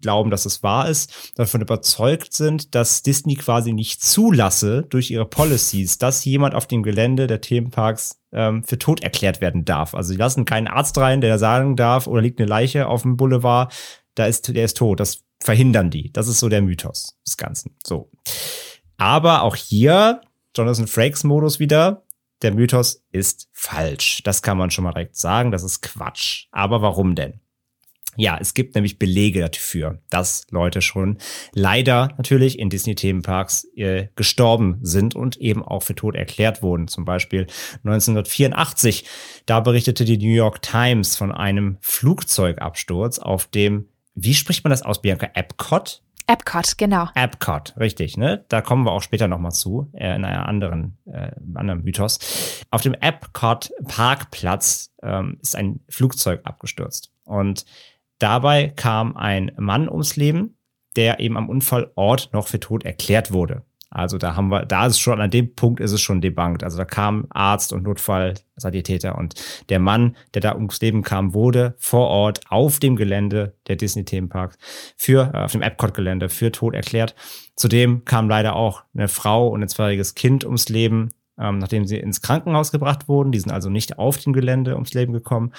glauben, dass es wahr ist, davon überzeugt sind, dass Disney quasi nicht zulasse durch ihre Policies, dass jemand auf dem Gelände der Themenparks für tot erklärt werden darf. Also sie lassen keinen Arzt rein, der sagen darf, oder liegt eine Leiche auf dem Boulevard, der ist tot. Das verhindern die. Das ist so der Mythos des Ganzen. So. Aber auch hier, Jonathan Frakes Modus wieder, der Mythos ist falsch. Das kann man schon mal direkt sagen. Das ist Quatsch. Aber warum denn? Ja, es gibt nämlich Belege dafür, dass Leute schon leider natürlich in Disney-Themenparks gestorben sind und eben auch für tot erklärt wurden. Zum Beispiel 1984, da berichtete die New York Times von einem Flugzeugabsturz auf dem, wie spricht man das aus, Bianca? Epcot? Epcot, genau. Epcot, richtig, ne? Da kommen wir auch später nochmal zu, in einer anderen Mythos. Auf dem Epcot-Parkplatz ist ein Flugzeug abgestürzt. Und dabei kam ein Mann ums Leben, der eben am Unfallort noch für tot erklärt wurde. Also da ist es schon, an dem Punkt ist es schon debunked. Also da kam Arzt und Notfallsanitäter und der Mann, der da ums Leben kam, wurde vor Ort auf dem Gelände der Disney-Themenparks auf dem Epcot-Gelände für tot erklärt. Zudem kam leider auch eine Frau und ein 2-jähriges Kind ums Leben, nachdem sie ins Krankenhaus gebracht wurden. Die sind also nicht auf dem Gelände ums Leben gekommen.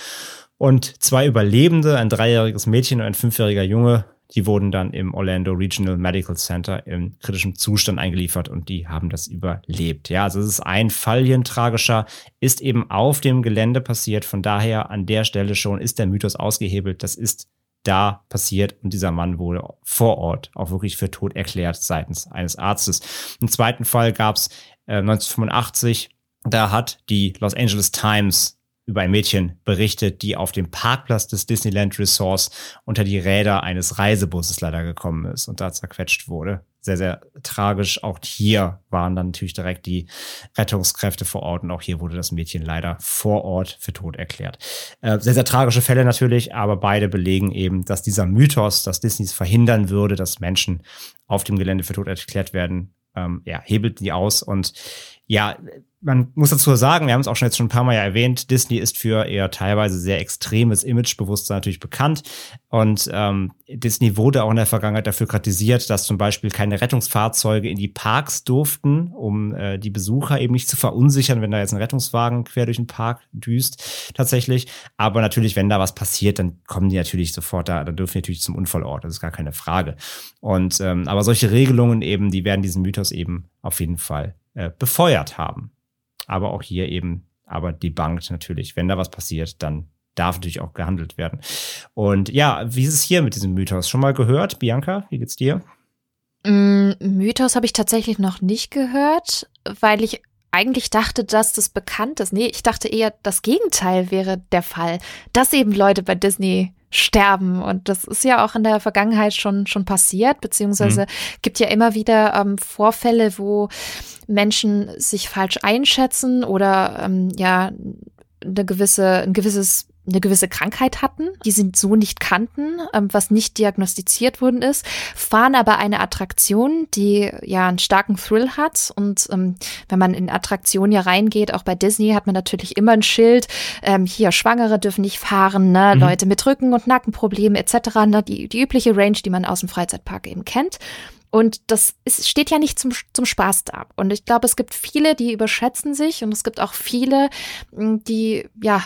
Und 2 Überlebende, ein 3-jähriges Mädchen und ein 5-jähriger Junge, die wurden dann im Orlando Regional Medical Center im kritischen Zustand eingeliefert und die haben das überlebt. Ja, also es ist ein Fall hier, ein tragischer, ist eben auf dem Gelände passiert. Von daher an der Stelle schon ist der Mythos ausgehebelt. Das ist da passiert und dieser Mann wurde vor Ort auch wirklich für tot erklärt seitens eines Arztes. Im zweiten Fall gab es 1985, da hat die Los Angeles Times über ein Mädchen berichtet, die auf dem Parkplatz des Disneyland Resorts unter die Räder eines Reisebusses leider gekommen ist und da zerquetscht wurde. Sehr, sehr tragisch. Auch hier waren dann natürlich direkt die Rettungskräfte vor Ort und auch hier wurde das Mädchen leider vor Ort für tot erklärt. Sehr, sehr tragische Fälle natürlich, aber beide belegen eben, dass dieser Mythos, dass Disney es verhindern würde, dass Menschen auf dem Gelände für tot erklärt werden, hebelt die aus. Und ja, man muss dazu sagen, wir haben es auch jetzt schon ein paar Mal ja erwähnt, Disney ist für eher teilweise sehr extremes Imagebewusstsein natürlich bekannt. Und Disney wurde auch in der Vergangenheit dafür kritisiert, dass zum Beispiel keine Rettungsfahrzeuge in die Parks durften, um die Besucher eben nicht zu verunsichern, wenn da jetzt ein Rettungswagen quer durch den Park düst tatsächlich. Aber natürlich, wenn da was passiert, dann kommen die natürlich sofort da, dann dürfen die natürlich zum Unfallort, das ist gar keine Frage. Und aber solche Regelungen eben, die werden diesen Mythos eben auf jeden Fall befeuert haben. Aber auch hier eben, aber debunked natürlich. Wenn da was passiert, dann darf natürlich auch gehandelt werden. Und ja, wie ist es hier mit diesem Mythos? Schon mal gehört? Bianca, wie geht's dir? Mythos habe ich tatsächlich noch nicht gehört, weil ich eigentlich dachte, dass das bekannt ist. Nee, ich dachte eher, das Gegenteil wäre der Fall, dass eben Leute bei Disney sterben. Und das ist ja auch in der Vergangenheit schon passiert, beziehungsweise gibt ja immer wieder Vorfälle, wo Menschen sich falsch einschätzen oder eine gewisse Krankheit hatten, die sie so nicht kannten, was nicht diagnostiziert worden ist, fahren aber eine Attraktion, die ja einen starken Thrill hat. Und wenn man in Attraktionen ja reingeht, auch bei Disney, hat man natürlich immer ein Schild, hier Schwangere dürfen nicht fahren, ne? Mhm. Leute mit Rücken- und Nackenproblemen etc., ne? Die übliche Range, die man aus dem Freizeitpark eben kennt. Und das steht ja nicht zum Spaß da. Und ich glaube, es gibt viele, die überschätzen sich, und es gibt auch viele, die ja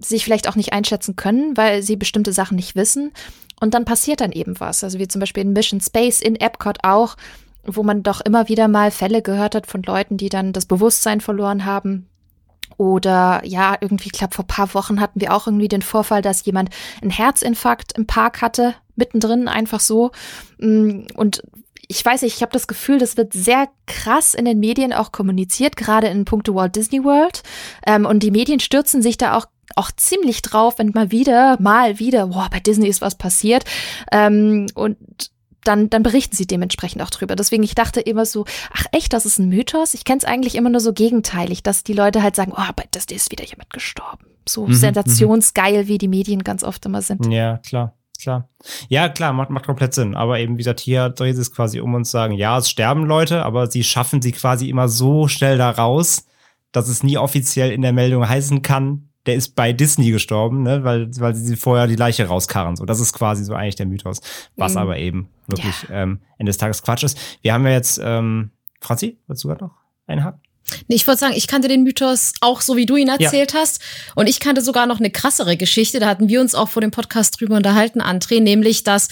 sich vielleicht auch nicht einschätzen können, weil sie bestimmte Sachen nicht wissen. Und dann passiert dann eben was. Also wie zum Beispiel in Mission Space, in Epcot auch, wo man doch immer wieder mal Fälle gehört hat von Leuten, die dann das Bewusstsein verloren haben. Oder ja, irgendwie, ich glaube, vor ein paar Wochen hatten wir auch irgendwie den Vorfall, dass jemand einen Herzinfarkt im Park hatte, mittendrin einfach so. Und ich weiß nicht, ich habe das Gefühl, das wird sehr krass in den Medien auch kommuniziert, gerade in puncto Walt Disney World. Und die Medien stürzen sich da auch ziemlich drauf, wenn mal wieder, boah, bei Disney ist was passiert. Und dann berichten sie dementsprechend auch drüber. Deswegen, ich dachte immer so, ach echt, das ist ein Mythos? Ich kenne es eigentlich immer nur so gegenteilig, dass die Leute halt sagen, oh, bei Disney ist wieder jemand gestorben. So sensationsgeil, wie die Medien ganz oft immer sind. Ja, klar. Klar. Ja, klar, macht komplett Sinn. Aber eben, wie gesagt, hier dreht es quasi um und sagen, ja, es sterben Leute, aber sie schaffen sie quasi immer so schnell da raus, dass es nie offiziell in der Meldung heißen kann, der ist bei Disney gestorben, ne, weil sie vorher die Leiche rauskarren. So, das ist quasi so eigentlich der Mythos, was aber eben wirklich Ende des Tages Quatsch ist. Wir haben ja jetzt, Franzi, wolltest du gerade noch einen Haken? Nee, ich wollte sagen, ich kannte den Mythos auch so, wie du ihn erzählt hast. Und ich kannte sogar noch eine krassere Geschichte. Da hatten wir uns auch vor dem Podcast drüber unterhalten, André, nämlich, dass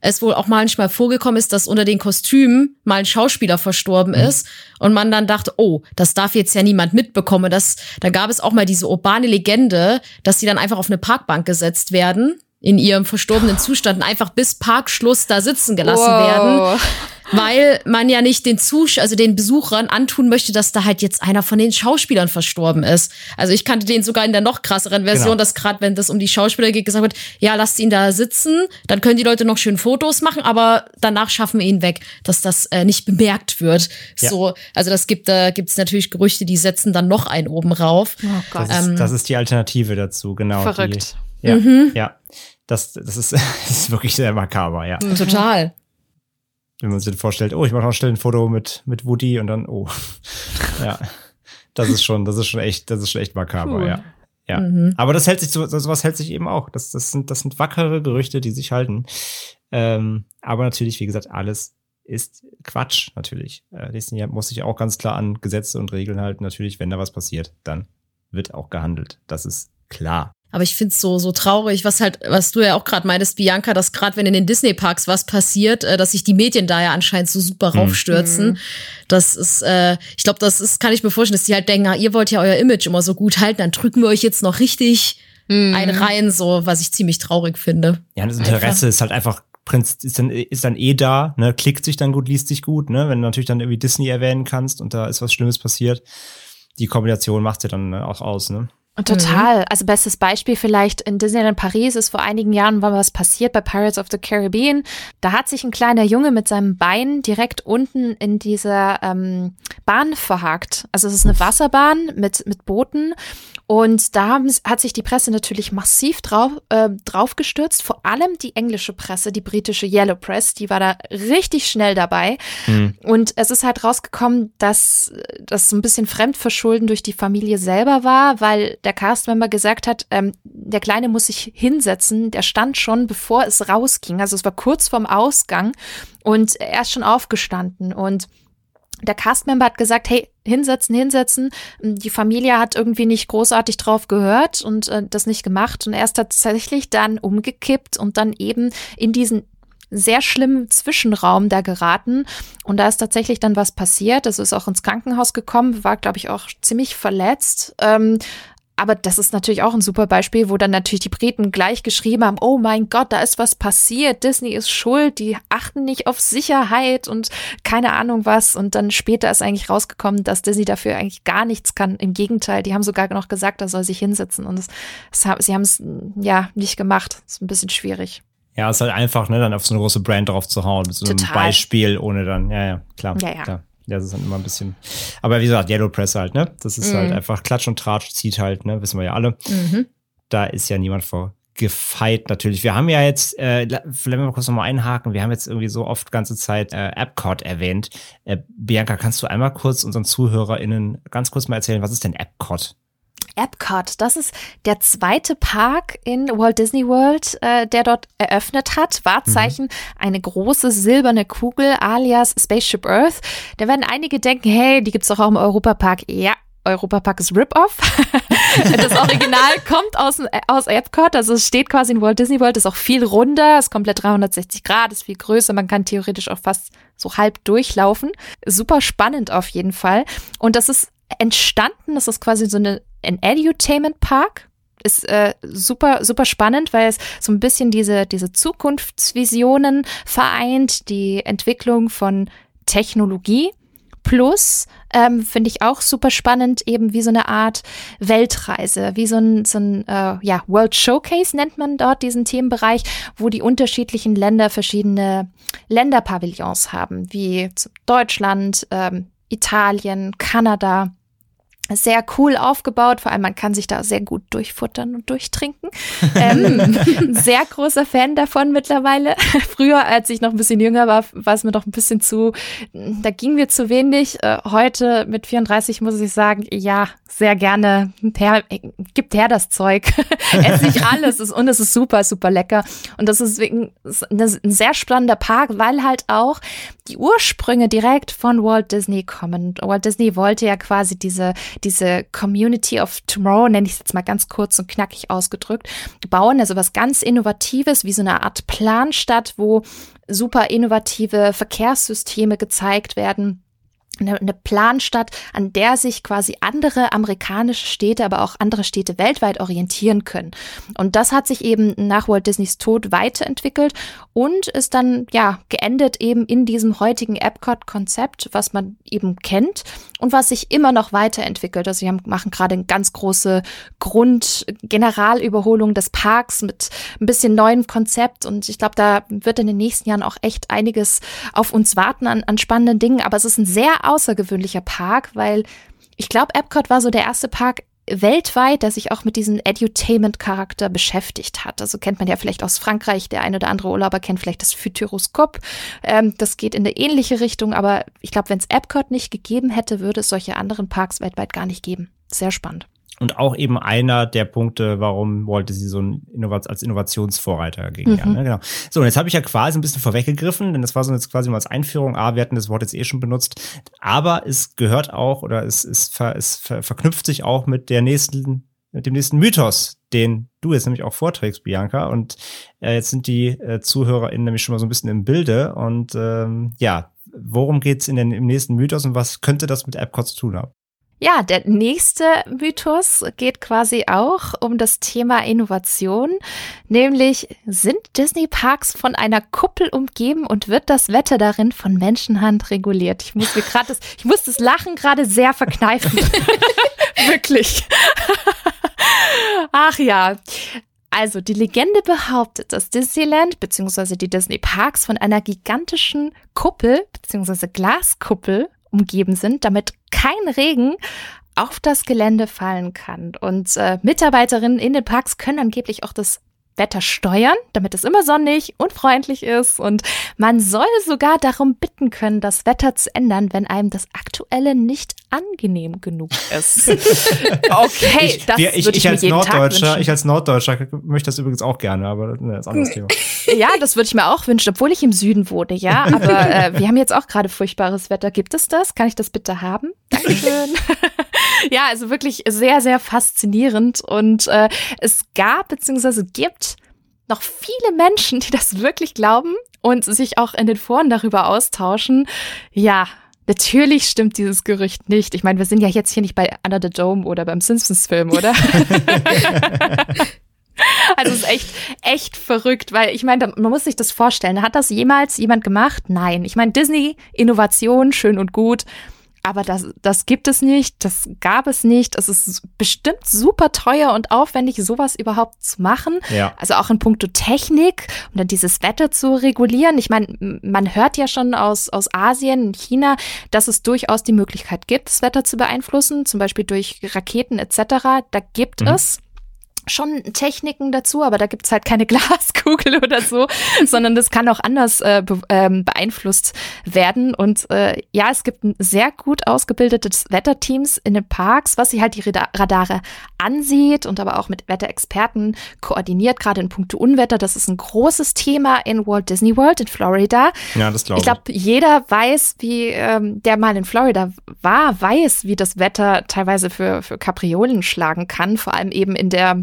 es wohl auch manchmal vorgekommen ist, dass unter den Kostümen mal ein Schauspieler verstorben ist und man dann dachte, oh, das darf jetzt ja niemand mitbekommen. Da gab es auch mal diese urbane Legende, dass sie dann einfach auf eine Parkbank gesetzt werden, in ihrem verstorbenen Zustand, und einfach bis Parkschluss da sitzen gelassen werden. Weil man ja nicht den Besuchern antun möchte, dass da halt jetzt einer von den Schauspielern verstorben ist. Also ich kannte den sogar in der noch krasseren Version, dass gerade wenn das um die Schauspieler geht, gesagt wird, ja, lasst ihn da sitzen, dann können die Leute noch schön Fotos machen, aber danach schaffen wir ihn weg, dass das nicht bemerkt wird. Ja. So, also gibt's natürlich Gerüchte, die setzen dann noch einen oben rauf. Oh Gott. Das ist die Alternative dazu, genau. Verrückt. Das ist wirklich sehr makaber, ja. Total. Wenn man sich das vorstellt, oh, ich mache noch schnell ein Foto mit Woody und dann, oh. Ja. Das ist schon echt makaber, cool. Ja. Mhm. Aber das hält sich, sowas hält sich eben auch. Das sind wackere Gerüchte, die sich halten. Aber natürlich, wie gesagt, alles ist Quatsch, natürlich. Disney muss sich auch ganz klar an Gesetze und Regeln halten. Natürlich, wenn da was passiert, dann wird auch gehandelt. Das ist klar. Aber ich find's so traurig, was du ja auch gerade meintest, Bianca, dass gerade wenn in den Disney-Parks was passiert, dass sich die Medien da ja anscheinend so super raufstürzen. Das ist, ich glaube, kann ich mir vorstellen, dass die halt denken, ihr wollt ja euer Image immer so gut halten, dann drücken wir euch jetzt noch richtig einen rein, so, was ich ziemlich traurig finde. Ja, das Interesse ist halt einfach, ist dann eh da, ne, klickt sich dann gut, liest sich gut, ne, wenn du natürlich dann irgendwie Disney erwähnen kannst und da ist was Schlimmes passiert. Die Kombination macht's ja dann auch aus, ne? Total. Also bestes Beispiel vielleicht in Disneyland Paris ist vor einigen Jahren war was passiert bei Pirates of the Caribbean. Da hat sich ein kleiner Junge mit seinem Bein direkt unten in dieser Bahn verhakt. Also es ist eine Wasserbahn mit Booten. Und da hat sich die Presse natürlich massiv drauf gestürzt. Vor allem die englische Presse, die britische Yellow Press, die war da richtig schnell dabei. Und es ist halt rausgekommen, dass das so ein bisschen Fremdverschulden durch die Familie selber war, weil der Castmember gesagt hat, der Kleine muss sich hinsetzen. Der stand schon, bevor es rausging. Also es war kurz vorm Ausgang und er ist schon aufgestanden. Und der Castmember hat gesagt, hey, hinsetzen. Die Familie hat irgendwie nicht großartig drauf gehört und das nicht gemacht. Und er ist tatsächlich dann umgekippt und dann eben in diesen sehr schlimmen Zwischenraum da geraten. Und da ist tatsächlich dann was passiert. Es ist auch ins Krankenhaus gekommen, war, glaube ich, auch ziemlich verletzt. Aber das ist natürlich auch ein super Beispiel, wo dann natürlich die Briten gleich geschrieben haben, oh mein Gott, da ist was passiert, Disney ist schuld, die achten nicht auf Sicherheit und keine Ahnung was. Und dann später ist eigentlich rausgekommen, dass Disney dafür eigentlich gar nichts kann. Im Gegenteil, die haben sogar noch gesagt, er soll sich hinsetzen. Und sie haben es ja nicht gemacht. Das ist ein bisschen schwierig. Ja, es ist halt einfach, ne, dann auf so eine große Brand drauf zu hauen. Mit so einem Beispiel ohne dann, ja, klar. Das ist dann immer ein bisschen. Aber wie gesagt, Yellow Press halt, ne? Das ist halt einfach Klatsch und Tratsch, zieht halt, ne? Wissen wir ja alle. Mhm. Da ist ja niemand vor gefeit natürlich. Wir haben ja jetzt, vielleicht mal kurz nochmal einhaken, wir haben jetzt irgendwie so oft ganze Zeit Epcot erwähnt. Bianca, kannst du einmal kurz unseren ZuhörerInnen ganz kurz mal erzählen, was ist denn Epcot? Epcot, das ist der zweite Park in Walt Disney World, der dort eröffnet hat. Wahrzeichen, eine große silberne Kugel alias Spaceship Earth. Da werden einige denken, hey, die gibt's doch auch im Europapark. Ja. Europapark ist Rip-Off. Das Original kommt aus Epcot, also es steht quasi in Walt Disney World, ist auch viel runder, ist komplett 360 Grad, ist viel größer, man kann theoretisch auch fast so halb durchlaufen. Super spannend auf jeden Fall. Und das ist entstanden, das ist quasi so ein Edutainment-Park. Ist super, super spannend, weil es so ein bisschen diese Zukunftsvisionen vereint, die Entwicklung von Technologie. Plus, finde ich auch super spannend, eben wie so eine Art Weltreise, wie so ein World Showcase nennt man dort diesen Themenbereich, wo die unterschiedlichen Länder verschiedene Länderpavillons haben, wie Deutschland, Italien, Kanada. Sehr cool aufgebaut, vor allem man kann sich da sehr gut durchfuttern und durchtrinken. Sehr großer Fan davon mittlerweile. Früher, als ich noch ein bisschen jünger war, war es mir doch ein bisschen zu, da ging mir zu wenig. Heute mit 34 muss ich sagen, ja, sehr gerne, gibt her das Zeug. Esse ich alles und es ist super, super lecker. Und das ist deswegen ein sehr spannender Park, weil halt auch die Ursprünge direkt von Walt Disney kommen. Walt Disney wollte ja quasi diese Community of Tomorrow, nenne ich es jetzt mal ganz kurz und knackig ausgedrückt, bauen. Also was ganz Innovatives, wie so eine Art Planstadt, wo super innovative Verkehrssysteme gezeigt werden. Eine Planstadt, an der sich quasi andere amerikanische Städte, aber auch andere Städte weltweit orientieren können. Und das hat sich eben nach Walt Disneys Tod weiterentwickelt und ist dann ja geendet eben in diesem heutigen Epcot-Konzept, was man eben kennt und was sich immer noch weiterentwickelt. Also wir machen gerade eine ganz große Grundgeneralüberholung des Parks mit ein bisschen neuem Konzept und ich glaube, da wird in den nächsten Jahren auch echt einiges auf uns warten an spannenden Dingen, aber es ist ein sehr außergewöhnlicher Park, weil ich glaube, Epcot war so der erste Park weltweit, der sich auch mit diesem Edutainment-Charakter beschäftigt hat. Also kennt man ja vielleicht aus Frankreich, der ein oder andere Urlauber kennt vielleicht das Futuroskop. Das geht in eine ähnliche Richtung, aber ich glaube, wenn es Epcot nicht gegeben hätte, würde es solche anderen Parks weltweit gar nicht geben. Sehr spannend. Und auch eben einer der Punkte, warum wollte sie so ein als Innovationsvorreiter gegen ja, ne? Genau. So, und jetzt habe ich ja quasi ein bisschen vorweggegriffen, denn das war so jetzt quasi mal als Einführung. Wir hatten das Wort jetzt eh schon benutzt. Aber es gehört auch oder es verknüpft sich auch mit dem nächsten Mythos, den du jetzt nämlich auch vorträgst, Bianca. Und jetzt sind die ZuhörerInnen nämlich schon mal so ein bisschen im Bilde. Und worum geht's im nächsten Mythos und was könnte das mit Epcot zu tun haben? Ja, der nächste Mythos geht quasi auch um das Thema Innovation, nämlich sind Disney-Parks von einer Kuppel umgeben und wird das Wetter darin von Menschenhand reguliert? Ich muss das Lachen gerade sehr verkneifen. Wirklich. Ach ja. Also, die Legende behauptet, dass Disneyland bzw. die Disney-Parks von einer gigantischen Kuppel bzw. Glaskuppel umgeben sind, damit kein Regen auf das Gelände fallen kann. Und Mitarbeiterinnen in den Parks können angeblich auch das Wetter steuern, damit es immer sonnig und freundlich ist. Und man soll sogar darum bitten können, das Wetter zu ändern, wenn einem das aktuelle nicht angenehm genug ist. Okay, ich als Norddeutscher möchte das übrigens auch gerne, aber das ist ein anderes Thema. Ja, das würde ich mir auch wünschen, obwohl ich im Süden wohne, ja. Aber wir haben jetzt auch gerade furchtbares Wetter. Gibt es das? Kann ich das bitte haben? Dankeschön. Ja, also wirklich sehr, sehr faszinierend. Und es gab bzw. gibt noch viele Menschen, die das wirklich glauben und sich auch in den Foren darüber austauschen. Ja, natürlich stimmt dieses Gerücht nicht. Ich meine, wir sind ja jetzt hier nicht bei Under the Dome oder beim Simpsons-Film, oder? Also es ist echt verrückt, weil ich meine, man muss sich das vorstellen. Hat das jemals jemand gemacht? Nein. Ich meine, Disney, Innovation, schön und gut. Aber das gibt es nicht, das gab es nicht. Es ist bestimmt super teuer und aufwendig, sowas überhaupt zu machen. Ja. Also auch in puncto Technik, um dann dieses Wetter zu regulieren. Ich meine, man hört ja schon aus Asien, China, dass es durchaus die Möglichkeit gibt, das Wetter zu beeinflussen, zum Beispiel durch Raketen etc. Da gibt es schon Techniken dazu, aber da gibt's halt keine Glaskugel oder so, sondern das kann auch anders beeinflusst werden. Und ja, es gibt ein sehr gut ausgebildetes Wetterteams in den Parks, was sich halt die Radare ansieht und aber auch mit Wetterexperten koordiniert, gerade in puncto Unwetter. Das ist ein großes Thema in Walt Disney World in Florida. Ja, das glaube ich. Ich glaube, jeder weiß, wie der mal in Florida war, weiß, wie das Wetter teilweise für Kapriolen schlagen kann, vor allem eben in der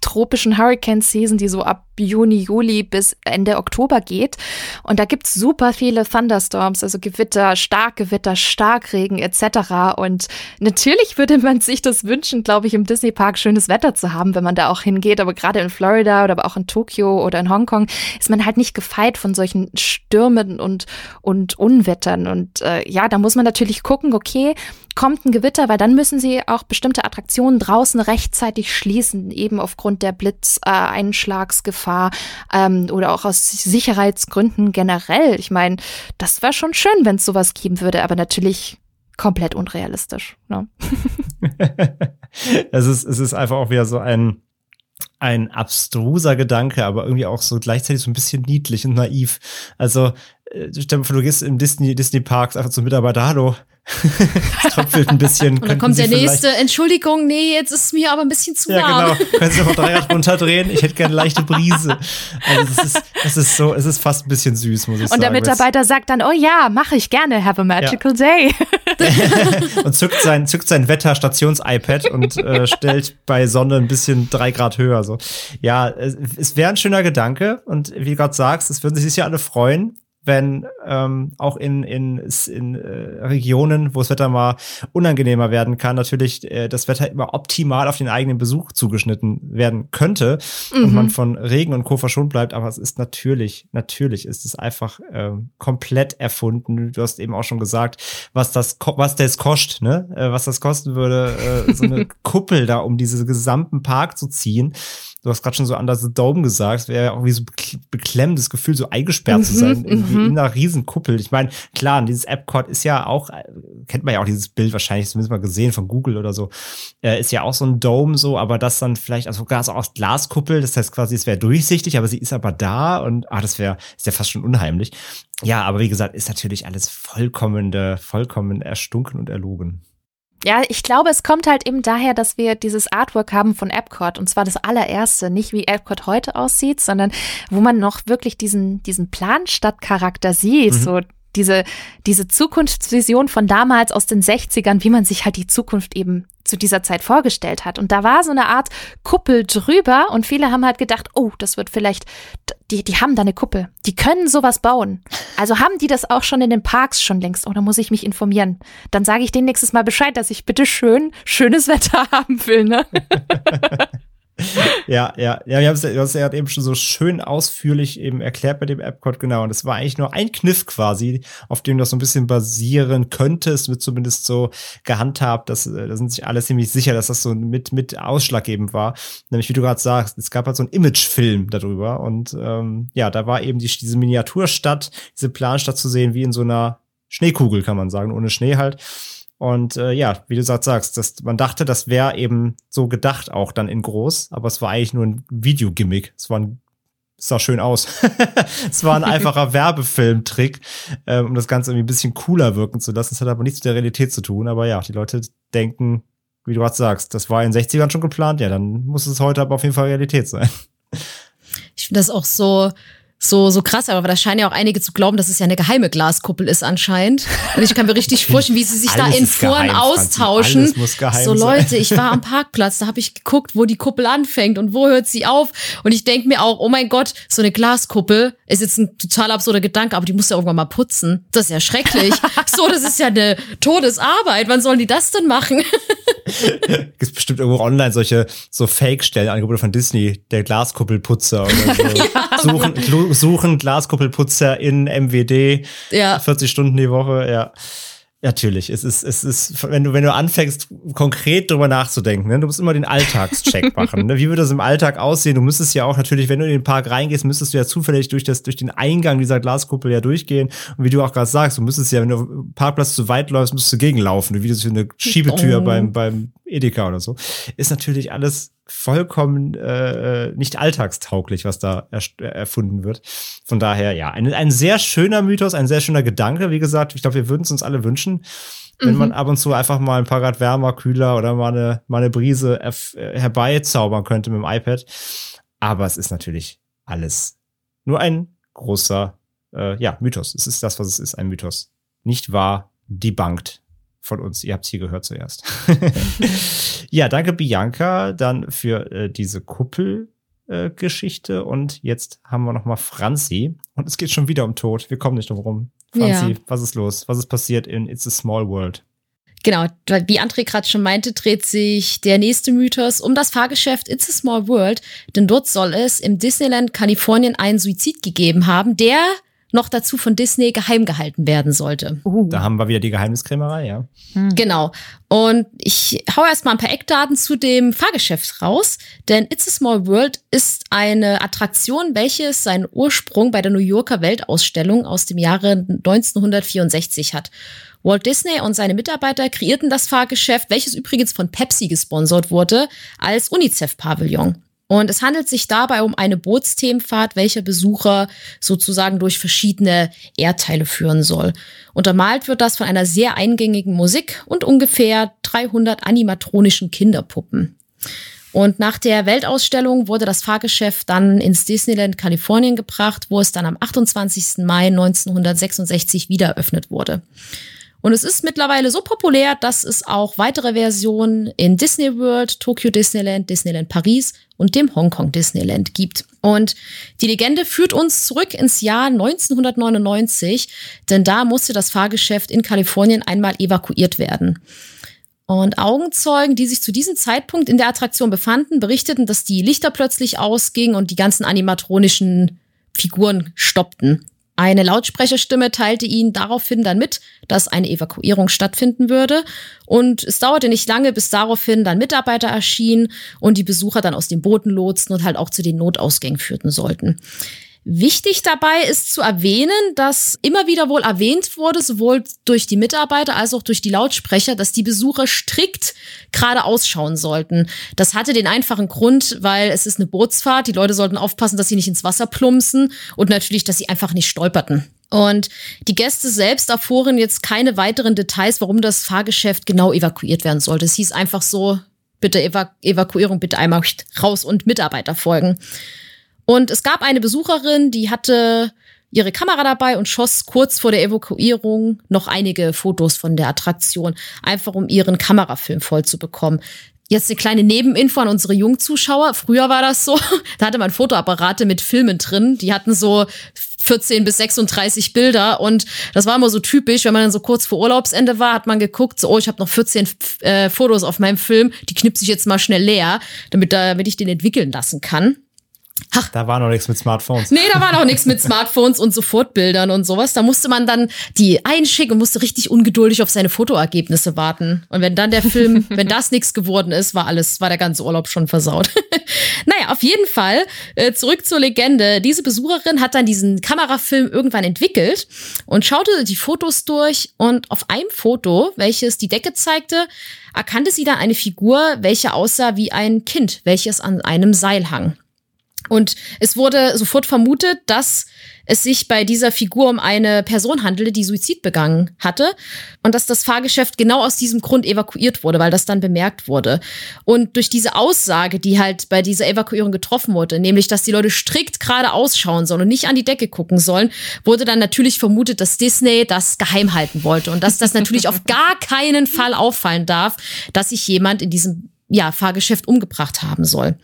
tropischen Hurricane-Season, die so ab Juni, Juli bis Ende Oktober geht. Und da gibt's super viele Thunderstorms, also Gewitter, Starkgewitter, Starkregen etc. Und natürlich würde man sich das wünschen, glaube ich, im Disney-Park schönes Wetter zu haben, wenn man da auch hingeht. Aber gerade in Florida oder aber auch in Tokio oder in Hongkong ist man halt nicht gefeit von solchen Stürmen und Unwettern. Und da muss man natürlich gucken, okay, kommt ein Gewitter, weil dann müssen sie auch bestimmte Attraktionen draußen rechtzeitig schließen, eben aufgrund der Blitzeinschlagsgefahr oder auch aus Sicherheitsgründen generell. Ich meine, das wäre schon schön, wenn es sowas geben würde, aber natürlich komplett unrealistisch. Ne? Es ist einfach auch wieder so ein abstruser Gedanke, aber irgendwie auch so gleichzeitig so ein bisschen niedlich und naiv. Also, stell dir vor, du gehst im Disney-Parks einfach zum Mitarbeiter, hallo, es tröpfelt ein bisschen. Und dann kommt der nächste, Entschuldigung, nee, jetzt ist es mir aber ein bisschen zu warm. Ja, genau, können Sie noch ein Dreirad runterdrehen? Ich hätte gerne leichte Brise. Also es ist fast ein bisschen süß, muss ich sagen. Und der Mitarbeiter sagt dann, oh ja, mache ich gerne, have a magical day. Und zückt sein Wetterstations-iPad und stellt bei Sonne ein bisschen 3 Grad höher. So. Ja, es wäre ein schöner Gedanke und wie du gerade sagst, es würden sich sicher alle freuen, wenn auch in Regionen, wo das Wetter mal unangenehmer werden kann, natürlich das Wetter immer optimal auf den eigenen Besuch zugeschnitten werden könnte und man von Regen und Co. verschont bleibt. Aber es ist natürlich ist es einfach komplett erfunden. Du hast eben auch schon gesagt, was das kostet, ne? Was das kosten würde, so eine Kuppel da um diesen gesamten Park zu ziehen. Du hast gerade schon so Under the Dome gesagt, es wäre ja auch irgendwie so ein beklemmendes Gefühl, so eingesperrt zu sein, irgendwie in einer Riesenkuppel. Ich meine, klar, dieses Epcot ist ja auch, kennt man ja auch dieses Bild wahrscheinlich, zumindest mal gesehen von Google oder so, ist ja auch so ein Dome so, aber das dann vielleicht, also sogar so aus Glaskuppel, das heißt quasi, es wäre durchsichtig, aber sie ist aber da und ist ja fast schon unheimlich. Ja, aber wie gesagt, ist natürlich alles vollkommen erstunken und erlogen. Ja, ich glaube, es kommt halt eben daher, dass wir dieses Artwork haben von Epcot und zwar das allererste, nicht wie Epcot heute aussieht, sondern wo man noch wirklich diesen Planstadtcharakter sieht, so diese Zukunftsvision von damals aus den 60ern, wie man sich halt die Zukunft eben zu dieser Zeit vorgestellt hat. Und da war so eine Art Kuppel drüber und viele haben halt gedacht, oh, das wird vielleicht, die haben da eine Kuppel, die können sowas bauen. Also haben die das auch schon in den Parks schon längst? Oh, da muss ich mich informieren. Dann sage ich denen nächstes Mal Bescheid, dass ich bitte schönes Wetter haben will, ne? Ja, wir haben es ja eben schon so schön ausführlich eben erklärt bei dem Epcot, genau. Und es war eigentlich nur ein Kniff quasi, auf dem das so ein bisschen basieren könnte. Es wird zumindest so gehandhabt, dass da sind sich alle ziemlich sicher, dass das so mit ausschlaggebend war. Nämlich, wie du gerade sagst, es gab halt so einen Imagefilm darüber. Und da war eben diese Miniaturstadt, diese Planstadt zu sehen, wie in so einer Schneekugel, kann man sagen, ohne Schnee halt. Und wie du sagst, dass man dachte, das wäre eben so gedacht auch dann in groß, aber es war eigentlich nur ein Videogimmick. Es sah schön aus. Es war ein einfacher Werbefilmtrick, um das Ganze irgendwie ein bisschen cooler wirken zu lassen. Es hat aber nichts mit der Realität zu tun, aber ja, die Leute denken, wie du gerade sagst, das war in den 60ern schon geplant, ja, dann muss es heute aber auf jeden Fall Realität sein. Ich finde das auch so krass, aber da scheinen ja auch einige zu glauben, dass es ja eine geheime Glaskuppel ist anscheinend. Und ich kann mir richtig vorstellen, wie sie sich da in Foren austauschen. Alles muss geheim sein. So Leute, ich war am Parkplatz, da habe ich geguckt, wo die Kuppel anfängt und wo hört sie auf. Und ich denke mir auch, oh mein Gott, so eine Glaskuppel ist jetzt ein total absurder Gedanke, aber die muss ja irgendwann mal putzen. Das ist ja schrecklich. So, das ist ja eine Todesarbeit. Wann sollen die das denn machen? Gibt bestimmt irgendwo online solche so Fake-Stellenangebote von Disney, der Glaskuppelputzer oder so. Ja. Suchen Glaskuppelputzer in MWD, 40 Stunden die Woche, ja. Natürlich, es ist, wenn du anfängst, konkret drüber nachzudenken, ne? Du musst immer den Alltagscheck machen. Ne? Wie würde das im Alltag aussehen? Du müsstest ja auch natürlich, wenn du in den Park reingehst, müsstest du ja zufällig durch den Eingang dieser Glaskuppel ja durchgehen. Und wie du auch gerade sagst, du müsstest ja, wenn du auf den Parkplatz zu weit läufst, müsstest du gegenlaufen, wie das für eine Schiebetür beim Edeka oder so. Ist natürlich alles vollkommen nicht alltagstauglich, was da erfunden wird. Von daher, ja, ein sehr schöner Mythos, ein sehr schöner Gedanke. Wie gesagt, ich glaube, wir würden es uns alle wünschen, wenn man ab und zu einfach mal ein paar Grad wärmer, kühler oder mal eine Brise herbeizaubern könnte mit dem iPad. Aber es ist natürlich alles nur ein großer Mythos. Es ist das, was es ist, ein Mythos. Nicht wahr, debunked. Von uns. Ihr habt es hier gehört zuerst. Ja, danke Bianca dann für diese Kuppelgeschichte. Und jetzt haben wir nochmal Franzi. Und es geht schon wieder um Tod. Wir kommen nicht drum rum. Franzi, ja. Was ist los? Was ist passiert in It's a Small World? Genau, wie André gerade schon meinte, dreht sich der nächste Mythos um das Fahrgeschäft It's a Small World. Denn dort soll es im Disneyland Kalifornien einen Suizid gegeben haben, der noch dazu von Disney geheim gehalten werden sollte. Da haben wir wieder die Geheimniskrämerei, ja. Genau. Und ich hau erstmal ein paar Eckdaten zu dem Fahrgeschäft raus, denn It's a Small World ist eine Attraktion, welche seinen Ursprung bei der New Yorker Weltausstellung aus dem Jahre 1964 hat. Walt Disney und seine Mitarbeiter kreierten das Fahrgeschäft, welches übrigens von Pepsi gesponsert wurde, als UNICEF-Pavillon. Und es handelt sich dabei um eine Bootsthemenfahrt, welche Besucher sozusagen durch verschiedene Erdteile führen soll. Untermalt wird das von einer sehr eingängigen Musik und ungefähr 300 animatronischen Kinderpuppen. Und nach der Weltausstellung wurde das Fahrgeschäft dann ins Disneyland Kalifornien gebracht, wo es dann am 28. Mai 1966 wieder eröffnet wurde. Und es ist mittlerweile so populär, dass es auch weitere Versionen in Disney World, Tokyo Disneyland, Disneyland Paris und dem Hongkong Disneyland gibt. Und die Legende führt uns zurück ins Jahr 1999, denn da musste das Fahrgeschäft in Kalifornien einmal evakuiert werden. Und Augenzeugen, die sich zu diesem Zeitpunkt in der Attraktion befanden, berichteten, dass die Lichter plötzlich ausgingen und die ganzen animatronischen Figuren stoppten. Eine Lautsprecherstimme teilte ihnen daraufhin dann mit, dass eine Evakuierung stattfinden würde. Und es dauerte nicht lange, bis daraufhin dann Mitarbeiter erschienen und die Besucher dann aus den Booten lotsen und halt auch zu den Notausgängen führten sollten. Wichtig dabei ist zu erwähnen, dass immer wieder wohl erwähnt wurde, sowohl durch die Mitarbeiter als auch durch die Lautsprecher, dass die Besucher strikt gerade ausschauen sollten. Das hatte den einfachen Grund, weil es ist eine Bootsfahrt, die Leute sollten aufpassen, dass sie nicht ins Wasser plumpsen und natürlich, dass sie einfach nicht stolperten. Und die Gäste selbst erfuhren jetzt keine weiteren Details, warum das Fahrgeschäft genau evakuiert werden sollte. Es hieß einfach so, bitte Evakuierung, bitte einmal raus und Mitarbeiter folgen. Und es gab eine Besucherin, die hatte ihre Kamera dabei und schoss kurz vor der Evakuierung noch einige Fotos von der Attraktion, einfach um ihren Kamerafilm voll zu bekommen. Jetzt eine kleine Nebeninfo an unsere Jungzuschauer. Früher war das so, da hatte man Fotoapparate mit Filmen drin, die hatten so 14 bis 36 Bilder und das war immer so typisch, wenn man dann so kurz vor Urlaubsende war, hat man geguckt, so, oh, ich habe noch 14 Fotos auf meinem Film, die knipse ich jetzt mal schnell leer, damit ich den entwickeln lassen kann. Ach. Da war noch nichts mit Smartphones. Nee, da war noch nichts mit Smartphones und Sofortbildern und sowas. Da musste man dann die einschicken und musste richtig ungeduldig auf seine Fotoergebnisse warten. Und wenn dann der Film, wenn das nichts geworden ist, war der ganze Urlaub schon versaut. Naja, auf jeden Fall, zurück zur Legende. Diese Besucherin hat dann diesen Kamerafilm irgendwann entwickelt und schaute die Fotos durch. Und auf einem Foto, welches die Decke zeigte, erkannte sie dann eine Figur, welche aussah wie ein Kind, welches an einem Seil hang. Und es wurde sofort vermutet, dass es sich bei dieser Figur um eine Person handelte, die Suizid begangen hatte und dass das Fahrgeschäft genau aus diesem Grund evakuiert wurde, weil das dann bemerkt wurde. Und durch diese Aussage, die halt bei dieser Evakuierung getroffen wurde, nämlich, dass die Leute strikt gerade ausschauen sollen und nicht an die Decke gucken sollen, wurde dann natürlich vermutet, dass Disney das geheim halten wollte und dass das natürlich auf gar keinen Fall auffallen darf, dass sich jemand in diesem Fahrgeschäft umgebracht haben soll.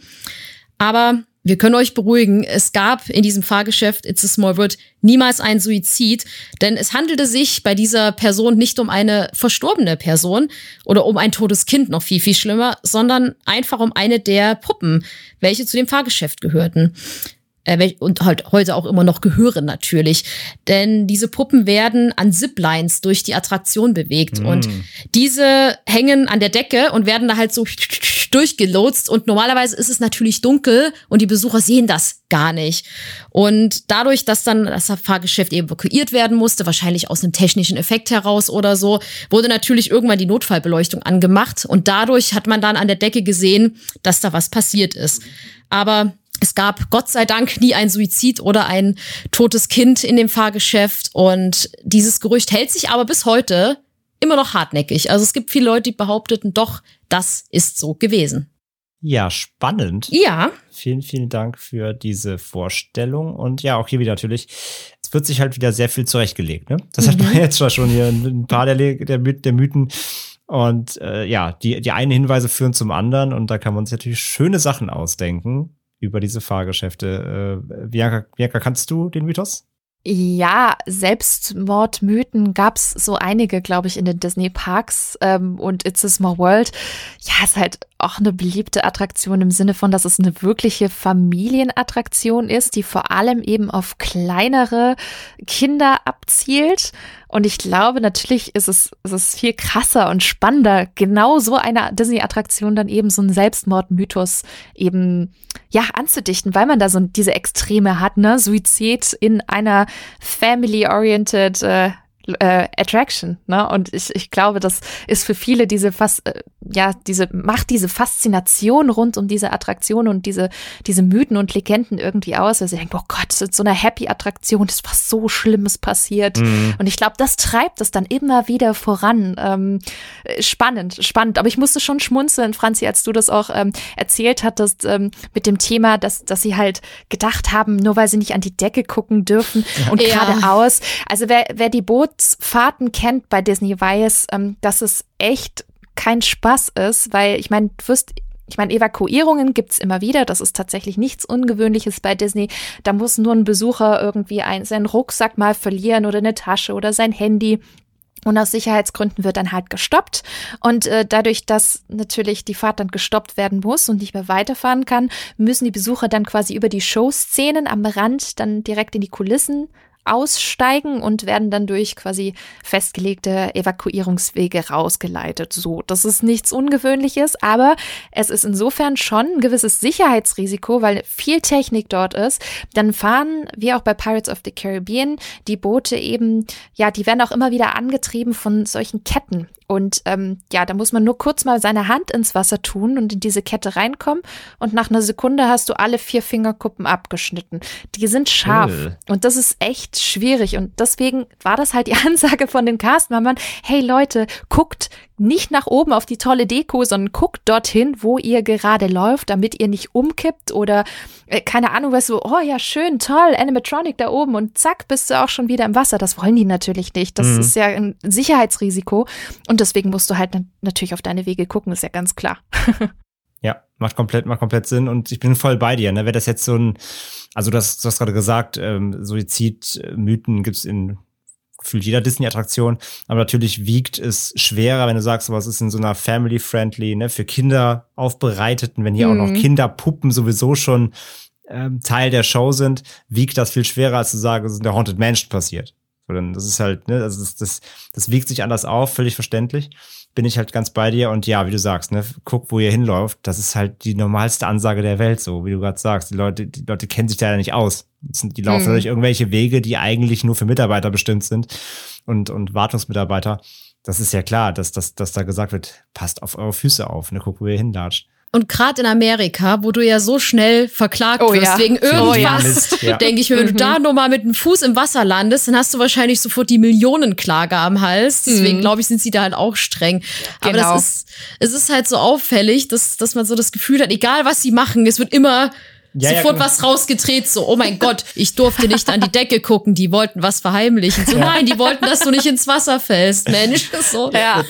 Aber wir können euch beruhigen, es gab in diesem Fahrgeschäft It's a Small World niemals einen Suizid, denn es handelte sich bei dieser Person nicht um eine verstorbene Person oder um ein totes Kind, noch viel, viel schlimmer, sondern einfach um eine der Puppen, welche zu dem Fahrgeschäft gehörten. und halt heute auch immer noch gehören natürlich. Denn diese Puppen werden an Ziplines durch die Attraktion bewegt. Mm. Und diese hängen an der Decke und werden da halt so durchgelotst. Und normalerweise ist es natürlich dunkel und die Besucher sehen das gar nicht. Und dadurch, dass dann das Fahrgeschäft evakuiert werden musste, wahrscheinlich aus einem technischen Effekt heraus oder so, wurde natürlich irgendwann die Notfallbeleuchtung angemacht. Und dadurch hat man dann an der Decke gesehen, dass da was passiert ist. Aber es gab Gott sei Dank nie ein Suizid oder ein totes Kind in dem Fahrgeschäft. Und dieses Gerücht hält sich aber bis heute immer noch hartnäckig. Also es gibt viele Leute, die behaupteten, doch, das ist so gewesen. Ja, spannend. Ja. Vielen, vielen Dank für diese Vorstellung. Und ja, auch hier wieder natürlich, es wird sich halt wieder sehr viel zurechtgelegt. Ne? Das hat man jetzt schon hier ein paar der Mythen. Und ja, die einen Hinweise führen zum anderen. Und da kann man sich natürlich schöne Sachen ausdenken über diese Fahrgeschäfte. Bianca, kannst du den Mythos? Ja, Selbstmordmythen gab's so einige, glaube ich, in den Disney-Parks und It's a Small World. Ja, ist halt auch eine beliebte Attraktion im Sinne von, dass es eine wirkliche Familienattraktion ist, die vor allem eben auf kleinere Kinder abzielt. Und ich glaube, natürlich ist es viel krasser und spannender, genau so eine Disney-Attraktion dann eben so einen Selbstmordmythos eben ja anzudichten, weil man da so diese Extreme hat, ne? Suizid in einer family-oriented Attraction, ne? Und ich glaube, das ist für viele macht diese Faszination rund um diese Attraktion und diese Mythen und Legenden irgendwie aus, weil sie denken, oh Gott, das ist so eine Happy-Attraktion, das ist was so Schlimmes passiert. Mhm. Und ich glaube, das treibt das dann immer wieder voran. Spannend. Aber ich musste schon schmunzeln, Franzi, als du das auch erzählt hattest mit dem Thema, dass sie halt gedacht haben, nur weil sie nicht an die Decke gucken dürfen und geradeaus. Also wer die Bootsfahrten kennt bei Disney, weiß, dass es echt kein Spaß ist, weil ich meine, Evakuierungen gibt's immer wieder. Das ist tatsächlich nichts Ungewöhnliches bei Disney. Da muss nur ein Besucher irgendwie seinen Rucksack mal verlieren oder eine Tasche oder sein Handy. Und aus Sicherheitsgründen wird dann halt gestoppt. Und dadurch, dass natürlich die Fahrt dann gestoppt werden muss und nicht mehr weiterfahren kann, müssen die Besucher dann quasi über die Showszenen am Rand dann direkt in die Kulissen aussteigen und werden dann durch quasi festgelegte Evakuierungswege rausgeleitet. So, das ist nichts Ungewöhnliches, aber es ist insofern schon ein gewisses Sicherheitsrisiko, weil viel Technik dort ist. Dann fahren, wie auch bei Pirates of the Caribbean, die Boote eben, ja, die werden auch immer wieder angetrieben von solchen Ketten. Und ja, da muss man nur kurz mal seine Hand ins Wasser tun und in diese Kette reinkommen. Und nach einer Sekunde hast du alle 4 Fingerkuppen abgeschnitten. Die sind scharf. Und das ist echt schwierig. Und deswegen war das halt die Ansage von den Castmembern: Hey Leute, guckt nicht nach oben auf die tolle Deko, sondern guckt dorthin, wo ihr gerade läuft, damit ihr nicht umkippt oder keine Ahnung, was so, oh ja, schön, toll, Animatronic da oben und zack, bist du auch schon wieder im Wasser. Das wollen die natürlich nicht. Das ist ja ein Sicherheitsrisiko und deswegen musst du halt natürlich auf deine Wege gucken, ist ja ganz klar. Ja, macht komplett Sinn und ich bin voll bei dir. Ne? Wäre das jetzt so ein, also du hast gerade gesagt, Suizidmythen gibt's in gefühlt jeder Disney-Attraktion, aber natürlich wiegt es schwerer, wenn du sagst, was ist in so einer family-friendly, ne, für Kinder aufbereiteten, wenn hier auch noch Kinderpuppen sowieso schon Teil der Show sind, wiegt das viel schwerer, als zu sagen, es ist in der Haunted Mansion passiert. So, dann, das ist halt, ne, also das wiegt sich anders auf, völlig verständlich. Bin ich halt ganz bei dir und ja, wie du sagst, ne, guck, wo ihr hinläuft, das ist halt die normalste Ansage der Welt, so wie du gerade sagst. Die Leute kennen sich da ja nicht aus. Die laufen durch irgendwelche Wege, die eigentlich nur für Mitarbeiter bestimmt sind und Wartungsmitarbeiter. Das ist ja klar, dass da gesagt wird, passt auf eure Füße auf, ne, guck, wo ihr hinlatscht. Und gerade in Amerika, wo du ja so schnell verklagt wirst wegen irgendwas, denke ich, wenn du da nochmal mit dem Fuß im Wasser landest, dann hast du wahrscheinlich sofort die Millionenklage am Hals. Deswegen, glaube ich, sind sie da halt auch streng. Ja, genau. Aber es ist halt so auffällig, dass man so das Gefühl hat, egal was sie machen, es wird immer sofort was rausgedreht, so, oh mein Gott, ich durfte nicht an die Decke gucken, die wollten was verheimlichen. So, nein, die wollten, dass du nicht ins Wasser fällst, Mensch. So, ja.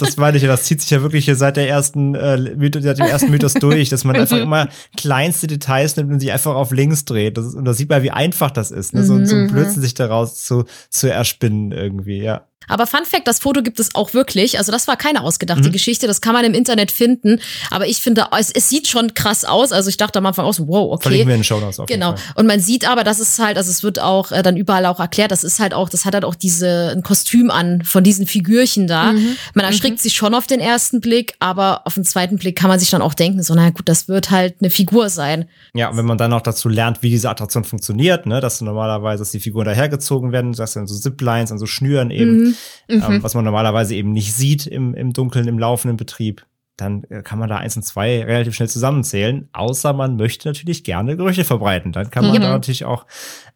Das meine ich ja, das zieht sich ja wirklich hier seit dem ersten Mythos durch, dass man einfach immer kleinste Details nimmt und sich einfach auf links dreht. Und da sieht man, wie einfach das ist, ne? So ein Blödsinn sich daraus zu erspinnen irgendwie, ja. Aber Fun Fact, das Foto gibt es auch wirklich. Also das war keine ausgedachte Geschichte. Das kann man im Internet finden. Aber ich finde, es sieht schon krass aus. Also ich dachte am Anfang auch so, wow, okay. Verlinken wir in den Shownotes auf jeden Fall. Genau. Und man sieht aber, das ist halt, also es wird auch dann überall auch erklärt, das hat halt auch ein Kostüm an von diesen Figürchen da. Mhm. Man erschrickt sich schon auf den ersten Blick, aber auf den zweiten Blick kann man sich dann auch denken, so na gut, das wird halt eine Figur sein. Ja, und wenn man dann auch dazu lernt, wie diese Attraktion funktioniert, ne, dass die Figuren dahergezogen werden, dass dann so Ziplines und so Schnüren eben, was man normalerweise eben nicht sieht im Dunkeln, im laufenden Betrieb, dann kann man da 1 und 2 relativ schnell zusammenzählen, außer man möchte natürlich gerne Gerüche verbreiten. Dann kann man da natürlich auch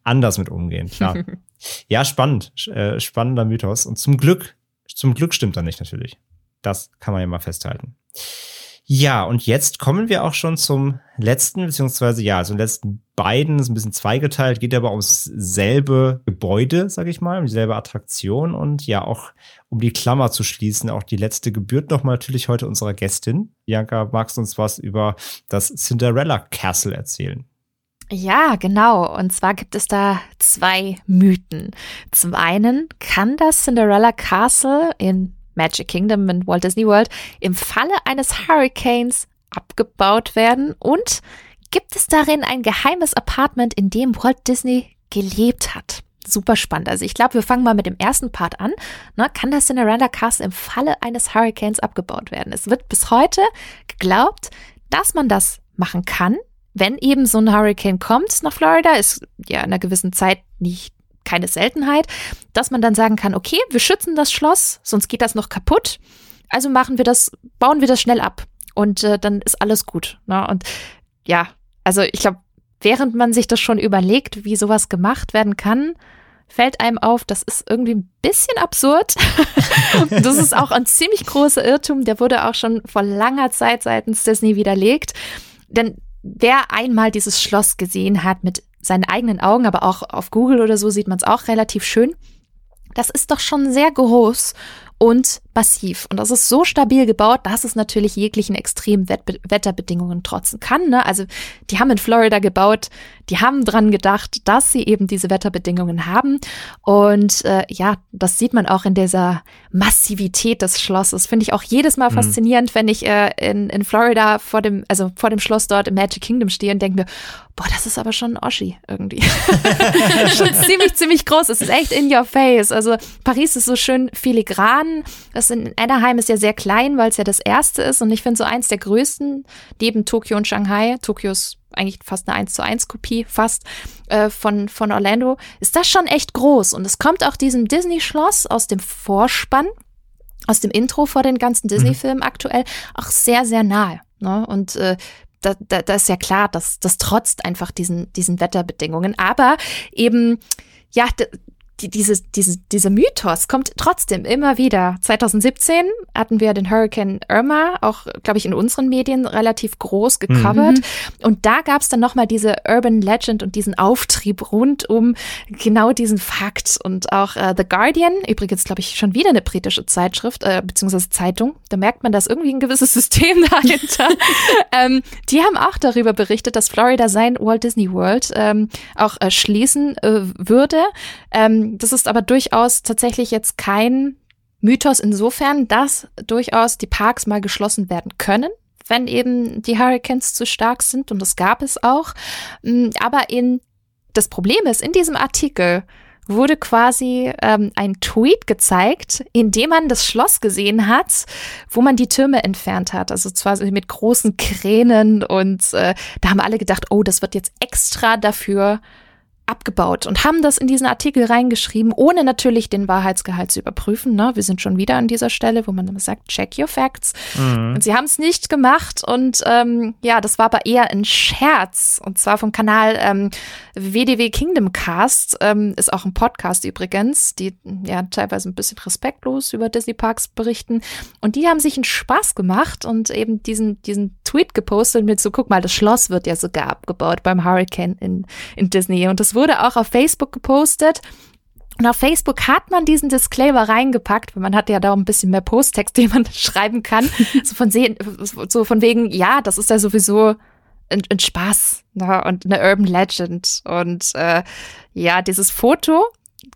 anders mit umgehen, klar. Ja, spannend. Spannender Mythos. Und zum Glück stimmt er nicht natürlich. Das kann man ja mal festhalten. Ja, und jetzt kommen wir auch schon zum letzten, zum letzten beiden, ist ein bisschen zweigeteilt, geht aber ums selbe Gebäude, sag ich mal, um dieselbe Attraktion und ja auch, um die Klammer zu schließen, auch die letzte gebührt nochmal natürlich heute unserer Gästin. Bianca, magst du uns was über das Cinderella Castle erzählen? Ja, genau. Und zwar gibt es da 2 Mythen. Zum einen kann das Cinderella Castle in Magic Kingdom in Walt Disney World im Falle eines Hurricanes abgebaut werden und gibt es darin ein geheimes Apartment, in dem Walt Disney gelebt hat. Super spannend. Also ich glaube, wir fangen mal mit dem ersten Part an. Na, kann das Cinderella Castle im Falle eines Hurricanes abgebaut werden? Es wird bis heute geglaubt, dass man das machen kann, wenn eben so ein Hurricane kommt nach Florida, ist ja in einer gewissen Zeit keine Seltenheit, dass man dann sagen kann, okay, wir schützen das Schloss, sonst geht das noch kaputt, also bauen wir das schnell ab und dann ist alles gut. Ne? Und ja, also ich glaube, während man sich das schon überlegt, wie sowas gemacht werden kann, fällt einem auf, das ist irgendwie ein bisschen absurd. Das ist auch ein ziemlich großer Irrtum, der wurde auch schon vor langer Zeit seitens Disney widerlegt, denn wer einmal dieses Schloss gesehen hat mit seinen eigenen Augen, aber auch auf Google oder so sieht man es auch relativ schön. Das ist doch schon sehr groß und massiv. Und das ist so stabil gebaut, dass es natürlich jeglichen extremen Wetterbedingungen trotzen kann. Ne? Also die haben in Florida gebaut, die haben dran gedacht, dass sie eben diese Wetterbedingungen haben. Und ja, das sieht man auch in dieser Massivität des Schlosses. Finde ich auch jedes Mal faszinierend, wenn ich in Florida vor dem Schloss dort im Magic Kingdom stehe und denke mir, boah, das ist aber schon ein Oschi irgendwie. Schon ziemlich, ziemlich groß. Es ist echt in your face. Also Paris ist so schön filigran. Das in Anaheim ist ja sehr klein, weil es ja das erste ist. Und ich finde so eins der größten, neben Tokio und Shanghai, Tokio ist eigentlich fast eine 1:1-Kopie, von Orlando, ist das schon echt groß. Und es kommt auch diesem Disney-Schloss aus dem Vorspann, aus dem Intro vor den ganzen Disney-Filmen aktuell, auch sehr, sehr nahe. Ne? Und da ist ja klar, dass das trotzt einfach diesen Wetterbedingungen. Aber eben, ja, dieser Mythos kommt trotzdem immer wieder. 2017 hatten wir den Hurricane Irma, auch, glaube ich, in unseren Medien relativ groß gecovert. Und da gab es dann nochmal diese Urban Legend und diesen Auftrieb rund um genau diesen Fakt. Und auch The Guardian, übrigens, glaube ich, schon wieder eine britische Zeitschrift, beziehungsweise Zeitung, da merkt man, dass irgendwie ein gewisses System dahinter. Die haben auch darüber berichtet, dass Florida sein Walt Disney World auch schließen würde. Das ist aber durchaus tatsächlich jetzt kein Mythos insofern, dass durchaus die Parks mal geschlossen werden können, wenn eben die Hurricanes zu stark sind. Und das gab es auch. Aber das Problem ist, in diesem Artikel wurde quasi ein Tweet gezeigt, in dem man das Schloss gesehen hat, wo man die Türme entfernt hat. Also zwar mit großen Kränen und da haben alle gedacht, oh, das wird jetzt extra dafür abgebaut und haben das in diesen Artikel reingeschrieben, ohne natürlich den Wahrheitsgehalt zu überprüfen. Ne? Wir sind schon wieder an dieser Stelle, wo man immer sagt, check your facts. Und sie haben es nicht gemacht und ja, das war aber eher ein Scherz und zwar vom Kanal WDW Kingdom Cast, ist auch ein Podcast übrigens, die ja teilweise ein bisschen respektlos über Disney Parks berichten und die haben sich einen Spaß gemacht und eben diesen Tweet gepostet mit so, guck mal, das Schloss wird ja sogar abgebaut beim Hurricane in Disney und das wurde auch auf Facebook gepostet und auf Facebook hat man diesen Disclaimer reingepackt, weil man hat ja da ein bisschen mehr Posttext, den man schreiben kann, so von wegen, ja, das ist ja sowieso ein Spaß, ne? Und eine Urban Legend und ja, dieses Foto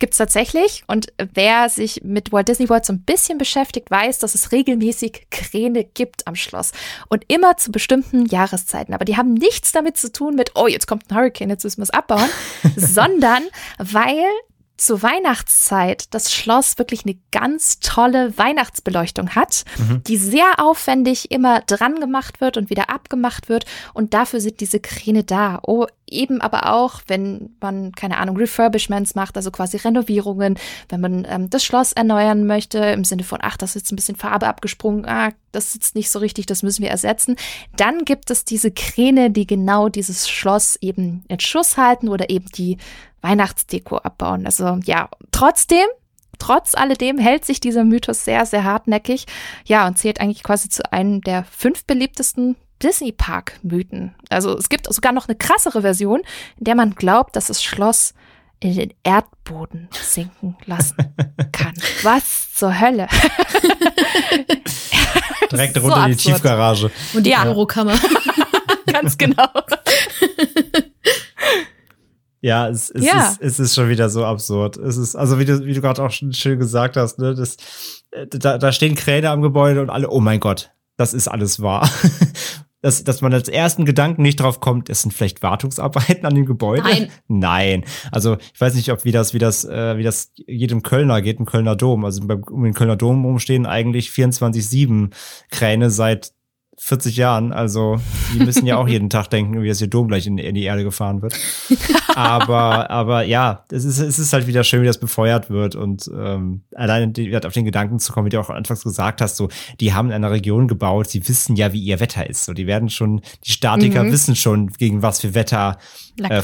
Gibt's tatsächlich. Und wer sich mit Walt Disney World so ein bisschen beschäftigt, weiß, dass es regelmäßig Kräne gibt am Schloss. Und immer zu bestimmten Jahreszeiten. Aber die haben nichts damit zu tun mit, oh, jetzt kommt ein Hurricane, jetzt müssen wir es abbauen. Sondern weil zur Weihnachtszeit das Schloss wirklich eine ganz tolle Weihnachtsbeleuchtung hat, die sehr aufwendig immer dran gemacht wird und wieder abgemacht wird. Und dafür sind diese Kräne da. Oh, eben aber auch, wenn man, keine Ahnung, Refurbishments macht, also quasi Renovierungen, wenn man das Schloss erneuern möchte, im Sinne von, ach, das ist jetzt ein bisschen Farbe abgesprungen, das sitzt nicht so richtig, das müssen wir ersetzen. Dann gibt es diese Kräne, die genau dieses Schloss eben in Schuss halten oder eben die Weihnachtsdeko abbauen. Also ja, trotz alledem hält sich dieser Mythos sehr, sehr hartnäckig. Ja, und zählt eigentlich quasi zu einem der 5 beliebtesten Disney-Park-Mythen. Also es gibt sogar noch eine krassere Version, in der man glaubt, dass das Schloss in den Erdboden sinken lassen kann. Was zur Hölle? Direkt runter so in die Tiefgarage. Und die Aero-Kammer. Ganz genau. Ja, es ist schon wieder so absurd. Es ist, also wie du gerade auch schon schön gesagt hast, ne, da stehen Kräne am Gebäude und alle, oh mein Gott, das ist alles wahr. Dass man als ersten Gedanken nicht drauf kommt, es sind vielleicht Wartungsarbeiten an dem Gebäude. Nein. Also ich weiß nicht, ob wie das jedem Kölner geht, im Kölner Dom. Also um den Kölner Dom rumstehen eigentlich 24/7 Kräne seit 40 Jahren, also die müssen ja auch jeden Tag denken, wie das ihr Dom gleich in die Erde gefahren wird. Aber ja, es ist halt wieder schön, wie das befeuert wird. Und allein auf den Gedanken zu kommen, wie du auch anfangs gesagt hast, so, die haben in einer Region gebaut, sie wissen ja, wie ihr Wetter ist. So, die Statiker wissen schon, gegen was für Wetter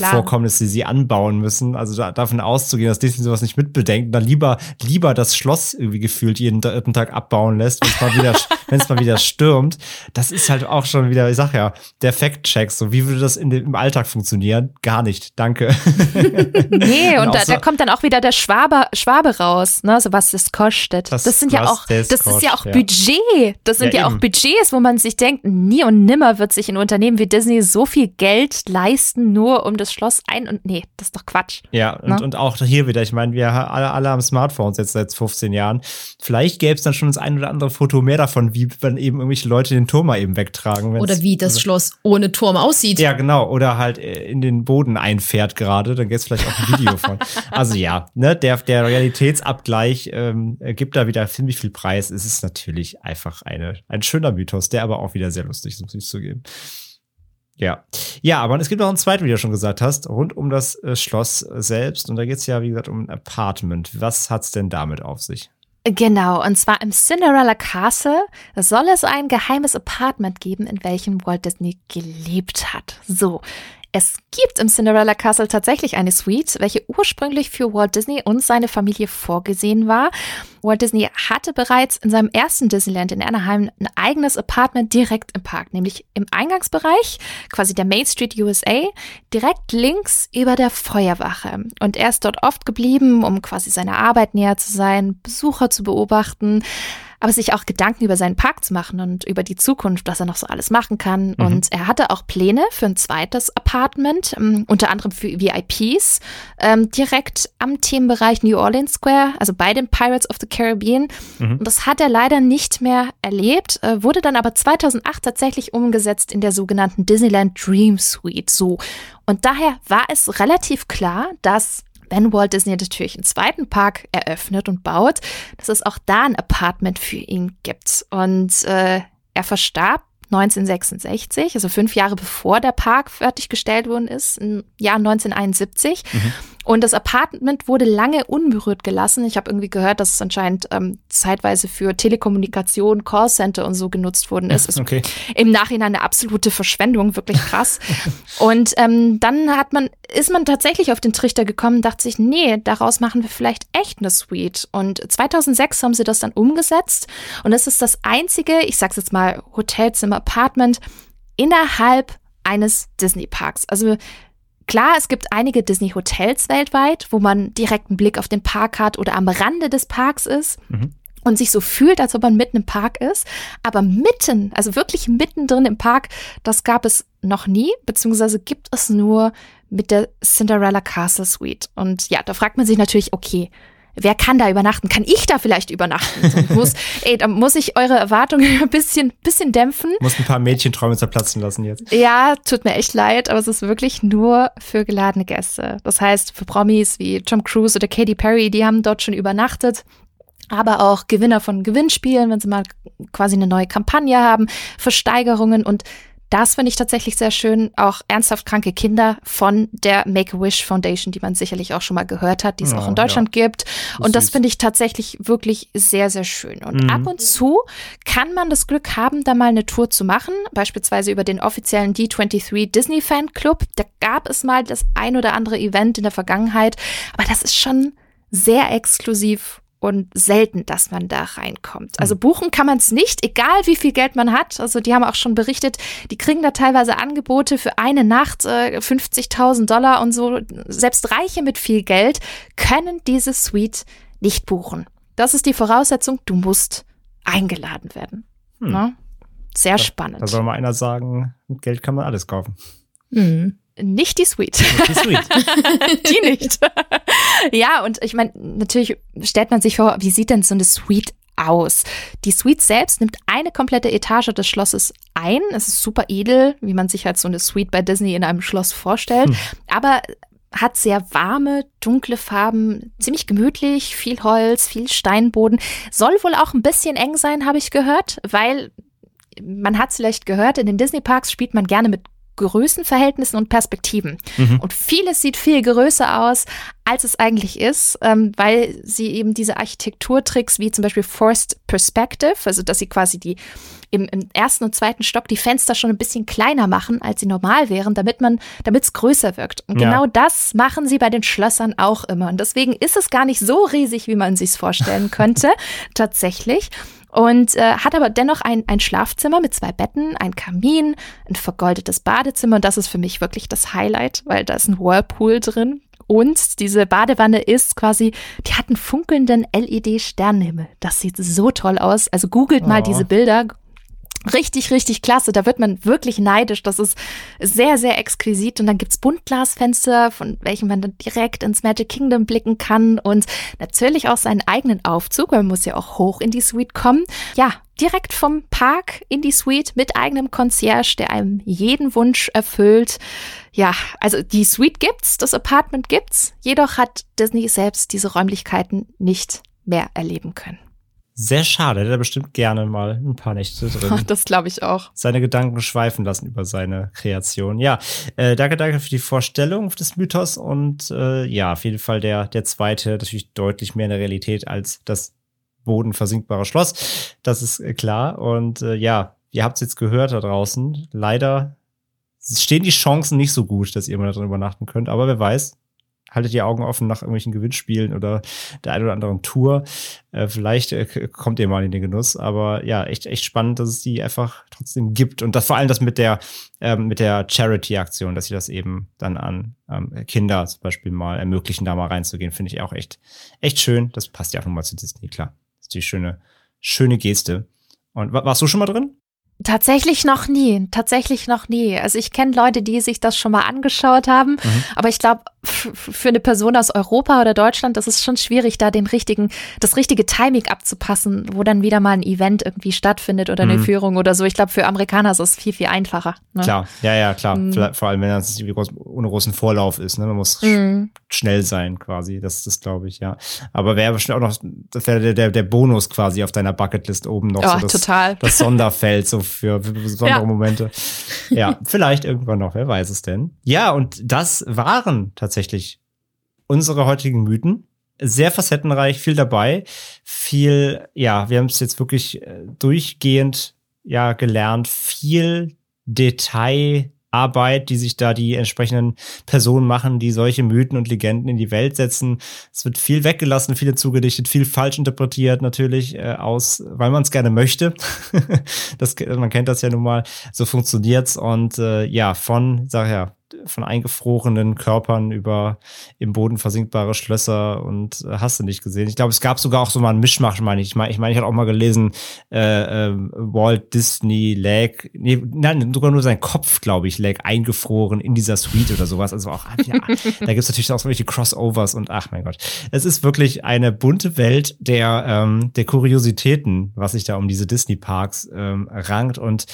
Vorkommnisse sie anbauen müssen. Also davon auszugehen, dass Disney sowas nicht mitbedenkt und dann lieber das Schloss irgendwie gefühlt jeden dritten Tag abbauen lässt, wenn es mal wieder stürmt. Das ist halt auch schon wieder, ich sag ja, der Fact-Check. So, wie würde das im Alltag funktionieren? Gar nicht, danke. Nee, und da kommt dann auch wieder der Schwabe raus, ne? So, was das kostet. Das ist ja auch Budget. Das sind ja auch Budgets, wo man sich denkt, nie und nimmer wird sich ein Unternehmen wie Disney so viel Geld leisten, nur um das Schloss das ist doch Quatsch. Ja, ne? und auch hier wieder, ich meine, wir alle haben Smartphones jetzt seit 15 Jahren. Vielleicht gäbe es dann schon das ein oder andere Foto mehr davon, wie dann eben irgendwelche Leute den Turm mal eben wegtragen. Oder wie das Schloss ohne Turm aussieht. Ja, genau. Oder halt in den Boden einfährt gerade. Dann gibt's vielleicht auch ein Video von. Also ja, ne, der Realitätsabgleich gibt da wieder ziemlich viel Preis. Es ist natürlich einfach ein schöner Mythos, der aber auch wieder sehr lustig ist, muss ich zugeben. Ja. Ja, aber es gibt noch einen zweiten, wie du schon gesagt hast, rund um das Schloss selbst. Und da geht's ja, wie gesagt, um ein Apartment. Was hat's denn damit auf sich? Genau, und zwar im Cinderella Castle soll es ein geheimes Apartment geben, in welchem Walt Disney gelebt hat. So, es gibt im Cinderella Castle tatsächlich eine Suite, welche ursprünglich für Walt Disney und seine Familie vorgesehen war. Walt Disney hatte bereits in seinem ersten Disneyland in Anaheim ein eigenes Apartment direkt im Park, nämlich im Eingangsbereich, quasi der Main Street USA, direkt links über der Feuerwache. Und er ist dort oft geblieben, um quasi seiner Arbeit näher zu sein, Besucher zu beobachten, aber sich auch Gedanken über seinen Park zu machen und über die Zukunft, was er noch so alles machen kann. Mhm. Und er hatte auch Pläne für ein zweites Apartment, unter anderem für VIPs, direkt am Themenbereich New Orleans Square, also bei den Pirates of the Caribbean. Mhm. Und das hat er leider nicht mehr erlebt, wurde dann aber 2008 tatsächlich umgesetzt in der sogenannten Disneyland Dream Suite. So. Und daher war es relativ klar, dass wenn Walt Disney natürlich einen zweiten Park eröffnet und baut, dass es auch da ein Apartment für ihn gibt. Und er verstarb 1966, also 5 Jahre bevor der Park fertiggestellt worden ist, im Jahr 1971. Mhm. Und das Apartment wurde lange unberührt gelassen. Ich habe irgendwie gehört, dass es anscheinend zeitweise für Telekommunikation, Callcenter und so genutzt worden ist. Ja, okay. Ist im Nachhinein eine absolute Verschwendung, wirklich krass. Und dann ist man tatsächlich auf den Trichter gekommen und dachte sich, nee, daraus machen wir vielleicht echt eine Suite. Und 2006 haben sie das dann umgesetzt. Und es ist das einzige, ich sag's jetzt mal, Hotelzimmer, Apartment innerhalb eines Disney-Parks. Also klar, es gibt einige Disney-Hotels weltweit, wo man direkt einen Blick auf den Park hat oder am Rande des Parks ist und sich so fühlt, als ob man mitten im Park ist. Aber also wirklich mittendrin im Park, das gab es noch nie, beziehungsweise gibt es nur mit der Cinderella Castle Suite. Und ja, da fragt man sich natürlich, okay, wer kann da übernachten? Kann ich da vielleicht übernachten? So, da muss ich eure Erwartungen ein bisschen dämpfen. Muss ein paar Mädchenträume zerplatzen lassen jetzt. Ja, tut mir echt leid, aber es ist wirklich nur für geladene Gäste. Das heißt, für Promis wie Tom Cruise oder Katy Perry, die haben dort schon übernachtet. Aber auch Gewinner von Gewinnspielen, wenn sie mal quasi eine neue Kampagne haben, Versteigerungen. Und das finde ich tatsächlich sehr schön, auch ernsthaft kranke Kinder von der Make-A-Wish Foundation, die man sicherlich auch schon mal gehört hat, die es auch in Deutschland gibt. Und das finde ich tatsächlich wirklich sehr, sehr schön. Und ab und zu kann man das Glück haben, da mal eine Tour zu machen, beispielsweise über den offiziellen D23 Disney Fan Club. Da gab es mal das ein oder andere Event in der Vergangenheit, aber das ist schon sehr exklusiv und selten, dass man da reinkommt. Also buchen kann man es nicht, egal wie viel Geld man hat. Also die haben auch schon berichtet, die kriegen da teilweise Angebote für eine Nacht, $50.000 und so. Selbst Reiche mit viel Geld können diese Suite nicht buchen. Das ist die Voraussetzung, du musst eingeladen werden. Ne? Sehr spannend. Da soll mal einer sagen, mit Geld kann man alles kaufen. Nicht die Suite. Nicht die Suite. Die nicht. Ja, und ich meine, natürlich stellt man sich vor, wie sieht denn so eine Suite aus? Die Suite selbst nimmt eine komplette Etage des Schlosses ein. Es ist super edel, wie man sich halt so eine Suite bei Disney in einem Schloss vorstellt. Aber hat sehr warme, dunkle Farben, ziemlich gemütlich, viel Holz, viel Steinboden. Soll wohl auch ein bisschen eng sein, habe ich gehört, weil man hat es vielleicht gehört, in den Disney-Parks spielt man gerne mit Größenverhältnissen und Perspektiven. Und vieles sieht viel größer aus, als es eigentlich ist, weil sie eben diese Architekturtricks wie zum Beispiel Forced Perspective, also dass sie quasi die im ersten und zweiten Stock die Fenster schon ein bisschen kleiner machen, als sie normal wären, damit es größer wirkt. Und genau das machen sie bei den Schlössern auch immer. Und deswegen ist es gar nicht so riesig, wie man sich's vorstellen könnte, tatsächlich. Und hat aber dennoch ein Schlafzimmer mit 2 Betten, ein Kamin, ein vergoldetes Badezimmer. Und das ist für mich wirklich das Highlight, weil da ist ein Whirlpool drin. Und diese Badewanne ist quasi, die hat einen funkelnden LED-Sternenhimmel. Das sieht so toll aus. Also googelt mal diese Bilder. Richtig, richtig klasse. Da wird man wirklich neidisch. Das ist sehr, sehr exquisit. Und dann gibt's Buntglasfenster, von welchen man dann direkt ins Magic Kingdom blicken kann. Und natürlich auch seinen eigenen Aufzug, weil man muss ja auch hoch in die Suite kommen. Ja, direkt vom Park in die Suite mit eigenem Concierge, der einem jeden Wunsch erfüllt. Ja, also die Suite gibt's, das Apartment gibt's. Jedoch hat Disney selbst diese Räumlichkeiten nicht mehr erleben können. Sehr schade, der hat bestimmt gerne mal ein paar Nächte drin. Das glaube ich auch. Seine Gedanken schweifen lassen über seine Kreation. Ja, danke für die Vorstellung des Mythos und ja, auf jeden Fall der zweite, natürlich deutlich mehr in der Realität als das bodenversinkbare Schloss. Das ist klar und ja, ihr habt es jetzt gehört da draußen. Leider stehen die Chancen nicht so gut, dass ihr mal darin übernachten könnt, aber wer weiß. Haltet die Augen offen nach irgendwelchen Gewinnspielen oder der ein oder anderen Tour. Vielleicht kommt ihr mal in den Genuss. Aber ja, echt spannend, dass es die einfach trotzdem gibt. Und das vor allem das mit der Charity-Aktion, dass sie das eben dann an Kinder zum Beispiel mal ermöglichen, da mal reinzugehen, finde ich auch echt schön. Das passt ja auch nochmal zu Disney, klar. Das ist die schöne Geste. Und warst du schon mal drin? Tatsächlich noch nie. Also ich kenne Leute, die sich das schon mal angeschaut haben, aber ich glaube, für eine Person aus Europa oder Deutschland, das ist schon schwierig, da das richtige Timing abzupassen, wo dann wieder mal ein Event irgendwie stattfindet oder eine Führung oder so. Ich glaube, für Amerikaner ist es viel, viel einfacher. Ne? Klar, ja, klar. Vor allem, wenn das ohne großen Vorlauf ist. Ne? Man muss schnell sein quasi, das glaube ich, ja. Aber wäre bestimmt auch noch, das wäre der Bonus quasi auf deiner Bucketlist oben noch. Oh, so das Sonderfeld, so für besondere Momente. Ja, vielleicht irgendwann noch, wer weiß es denn. Ja, und das waren tatsächlich unsere heutigen Mythen. Sehr facettenreich, viel dabei. Wir haben es jetzt wirklich durchgehend gelernt. Viel Detailarbeit, die sich da die entsprechenden Personen machen, die solche Mythen und Legenden in die Welt setzen. Es wird viel weggelassen, viel zugedichtet, viel falsch interpretiert natürlich, weil man es gerne möchte. Man kennt das ja nun mal. So funktioniert's. Und von von eingefrorenen Körpern über im Boden versinkbare Schlösser und hast du nicht gesehen. Ich glaube, es gab sogar auch so mal einen Mischmasch, meine ich. Ich hatte auch mal gelesen, Walt Disney lag, sogar nur sein Kopf, glaube ich, lag eingefroren in dieser Suite oder sowas. Also auch, ja, da gibt es natürlich auch so welche Crossovers und ach mein Gott. Es ist wirklich eine bunte Welt der Kuriositäten, was sich da um diese Disney-Parks rankt. Und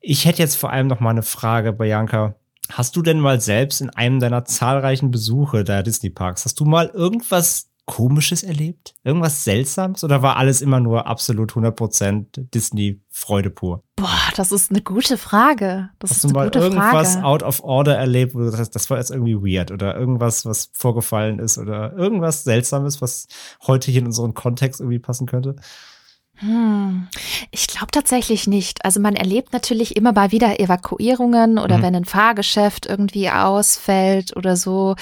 ich hätte jetzt vor allem noch mal eine Frage, Bianca. Hast du denn mal selbst in einem deiner zahlreichen Besuche der Disney-Parks, hast du mal irgendwas Komisches erlebt? Irgendwas Seltsames? Oder war alles immer nur absolut 100% Disney-Freude pur? Boah, das ist eine gute Frage. Hast du mal irgendwas out of order erlebt, wo du sagst, das war jetzt irgendwie weird? Oder irgendwas, was vorgefallen ist? Oder irgendwas Seltsames, was heute hier in unseren Kontext irgendwie passen könnte? Ich glaube tatsächlich nicht. Also man erlebt natürlich immer mal wieder Evakuierungen oder wenn ein Fahrgeschäft irgendwie ausfällt oder so.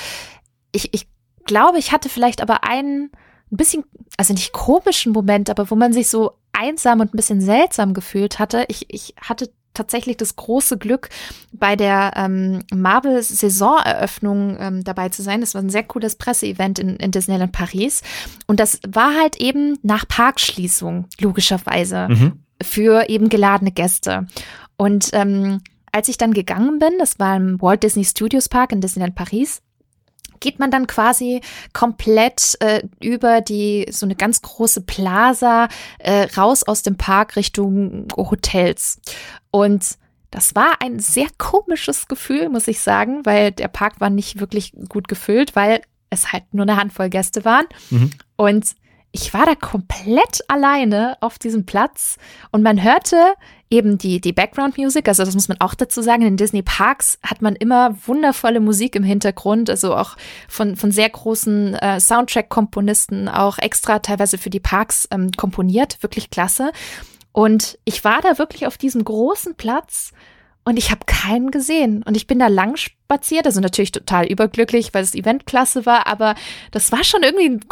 Ich glaube, ich hatte vielleicht aber einen ein bisschen, also nicht komischen Moment, aber wo man sich so einsam und ein bisschen seltsam gefühlt hatte. Ich hatte tatsächlich das große Glück, bei der Marvel-Saisoneröffnung dabei zu sein. Das war ein sehr cooles Presseevent in Disneyland Paris. Und das war halt eben nach Parkschließung, logischerweise, für eben geladene Gäste. Und als ich dann gegangen bin, das war im Walt Disney Studios Park in Disneyland Paris, geht man dann quasi komplett über so eine ganz große Plaza raus aus dem Park Richtung Hotels. Und das war ein sehr komisches Gefühl, muss ich sagen, weil der Park war nicht wirklich gut gefüllt, weil es halt nur eine Handvoll Gäste waren. Und ich war da komplett alleine auf diesem Platz und man hörte eben die Background-Music, also das muss man auch dazu sagen, in den Disney-Parks hat man immer wundervolle Musik im Hintergrund, also auch von sehr großen Soundtrack-Komponisten auch extra teilweise für die Parks komponiert, wirklich klasse. Und ich war da wirklich auf diesem großen Platz und ich habe keinen gesehen. Und ich bin da lang spaziert, also natürlich total überglücklich, weil das Event klasse war, aber das war schon irgendwie ein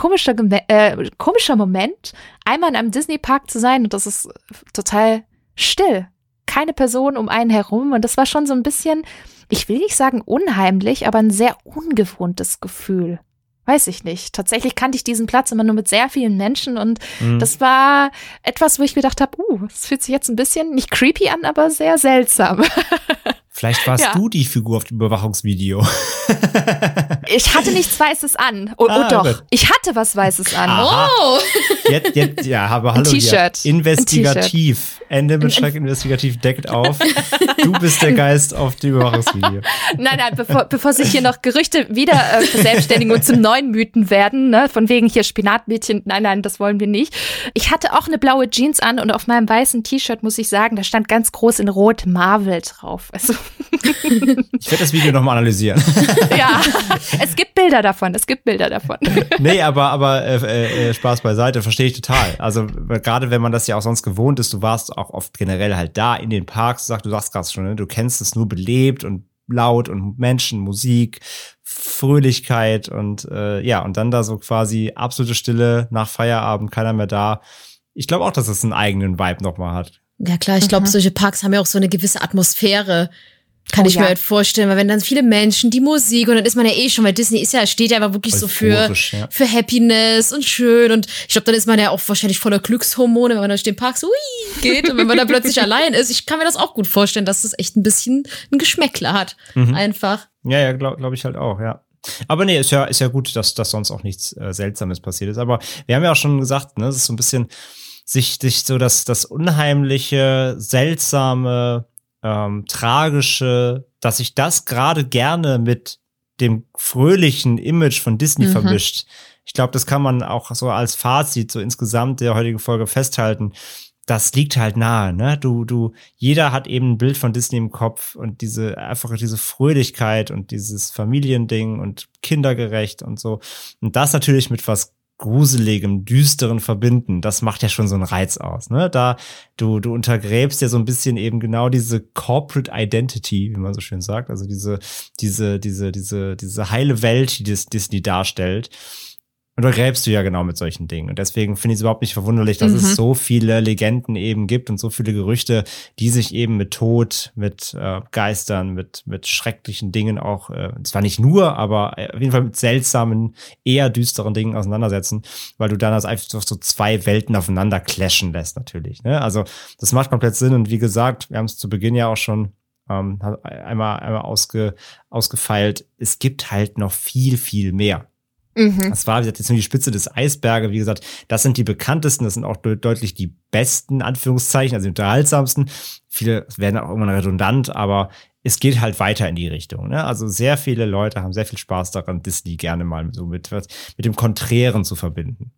komischer Moment, einmal in einem Disney-Park zu sein und das ist total still. Keine Person um einen herum und das war schon so ein bisschen, ich will nicht sagen unheimlich, aber ein sehr ungewohntes Gefühl. Weiß ich nicht. Tatsächlich kannte ich diesen Platz immer nur mit sehr vielen Menschen und das war etwas, wo ich gedacht habe, es fühlt sich jetzt ein bisschen nicht creepy an, aber sehr seltsam. Vielleicht warst du die Figur auf dem Überwachungsvideo. Ich hatte nichts Weißes an. Oh doch, aber ich hatte was Weißes an. Aha. Oh! Jetzt, ja, aber hallo. Ein T-Shirt. Investigativ. Ende mit Schreck investigativ deckt auf. Du bist der Geist auf dem Überwachungsvideo. Nein, bevor sich hier noch Gerüchte wieder verselbstständigen und zum neuen Mythen werden, ne? Von wegen hier Spinatmädchen. Nein, das wollen wir nicht. Ich hatte auch eine blaue Jeans an und auf meinem weißen T-Shirt, muss ich sagen, da stand ganz groß in Rot Marvel drauf. Also ich werde das Video nochmal analysieren. Ja, es gibt Bilder davon. Nee, aber Spaß beiseite, verstehe ich total. Also gerade wenn man das ja auch sonst gewohnt ist, du warst auch oft generell halt da in den Parks, du sagst gerade schon, ne, du kennst es nur belebt und laut und Menschen, Musik, Fröhlichkeit und und dann da so quasi absolute Stille nach Feierabend, keiner mehr da. Ich glaube auch, dass es einen eigenen Vibe nochmal hat. Ja klar, ich glaube, solche Parks haben ja auch so eine gewisse Atmosphäre, kann ich mir halt vorstellen, weil wenn dann viele Menschen, die Musik und dann ist man ja eh schon, weil Disney steht ja aber wirklich so für Happiness und schön und ich glaube, dann ist man ja auch wahrscheinlich voller Glückshormone, wenn man durch den Park so geht und wenn man da plötzlich allein ist. Ich kann mir das auch gut vorstellen, dass das echt ein bisschen ein Geschmäckler hat, einfach. Ja, glaub ich halt auch, ja. Aber nee, ist ja gut, dass sonst auch nichts Seltsames passiert ist, aber wir haben ja auch schon gesagt, ne, es ist so ein bisschen sich so das Unheimliche, Seltsame, Tragische, dass sich das gerade gerne mit dem fröhlichen Image von Disney vermischt. Ich glaube, das kann man auch so als Fazit so insgesamt der heutigen Folge festhalten. Das liegt halt nahe, ne? Jeder hat eben ein Bild von Disney im Kopf und diese Fröhlichkeit und dieses Familiending und kindergerecht und so. Und das natürlich mit was Gruseligem, Düsteren verbinden, das macht ja schon so einen Reiz aus, ne? Da, du untergräbst ja so ein bisschen eben genau diese Corporate Identity, wie man so schön sagt, also diese heile Welt, die Disney darstellt. Und da gräbst du ja genau mit solchen Dingen. Und deswegen finde ich es überhaupt nicht verwunderlich, dass es so viele Legenden eben gibt und so viele Gerüchte, die sich eben mit Tod, mit Geistern, mit schrecklichen Dingen auch, zwar nicht nur, aber auf jeden Fall mit seltsamen, eher düsteren Dingen auseinandersetzen, weil du dann das einfach so zwei Welten aufeinander clashen lässt natürlich. Ne? Also das macht komplett Sinn. Und wie gesagt, wir haben es zu Beginn ja auch schon einmal ausgefeilt. Es gibt halt noch viel, viel mehr. Das war, wie gesagt, jetzt nur die Spitze des Eisberges. Wie gesagt, das sind die bekanntesten, das sind auch deutlich die besten, Anführungszeichen, also die unterhaltsamsten. Viele werden auch irgendwann redundant, aber es geht halt weiter in die Richtung. Ne? Also sehr viele Leute haben sehr viel Spaß daran, Disney gerne mal so mit dem Konträren zu verbinden.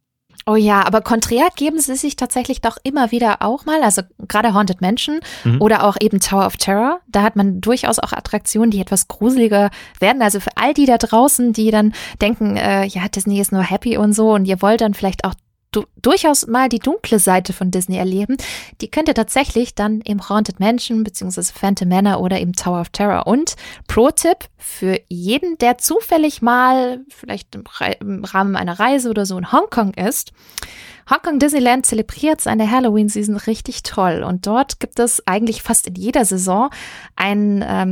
Oh ja, aber konträr geben sie sich tatsächlich doch immer wieder auch mal, also gerade Haunted Mansion oder auch eben Tower of Terror, da hat man durchaus auch Attraktionen, die etwas gruseliger werden, also für all die da draußen, die dann denken, ja, Disney ist nur happy und so und ihr wollt dann vielleicht auch durchaus mal die dunkle Seite von Disney erleben, die könnt ihr tatsächlich dann im Haunted Mansion bzw. Phantom Manor oder im Tower of Terror. Und Pro-Tipp für jeden, der zufällig mal vielleicht im Rahmen einer Reise oder so in Hongkong ist: Hongkong Disneyland zelebriert seine Halloween-Season richtig toll und dort gibt es eigentlich fast in jeder Saison eine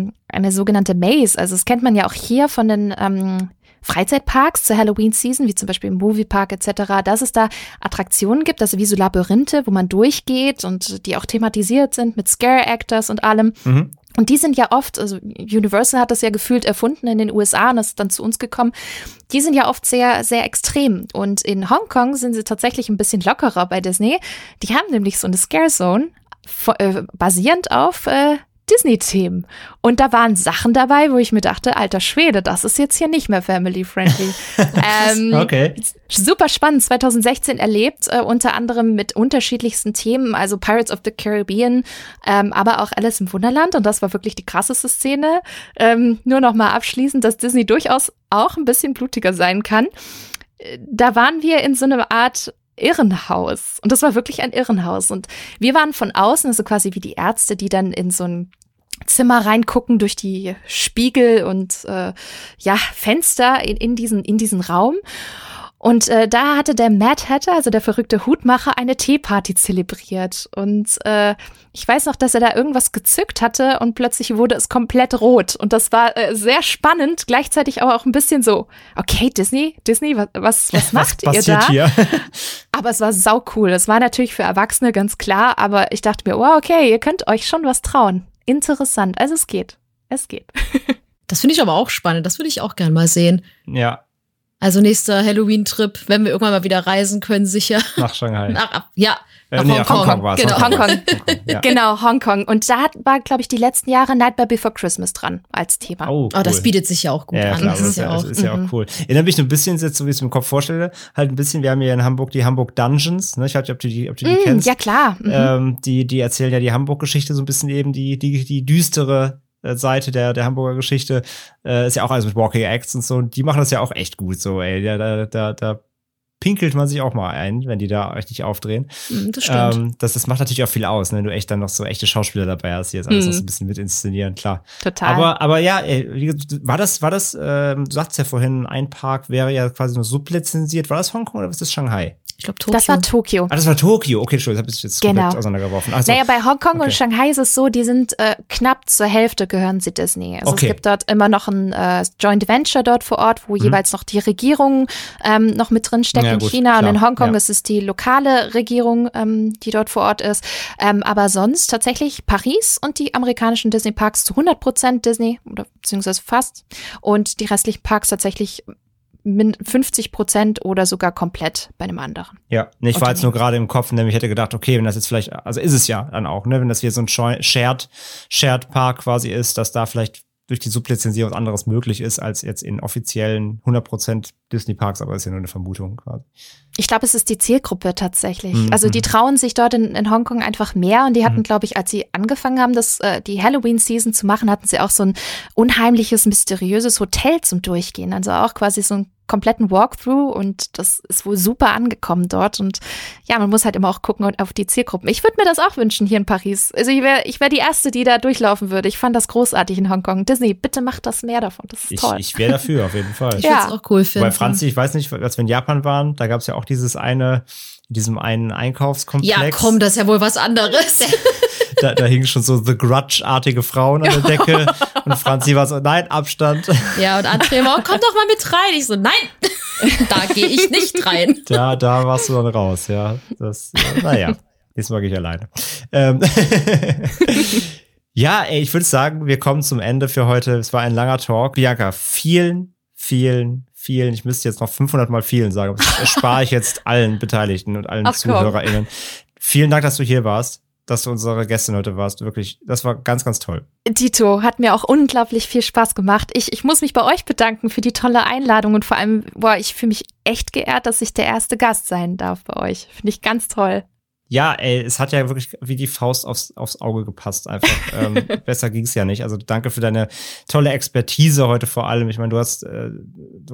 sogenannte Maze. Also das kennt man ja auch hier von den Freizeitparks zur Halloween-Season, wie zum Beispiel im Moviepark etc., dass es da Attraktionen gibt, also wie so Labyrinthe, wo man durchgeht und die auch thematisiert sind mit Scare-Actors und allem. Und die sind ja oft, also Universal hat das ja gefühlt erfunden in den USA und das ist dann zu uns gekommen, die sind ja oft sehr, sehr extrem. Und in Hongkong sind sie tatsächlich ein bisschen lockerer bei Disney. Die haben nämlich so eine Scare-Zone, basierend auf Disney-Themen. Und da waren Sachen dabei, wo ich mir dachte, alter Schwede, das ist jetzt hier nicht mehr family-friendly. Okay. Super spannend, 2016 erlebt, unter anderem mit unterschiedlichsten Themen, also Pirates of the Caribbean, aber auch Alice im Wunderland. Und das war wirklich die krasseste Szene. Nur noch mal abschließend, dass Disney durchaus auch ein bisschen blutiger sein kann. Da waren wir in so einer Art Irrenhaus. Und das war wirklich ein Irrenhaus. Und wir waren von außen, also quasi wie die Ärzte, die dann in so ein Zimmer reingucken durch die Spiegel und Fenster in diesen Raum. Und da hatte der Mad Hatter, also der verrückte Hutmacher, eine Teeparty zelebriert. Und ich weiß noch, dass er da irgendwas gezückt hatte und plötzlich wurde es komplett rot. Und das war sehr spannend, gleichzeitig aber auch ein bisschen so, okay, Disney, was macht ihr da? Hier? Aber es war saucool. Es war natürlich für Erwachsene ganz klar, aber ich dachte mir, wow, okay, ihr könnt euch schon was trauen. Interessant. Also es geht. Das finde ich aber auch spannend. Das würde ich auch gerne mal sehen. Ja. Also nächster Halloween-Trip, wenn wir irgendwann mal wieder reisen können, sicher. Nach Shanghai. Nach Hongkong war es. Genau, Hongkong. Ja. Genau, Hongkong. Und da war, glaube ich, die letzten Jahre Nightmare Before Christmas dran als Thema. Oh, cool. Oh, das bietet sich ja auch gut an. Klar, das ist ja auch, cool. Erinnert mich ein bisschen, jetzt, so wie ich es mir im Kopf vorstelle, halt ein bisschen, wir haben hier in Hamburg die Hamburg Dungeons, ne? Ich weiß nicht, ob du die kennst. Ja, klar. Die erzählen ja die Hamburg-Geschichte so ein bisschen eben, die düstere Seite der Hamburger Geschichte, ist ja auch alles mit Walking Acts und so, und die machen das ja auch echt gut so, ey, da pinkelt man sich auch mal ein, wenn die da richtig aufdrehen. Das stimmt. Das macht natürlich auch viel aus, ne? Wenn du echt dann noch so echte Schauspieler dabei hast, die jetzt alles noch so ein bisschen mit inszenieren, klar. Total. Aber ja, ey, war das, du sagtest ja vorhin, ein Park wäre ja quasi nur sublizenziert, war das Hongkong oder was ist Shanghai? Ich glaube, Tokio. Das war Tokio. Ah, das war Tokio. Okay, Entschuldigung, das habe ich jetzt komplett auseinandergeworfen. Also, naja, bei Hongkong und Shanghai ist es so, die sind knapp zur Hälfte gehören sie Disney. Also es gibt dort immer noch ein Joint Venture dort vor Ort, wo jeweils noch die Regierung noch mit drin steckt in China. Klar. Und in Hongkong ist es die lokale Regierung, die dort vor Ort ist. Aber sonst tatsächlich Paris und die amerikanischen Disney-Parks zu 100% Disney, oder beziehungsweise fast. Und die restlichen Parks tatsächlich 50% oder sogar komplett bei einem anderen. Ja, ich war jetzt nur gerade im Kopf, nämlich hätte gedacht, okay, wenn das jetzt vielleicht, also ist es ja dann auch, ne, wenn das hier so ein Shared Park quasi ist, dass da vielleicht durch die Sublizenzierung was anderes möglich ist als jetzt in offiziellen 100% Disney-Parks, aber das ist ja nur eine Vermutung quasi. Ich glaube, es ist die Zielgruppe tatsächlich. Also die trauen sich dort in Hongkong einfach mehr und die hatten, glaube ich, als sie angefangen haben, die Halloween-Season zu machen, hatten sie auch so ein unheimliches, mysteriöses Hotel zum Durchgehen. Also auch quasi so ein kompletten Walkthrough und das ist wohl super angekommen dort. Und ja, man muss halt immer auch gucken auf die Zielgruppen. Ich würde mir das auch wünschen hier in Paris. Also ich wär die Erste, die da durchlaufen würde. Ich fand das großartig in Hongkong. Disney, bitte macht das mehr davon. Das ist toll. Ich wäre dafür, auf jeden Fall. Ich würde es auch cool finden. Weil Franzi, ich weiß nicht, als wir in Japan waren, da gab es ja auch dieses eine, in diesem einen Einkaufskomplex. Ja, komm, das ist ja wohl was anderes. Da hingen schon so The Grudge-artige Frauen an der Decke und Franzi war so, nein, Abstand. Ja, und André war, komm doch mal mit rein. Ich so, nein, da gehe ich nicht rein. Da warst du dann raus, ja. Naja, nächstes Mal gehe ich alleine. Ja, ey, ich würde sagen, wir kommen zum Ende für heute. Es war ein langer Talk. Bianca, vielen, ich müsste jetzt noch 500 Mal vielen sagen, das erspare ich jetzt allen Beteiligten und allen ZuhörerInnen. Vielen Dank, dass du hier warst. Dass du unsere Gästin heute warst. Wirklich, das war ganz, ganz toll. Dito, hat mir auch unglaublich viel Spaß gemacht. Ich muss mich bei euch bedanken für die tolle Einladung und vor allem, ich fühle mich echt geehrt, dass ich der erste Gast sein darf bei euch. Finde ich ganz toll. Ja, ey, es hat ja wirklich wie die Faust aufs Auge gepasst einfach. Besser ging's ja nicht. Also danke für deine tolle Expertise heute vor allem. Ich meine, du hast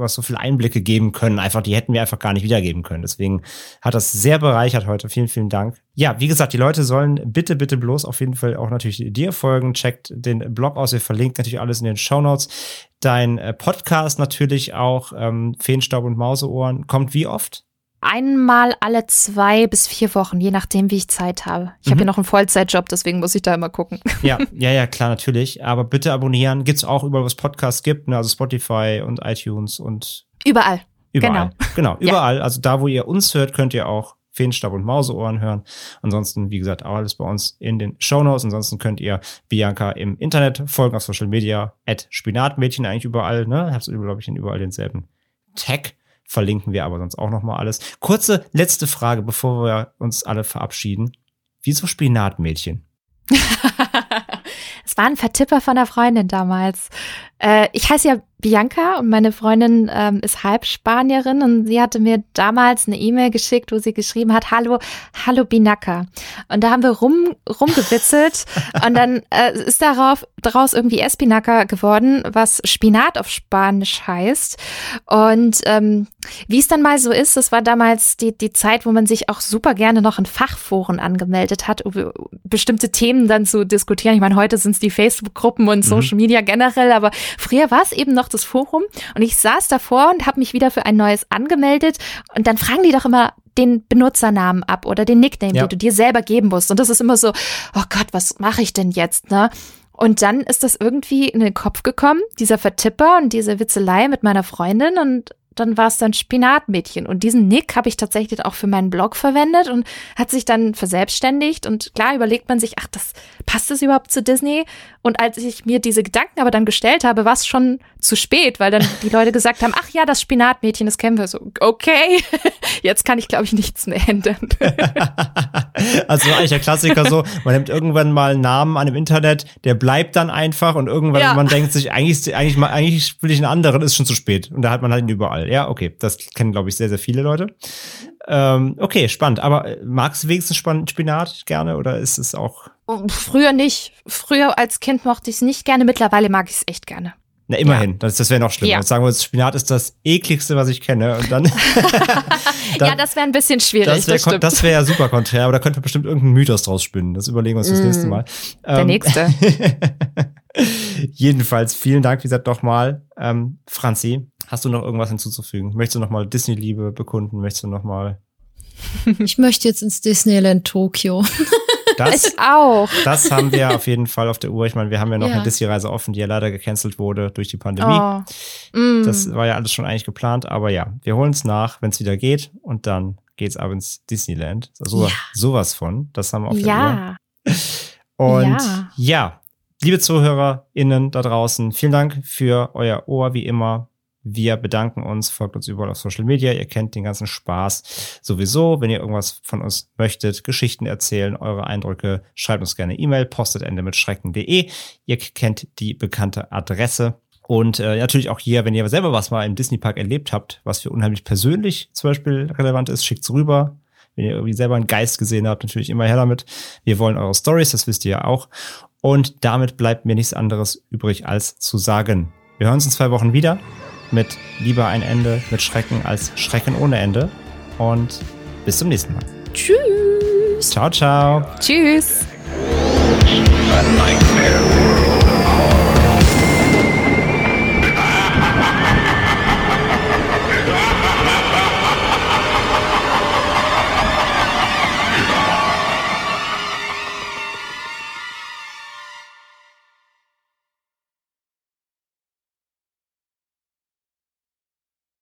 so viele Einblicke geben können. Einfach, die hätten wir einfach gar nicht wiedergeben können. Deswegen hat das sehr bereichert heute. Vielen, vielen Dank. Ja, wie gesagt, die Leute sollen bitte, bitte bloß auf jeden Fall auch natürlich dir folgen. Checkt den Blog aus. Wir verlinken natürlich alles in den Shownotes. Dein Podcast natürlich auch, Feenstaub und Mauseohren. Kommt wie oft? Einmal alle 2 bis 4 Wochen, je nachdem, wie ich Zeit habe. Ich habe ja noch einen Vollzeitjob, deswegen muss ich da immer gucken. Ja, klar, natürlich. Aber bitte abonnieren. Gibt's auch überall, was Podcasts gibt, ne? Also Spotify und iTunes und überall. Genau, überall. Ja. Also da, wo ihr uns hört, könnt ihr auch Feenstab und Mauseohren hören. Ansonsten, wie gesagt, auch alles bei uns in den Shownotes. Ansonsten könnt ihr Bianca im Internet folgen auf Social Media @Spinatmädchen eigentlich überall. Ne, hab's glaube ich überall denselben Tag. Verlinken wir aber sonst auch nochmal alles. Kurze letzte Frage, bevor wir uns alle verabschieden. Wieso Spinatmädchen? Es war ein Vertipper von der Freundin damals. Ich heiße ja Bianca und meine Freundin ist Halbspanierin und sie hatte mir damals eine E-Mail geschickt, wo sie geschrieben hat, hallo Binaka. Und da haben wir rumgewitzelt und dann ist daraus irgendwie Espinaca geworden, was Spinat auf Spanisch heißt. Und wie es dann mal so ist, das war damals die Zeit, wo man sich auch super gerne noch in Fachforen angemeldet hat, um bestimmte Themen dann zu diskutieren. Ich meine, heute sind es die Facebook-Gruppen und Social Media generell, aber früher war es eben noch das Forum und ich saß davor und habe mich wieder für ein neues angemeldet und dann fragen die doch immer den Benutzernamen ab oder den Nickname, den du dir selber geben musst und das ist immer so, oh Gott, was mache ich denn jetzt, ne? Und dann ist das irgendwie in den Kopf gekommen, dieser Vertipper und diese Witzelei mit meiner Freundin und dann war es dann Spinatmädchen und diesen Nick habe ich tatsächlich auch für meinen Blog verwendet und hat sich dann verselbstständigt und klar überlegt man sich, ach, das passt das überhaupt zu Disney? Und als ich mir diese Gedanken aber dann gestellt habe, war es schon zu spät, weil dann die Leute gesagt haben, ach ja, das Spinatmädchen, das kennen wir so. Okay, jetzt kann ich glaube ich nichts mehr ändern. Also eigentlich der Klassiker so, man nimmt irgendwann mal einen Namen an im Internet, der bleibt dann einfach und irgendwann man denkt sich, eigentlich will ich einen anderen, ist schon zu spät und da hat man halt ihn überall. Ja, okay, das kennen, glaube ich, sehr, sehr viele Leute. Okay, spannend. Aber magst du wenigstens Spinat gerne oder ist es auch? Früher nicht. Früher als Kind mochte ich es nicht gerne. Mittlerweile mag ich es echt gerne. Na, immerhin. Ja. Das wäre noch schlimmer. Ja. Jetzt sagen wir uns, Spinat ist das ekligste, was ich kenne. Und dann, ja, das wäre ein bisschen schwierig. Das wäre ja super konträr, aber da könnten wir bestimmt irgendeinen Mythos draus spinnen. Das überlegen wir uns das nächste Mal. Der nächste. Jedenfalls, vielen Dank, wie gesagt, nochmal. Franzi, hast du noch irgendwas hinzuzufügen? Möchtest du nochmal Disney-Liebe bekunden? Möchtest du nochmal? Ich möchte jetzt ins Disneyland Tokio. Ich auch. Das haben wir auf jeden Fall auf der Uhr. Ich meine, wir haben ja noch eine Disney-Reise offen, die ja leider gecancelt wurde durch die Pandemie. Oh. Das war ja alles schon eigentlich geplant. Aber ja, wir holen es nach, wenn es wieder geht. Und dann geht's ab ins Disneyland. Also sowas von. Das haben wir auf der Uhr. Und liebe ZuhörerInnen da draußen, vielen Dank für euer Ohr, wie immer. Wir bedanken uns, folgt uns überall auf Social Media. Ihr kennt den ganzen Spaß sowieso. Wenn ihr irgendwas von uns möchtet, Geschichten erzählen, eure Eindrücke, schreibt uns gerne E-Mail, postet@ende-mit-schrecken.de. Ihr kennt die bekannte Adresse. Und natürlich auch hier, wenn ihr selber was mal im Disney-Park erlebt habt, was für unheimlich persönlich zum Beispiel relevant ist, schickt's rüber. Wenn ihr irgendwie selber einen Geist gesehen habt, natürlich immer her damit. Wir wollen eure Stories, das wisst ihr ja auch. Und damit bleibt mir nichts anderes übrig, als zu sagen, wir hören uns in 2 Wochen wieder. mit Lieber ein Ende mit Schrecken als Schrecken ohne Ende. Und bis zum nächsten Mal. Tschüss. Ciao, ciao. Tschüss.